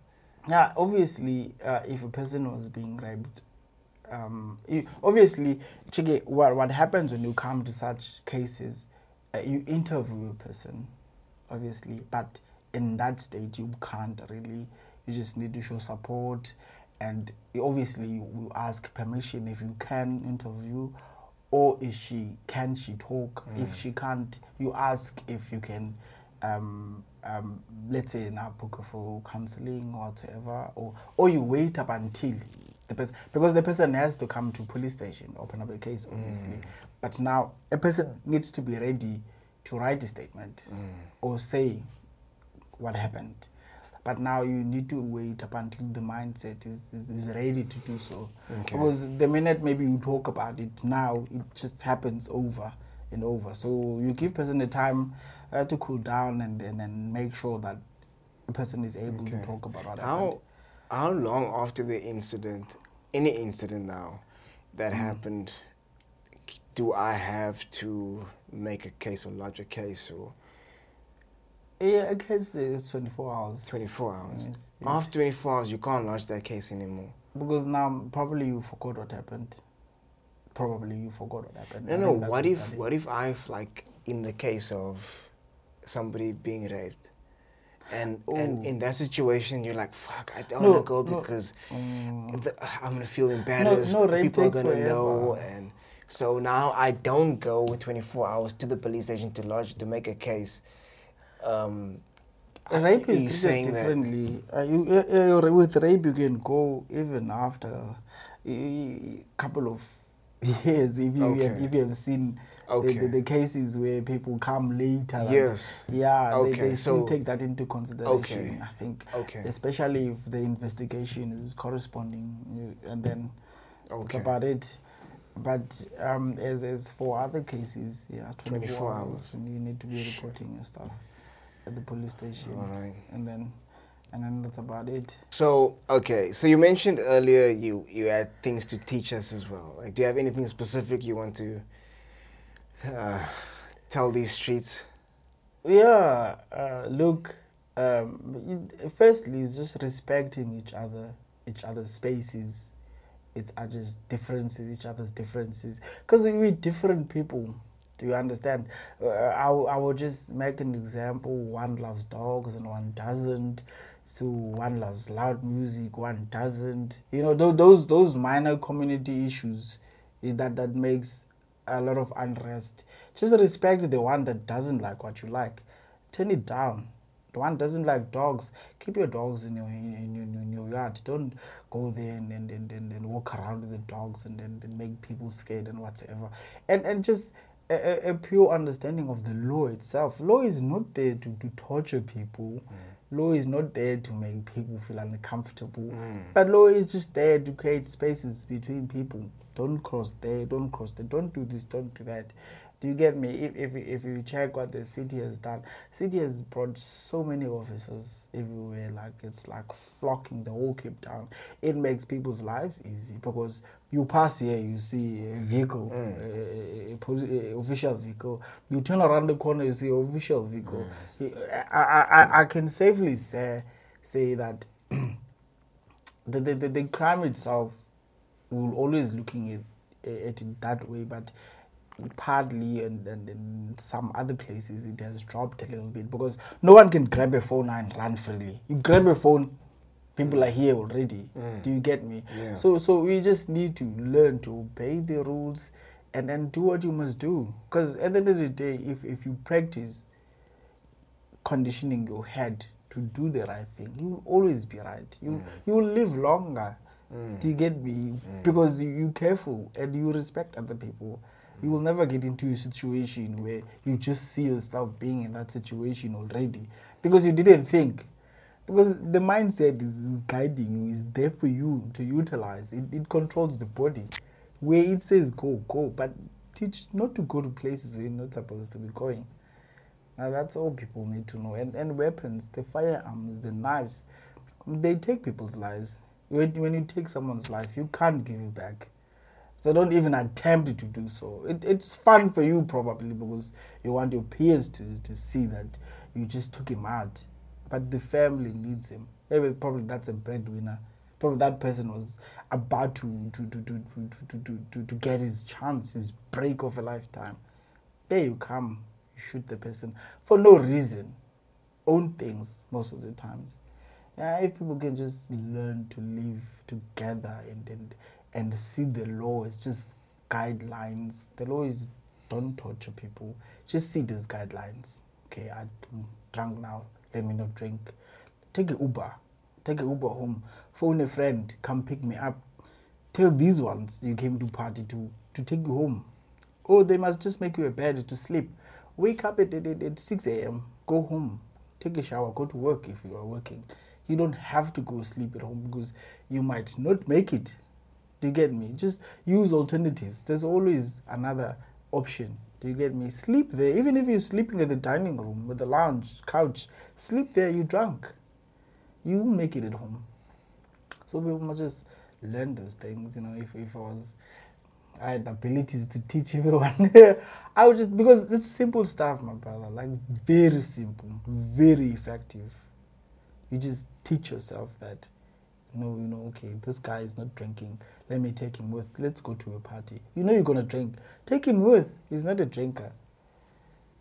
Yeah, obviously, uh, if a person was being raped, um, you, obviously, Chike, what, what happens when you come to such cases, uh, you interview a person, obviously, but in that stage, you can't really, you just need to show support, and obviously, you ask permission if you can interview, or if she, can she talk, mm. if she can't, you ask if you can, um, Um, let's say in apocryphal counseling or whatever, or or you wait up until the person, because the person has to come to police station, open up a case, obviously. Mm. But now a person needs to be ready to write a statement mm. or say what happened. But now you need to wait up until the mindset is, is, is ready to do so. Okay. Because the minute maybe you talk about it now, it just happens over and over. So you give person the time uh, to cool down and then make sure that the person is able okay. to talk about what happened. How long after the incident, any incident now that mm. happened, do I have to make a case or lodge a case? Or yeah, a case is twenty-four hours. twenty-four hours. Yes, yes. After twenty-four hours, you can't lodge that case anymore. Because now probably you forgot what happened. Probably you forgot what happened. No, no. What if, what if I've like in the case of somebody being raped, and Ooh. and in that situation you're like, fuck, I don't no, want to go no. because um, the, I'm gonna feel embarrassed. No, no, people are gonna forever. know, and so now I don't go with twenty-four hours to the police station to lodge to make a case. Um, rape is treated differently. That, uh, you, uh, uh, with rape you can go even after a couple of. Yes, if you okay. have, if you have seen okay. the, the, the cases where people come later, yes, and, yeah, okay. they, they still so, take that into consideration. Okay. I think, okay. especially if the investigation is corresponding, and then okay. that's about it. But um, as as for other cases, yeah, twenty four hours, hours. You need to be reporting your stuff at the police station. All right, and then. And then that's about it. So, okay. So you mentioned earlier you, you had things to teach us as well. Like, do you have anything specific you want to uh, tell these streets? Yeah. Uh, look, um, firstly, it's just respecting each other, each other's spaces. It's are just differences, each other's differences. Because we're different people. Do you understand? Uh, I, I will just make an example. One loves dogs and one doesn't. So one loves loud music, one doesn't. You know, th- those those minor community issues that, that makes a lot of unrest. Just respect the one that doesn't like what you like. Turn it down. The one doesn't like dogs. Keep your dogs in your in your, in your yard. Don't go there and then and, and, and walk around with the dogs and then and make people scared and whatsoever. And and just... A, a pure understanding of the law itself. Law is not there to, to torture people. Mm. Law is not there to make people feel uncomfortable. Mm. But law is just there to create spaces between people. Don't cross there, don't cross there, don't do this, don't do that. Do you get me? If if, if you check what the city has done, city has brought so many officers everywhere. Like it's like flocking the whole Cape Town. It makes people's lives easy because you pass here, you see a vehicle, mm. a, a, a, a official vehicle. You turn around the corner, you see an official vehicle. Mm. I, I I can safely say say that the, the, the, the crime itself. We're always looking at, at it that way, but partly and, and in some other places it has dropped a little bit because no one can grab a phone and run freely. You grab a phone, people are here already. Mm. Do you get me? Yeah. So so we just need to learn to obey the rules and then do what you must do. Because at the end of the day, if, if you practice conditioning your head to do the right thing, you will always be right. You mm. you will live longer. Mm. Do you get me? Mm. Because you, you're careful and you respect other people. Mm. You will never get into a situation where you just see yourself being in that situation already because you didn't think. Because the mindset is, is guiding you, is there for you to utilize. It, it controls the body. Where it says go, go, but teach not to go to places where you're not supposed to be going. Now that's all people need to know. And, and weapons, the firearms, the knives, they take people's lives. When, when you take someone's life, you can't give it back. So don't even attempt to do so. It, it's fun for you probably because you want your peers to, to see that you just took him out. But the family needs him. Maybe probably that's a breadwinner. Probably that person was about to to to to to to, to, to get his chance, his break of a lifetime. There you come, you shoot the person for no reason. Own things most of the times. Yeah, if people can just learn to live together and and, and see the law as just guidelines. The law is don't torture people. Just see these guidelines. Okay, I'm drunk now. Let me not drink. Take an Uber. Take an Uber home. Phone a friend. Come pick me up. Tell these ones you came to party to to take you home. Or they must just make you a bed to sleep. Wake up at, at, at six a.m. Go home. Take a shower. Go to work if you are working. You don't have to go sleep at home because you might not make it. Do you get me? Just use alternatives. There's always another option. Do you get me? Sleep there. Even if you're sleeping at the dining room or the lounge, couch, sleep there. You're drunk. You make it at home. So people must just learn those things. You know, if, if I was... I had the abilities to teach everyone. I would just, because it's simple stuff, my brother, like very simple, very effective. You just teach yourself that, you know, you know, okay, this guy is not drinking. Let me take him with. Let's go to a party. You know you're going to drink. Take him with. He's not a drinker.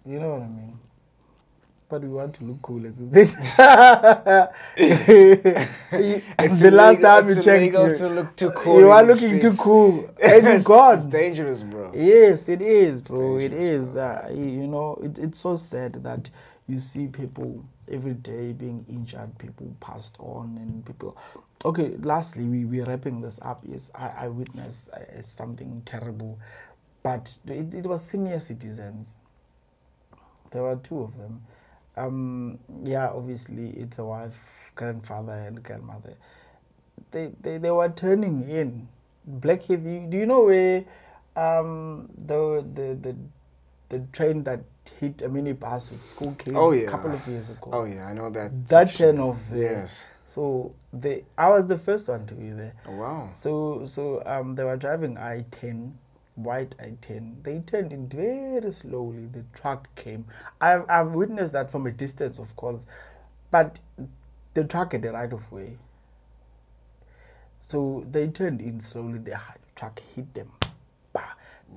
You know what I mean? But we want to look cool, as you say. The last time we checked you, to look too cool you are looking streets. too cool. It's, God. It's dangerous, bro. Yes, it is, bro. It is. Bro. Uh, you know, it, it's so sad that you see people every day being injured, people passed on, and people. Okay, lastly, we we're wrapping this up. Yes, I, I witnessed uh, something terrible, but it, it was senior citizens. There were two of them. Um, yeah, obviously it's a wife, grandfather and grandmother. They they, they were turning in. Blackheath, do you know where um the the the, the train that hit a minibus with school kids oh, yeah. a couple of years ago? Oh yeah, I know that. That section. Turn off there. Yes. So they I was the first one to be there. Oh, wow. So so um they were driving I ten. White I ten. They turned in very slowly. The truck came. I've I've witnessed that from a distance, of course, but the truck had the right of way. So they turned in slowly. The truck hit them.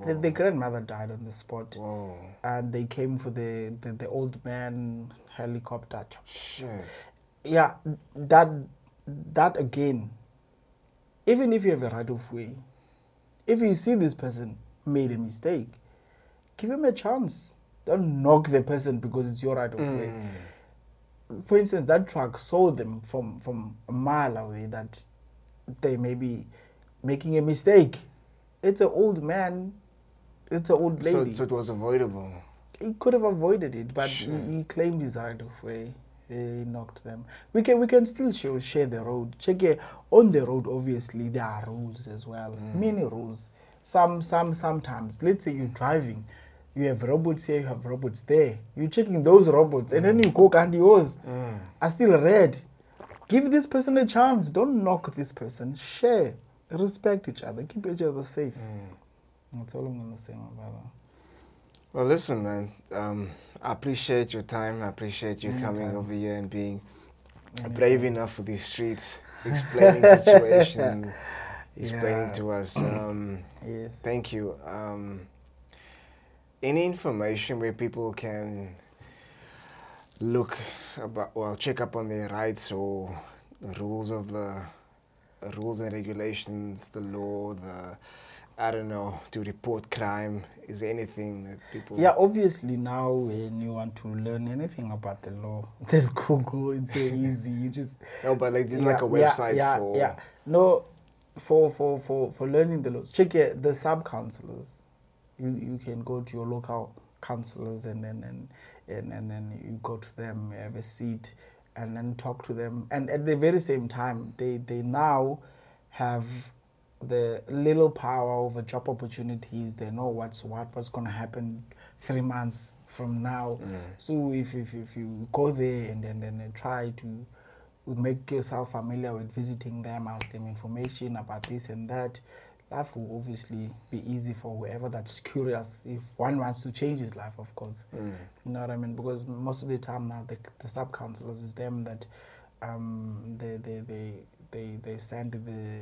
The, the grandmother died on the spot. Whoa. And they came for the, the, the old man helicopter. Shit. Yeah, that that again. Even if you have a right of way. If you see this person made a mistake, give him a chance. Don't knock the person because it's your right of way. Mm. For instance, that truck saw them from, from a mile away that they may be making a mistake. It's an old man. It's an old lady. So, so it was avoidable. He could have avoided it, but sure. he, he claimed his right of way. He knocked them. We can we can still show, share the road. Check it on the road. Obviously, there are rules as well. Mm. Many rules. Some some sometimes. Let's say you're driving, you have robots here, you have robots there. You're checking those robots, mm. and then you go candy yours. Mm. Are still red. Give this person a chance. Don't knock this person. Share, respect each other. Keep each other safe. Mm. That's all I'm gonna say, my brother. Well, listen, man. Um, I appreciate your time. I appreciate you Anytime. coming over here and being Anytime. brave enough for these streets, explaining situation, explaining yeah. to us. Um, yes. Thank you. Um, any information where people can look about, well, check up on their rights or the rules of the uh, rules and regulations, the law, the. I don't know, to report crime? Is there anything that people... Yeah, obviously now when you want to learn anything about the law, there's Google, it's so easy, you just... No, but like, it's yeah, like a website yeah, yeah, for... Yeah, no, for, for, for, for learning the laws. Check it, the sub-councillors. You you can go to your local councillors and then and, and, and then you go to them, you have a seat, and then talk to them. And at the very same time, they, they now have... the little power over job opportunities. They know what's what, what's going to happen three months from now. Mm. So if, if if you go there and then, then try to make yourself familiar with visiting them, ask them information about this and that, life will obviously be easy for whoever that's curious, if one wants to change his life, of course. Mm. You know what I mean? Because most of the time now, the, the sub-councillors is them that um, they, they, they, they, they send the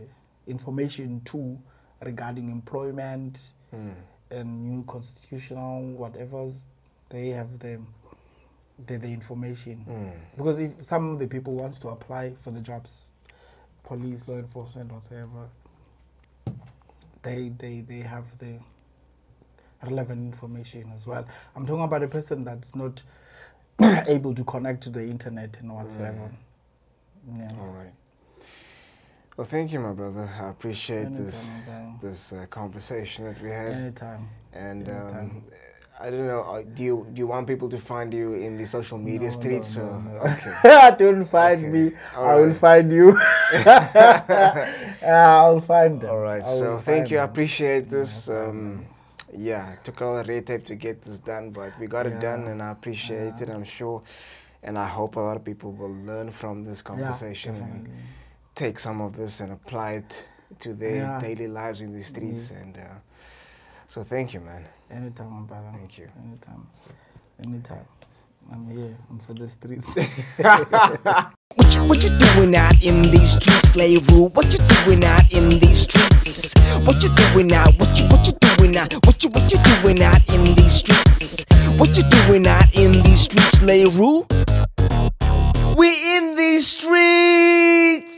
information to regarding employment mm. and new constitutional whatevers. They have the, the, the information. Mm. Because if some of the people wants to apply for the jobs, police, law enforcement, whatever, they, they, they have the relevant information as well. I'm talking about a person that's not able to connect to the internet and whatsoever. Mm. Yeah. All right. Well, thank you, my brother. I appreciate Anytime, this okay. this uh, conversation that we had. Anytime. And Anytime. Um, I don't know. Uh, do you do you want people to find you in the social media no, streets? No, no, or? No. Okay. Don't find okay. me. All I right. will find you. I'll find them. All right. I so thank you. Them. I appreciate this. Yeah, um, yeah, it took all the red tape to get this done, but we got yeah. it done, and I appreciate yeah. it. I'm sure, and I hope a lot of people will learn from this conversation. Yeah, and take some of this and apply it to their yeah. daily lives in the streets. Yes. And uh, so thank you, man. Anytime, my brother. Thank you. Anytime. Anytime. I'm here. I'm for the streets. What you, what you doing out in these streets, Lay Roo? What you doing out in these streets? What you doing out? What you what you doing out? What you what you doing out in these streets? What you doing out in these streets, Lay Roo? We in these streets.